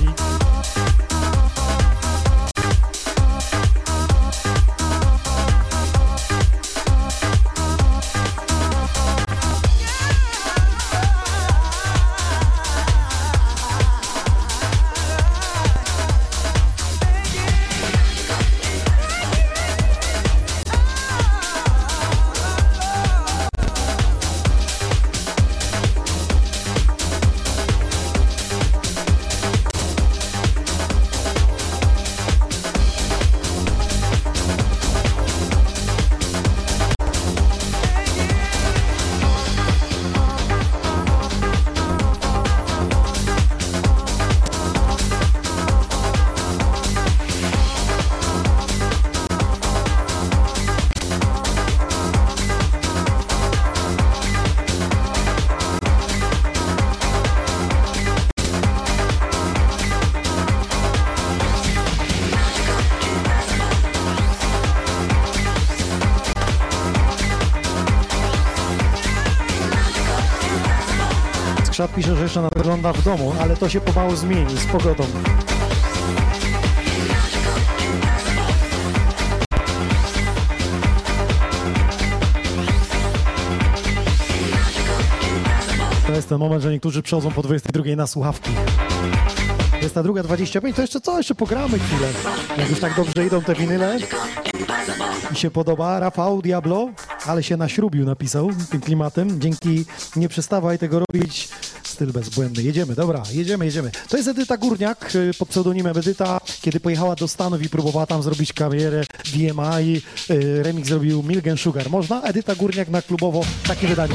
Pisze, że jeszcze nadgląda w domu, ale to się pomału zmieni z pogodą. To jest ten moment, że niektórzy przychodzą po 22 na słuchawki. Jest ta 2:25, to jeszcze co? Jeszcze pogramy chwilę. Jak już tak dobrze idą te winyle i się podoba. Rafał Diablo, ale się naśrubił, napisał tym klimatem. Dzięki, nie przestawaj tego robić. Styl bezbłędny. Jedziemy, dobra, jedziemy. To jest Edyta Górniak, pod pseudonimem Edyta, kiedy pojechała do Stanów i próbowała tam zrobić karierę VMI. Remix zrobił Milk and Sugar. Można? Edyta Górniak na klubowo. Takie wydanie.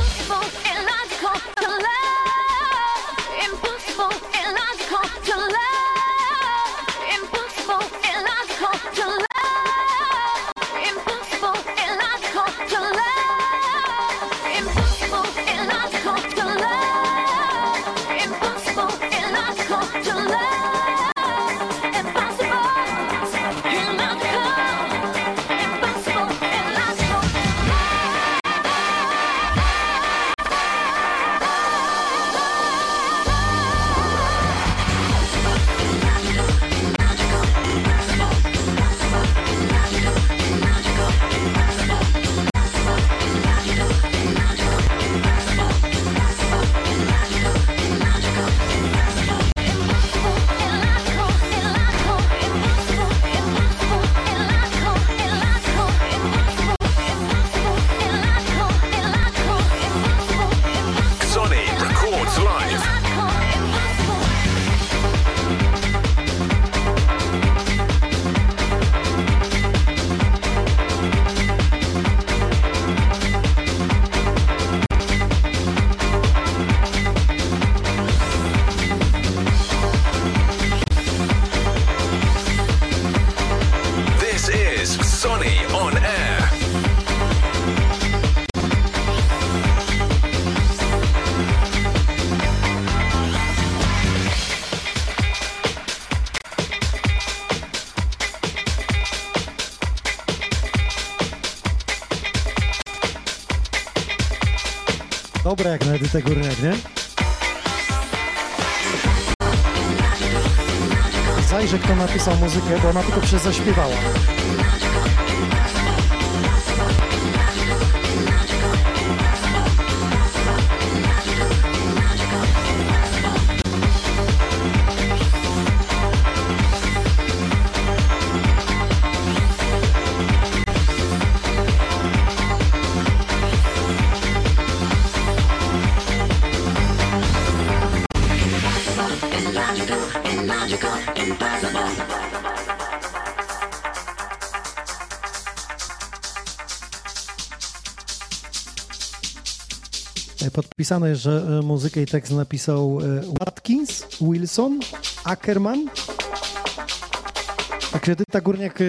Dobre jak na Edytę Górniak, nie? Zajrzę, kto napisał muzykę, bo ona tylko przez zaśpiewała. Podpisane, że muzykę i tekst napisał Watkins, Wilson, Ackerman. Także Edyta Górniak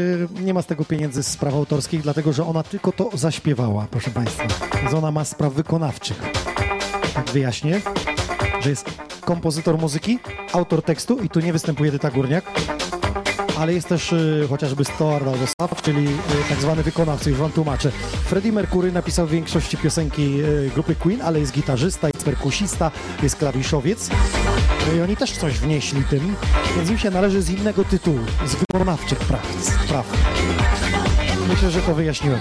nie ma z tego pieniędzy z praw autorskich, dlatego że ona tylko to zaśpiewała, proszę Państwa. Więc ona ma z praw wykonawczych. Tak wyjaśnię, że jest kompozytor muzyki, autor tekstu i tu nie występuje Edyta Górniak, ale jest też chociażby Stoard albo Sav, czyli tak zwany wykonawca, już Wam tłumaczę. Freddie Mercury napisał w większości piosenki grupy Queen, ale jest gitarzysta, jest perkusista, jest klawiszowiec i oni też coś wnieśli tym, więc im się należy z innego tytułu, z wykonawczych praw. Myślę, że to wyjaśniłem.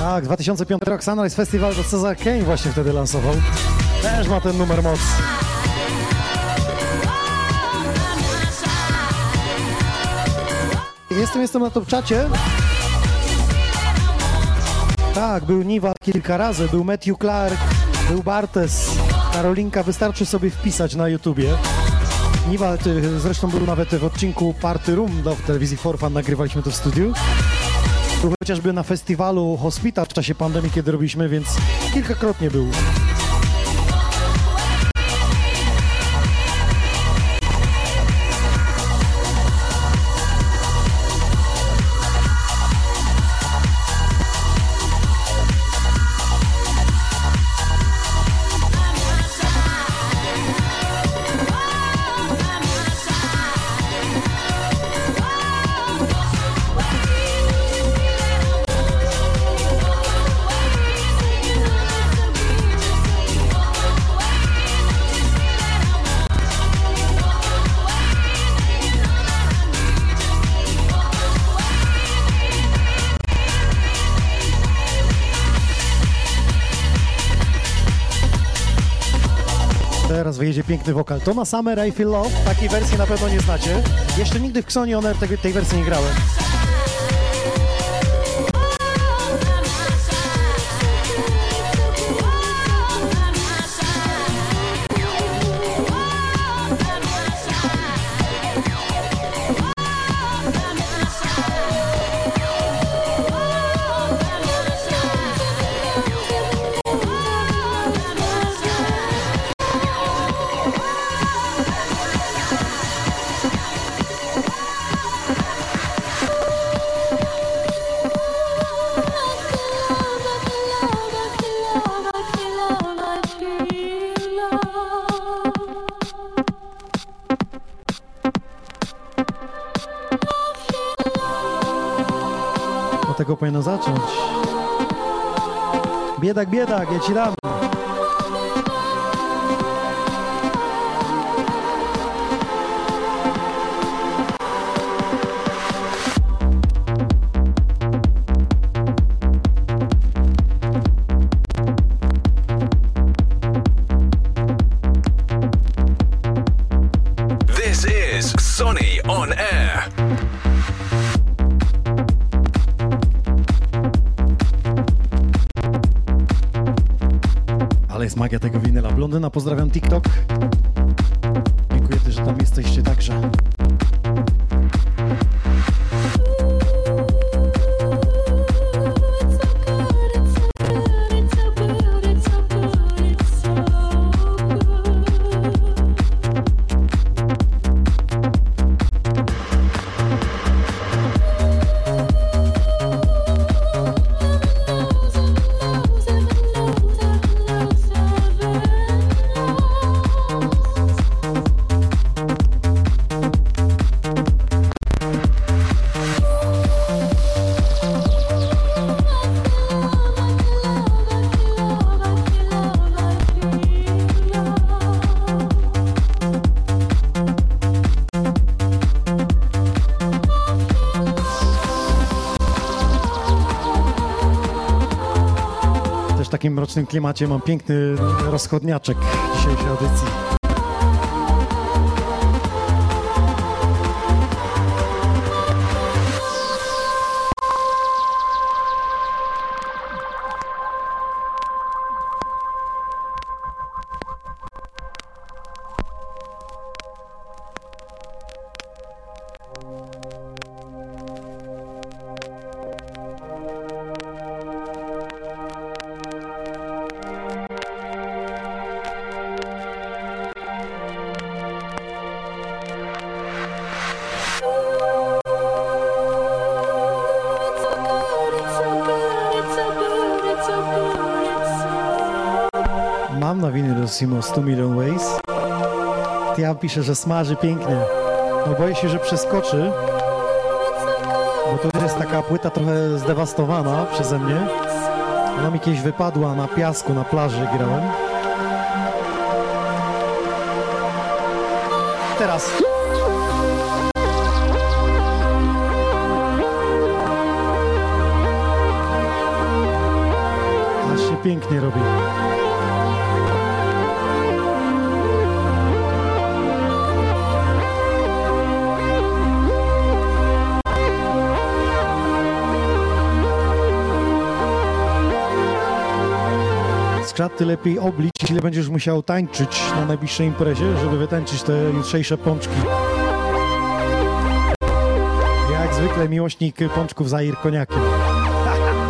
Tak, 2005 rok Sunrise Festival, to Cezar Kane właśnie wtedy lansował. Też ma ten numer moc. Jestem na Topczacie. Tak, był Niwa kilka razy, był Matthew Clark, był Bartes, Karolinka, wystarczy sobie wpisać na YouTubie. Niwa zresztą był nawet w odcinku Party Room w telewizji Forfan, nagrywaliśmy to w studiu. Był chociażby na festiwalu Hospital w czasie pandemii, kiedy robiliśmy, więc kilkakrotnie był. zaraz wyjedzie piękny wokal. To ma Summer I Feel Love, takiej wersji na pewno nie znacie. Jeszcze nigdy w Xoni On Air tej wersji nie grałem. Tego powinno zacząć. Biedak, biedak, ja ci dam. This is Xoni On Air. Jest magia tego winyla. Blondyna, pozdrawiam TikTok. Dziękuję też, że tam jesteście także. W takim mrocznym klimacie mam piękny rozchodniaczek dzisiejszej audycji. Mam na winylu Simo 100 Million Ways. Ja piszę, że smaży pięknie. No boję się, że przeskoczy, bo to jest taka płyta trochę zdewastowana przeze mnie. Ona mi kiedyś wypadła na piasku, na plaży grałem. Teraz... Aż się pięknie robi. Ty lepiej oblicz, ile będziesz musiał tańczyć na najbliższej imprezie, żeby wytańczyć te jutrzejsze pączki. Jak zwykle miłośnik pączków Zair koniakiem.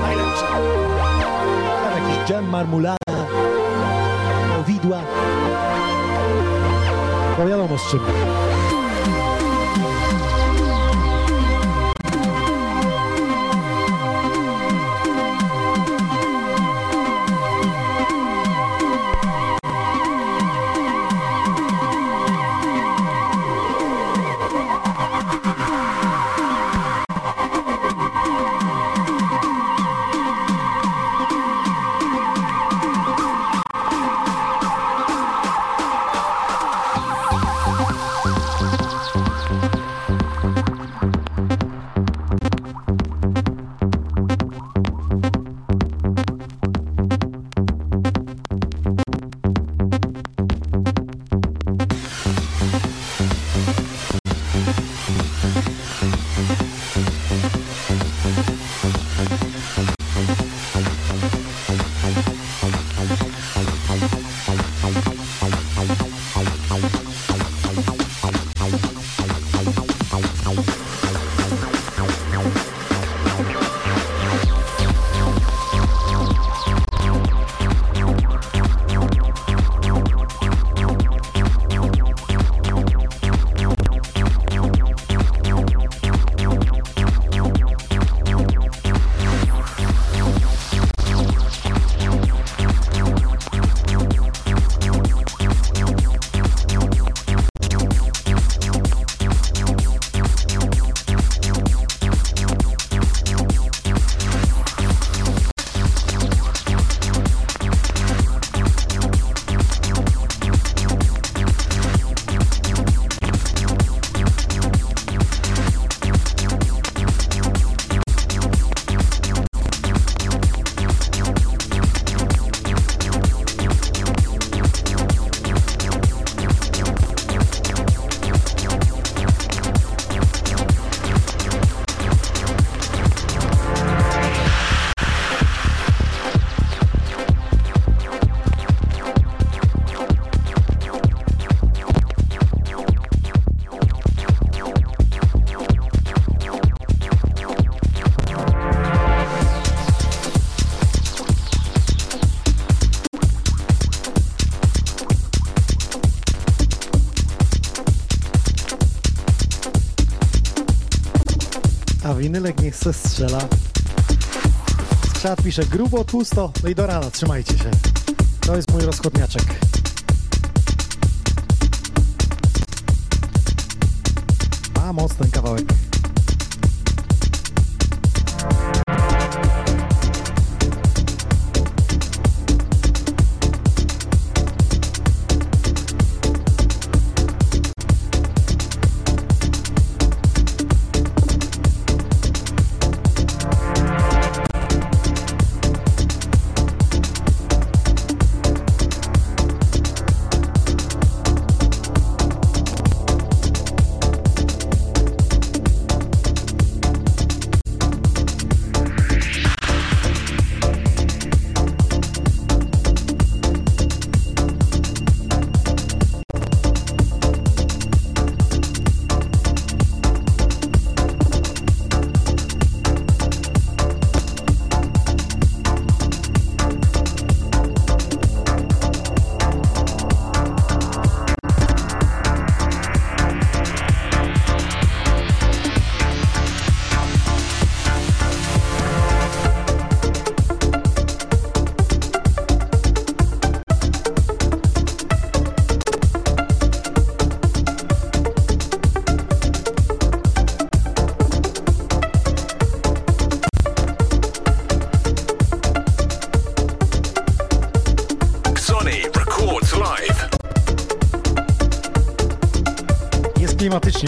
Najlepsze. Jakiś dżem, marmulada, widła. To wiadomo z czym. Winylek niech se strzela. Czat pisze grubo, tłusto, no i do rana, trzymajcie się. To jest mój rozchodniaczek. Ma moc ten kawałek.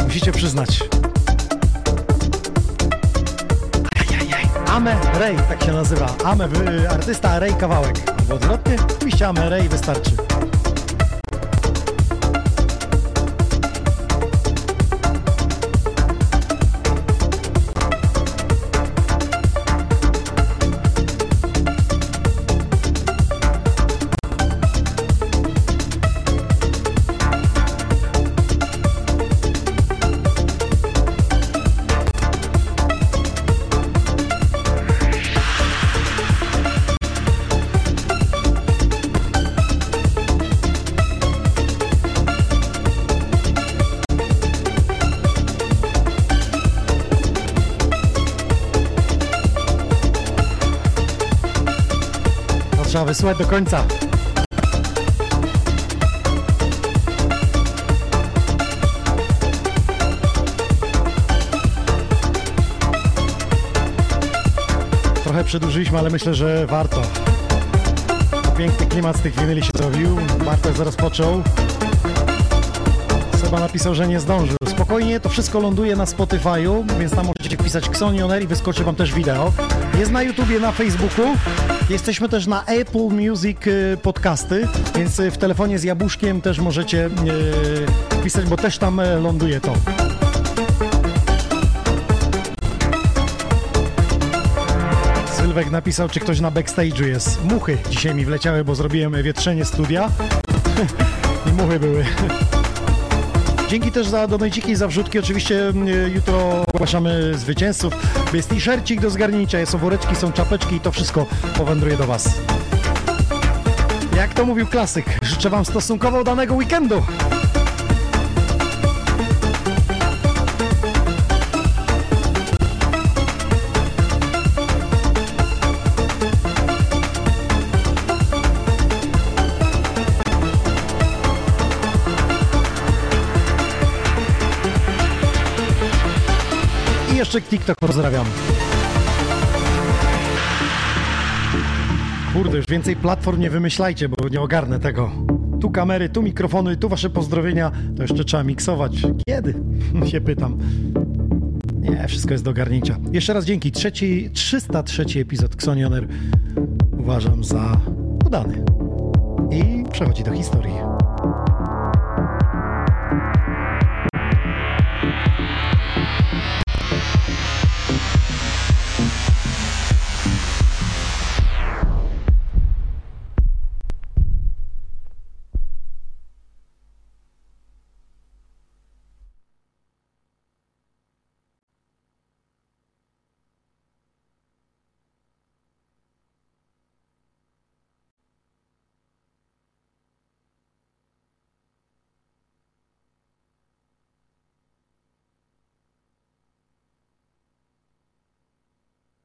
Musicie przyznać. Ame Ray, tak się nazywa. Ame, artysta, Ray kawałek. Albo odwrotnie, oczywiście Ame Ray wystarczy. Trzeba wysłuchać do końca. Trochę przedłużyliśmy, ale myślę, że warto. Piękny klimat z tych winyli się zrobił. Bartek rozpoczął. Seba napisał, że nie zdążył. Spokojnie, to wszystko ląduje na Spotify'u, więc tam możecie wpisać Xonioner i wyskoczy wam też wideo. Jest na YouTubie, na Facebooku. Jesteśmy też na Apple Music Podcasty, więc w telefonie z jabłuszkiem też możecie pisać, bo też tam ląduje to. Sylwek napisał, czy ktoś na backstage'u jest. Muchy dzisiaj mi wleciały, bo zrobiłem wietrzenie studia i muchy były. Dzięki też za donajciki, za wrzutki. Oczywiście jutro ogłaszamy zwycięzców. Jest t-shircik do zgarnięcia, są woreczki, są czapeczki i to wszystko powędruje do Was. Jak to mówił klasyk, życzę Wam stosunkowo udanego weekendu. TikTok pozdrawiam. Kurde, już więcej platform nie wymyślajcie, bo nie ogarnę tego. Tu kamery, tu mikrofony, tu wasze pozdrowienia. To jeszcze trzeba miksować. Kiedy? się pytam. Nie, wszystko jest do ogarnięcia. Jeszcze raz dzięki. 303 epizod Xonioner uważam za udany. I przechodzi do historii.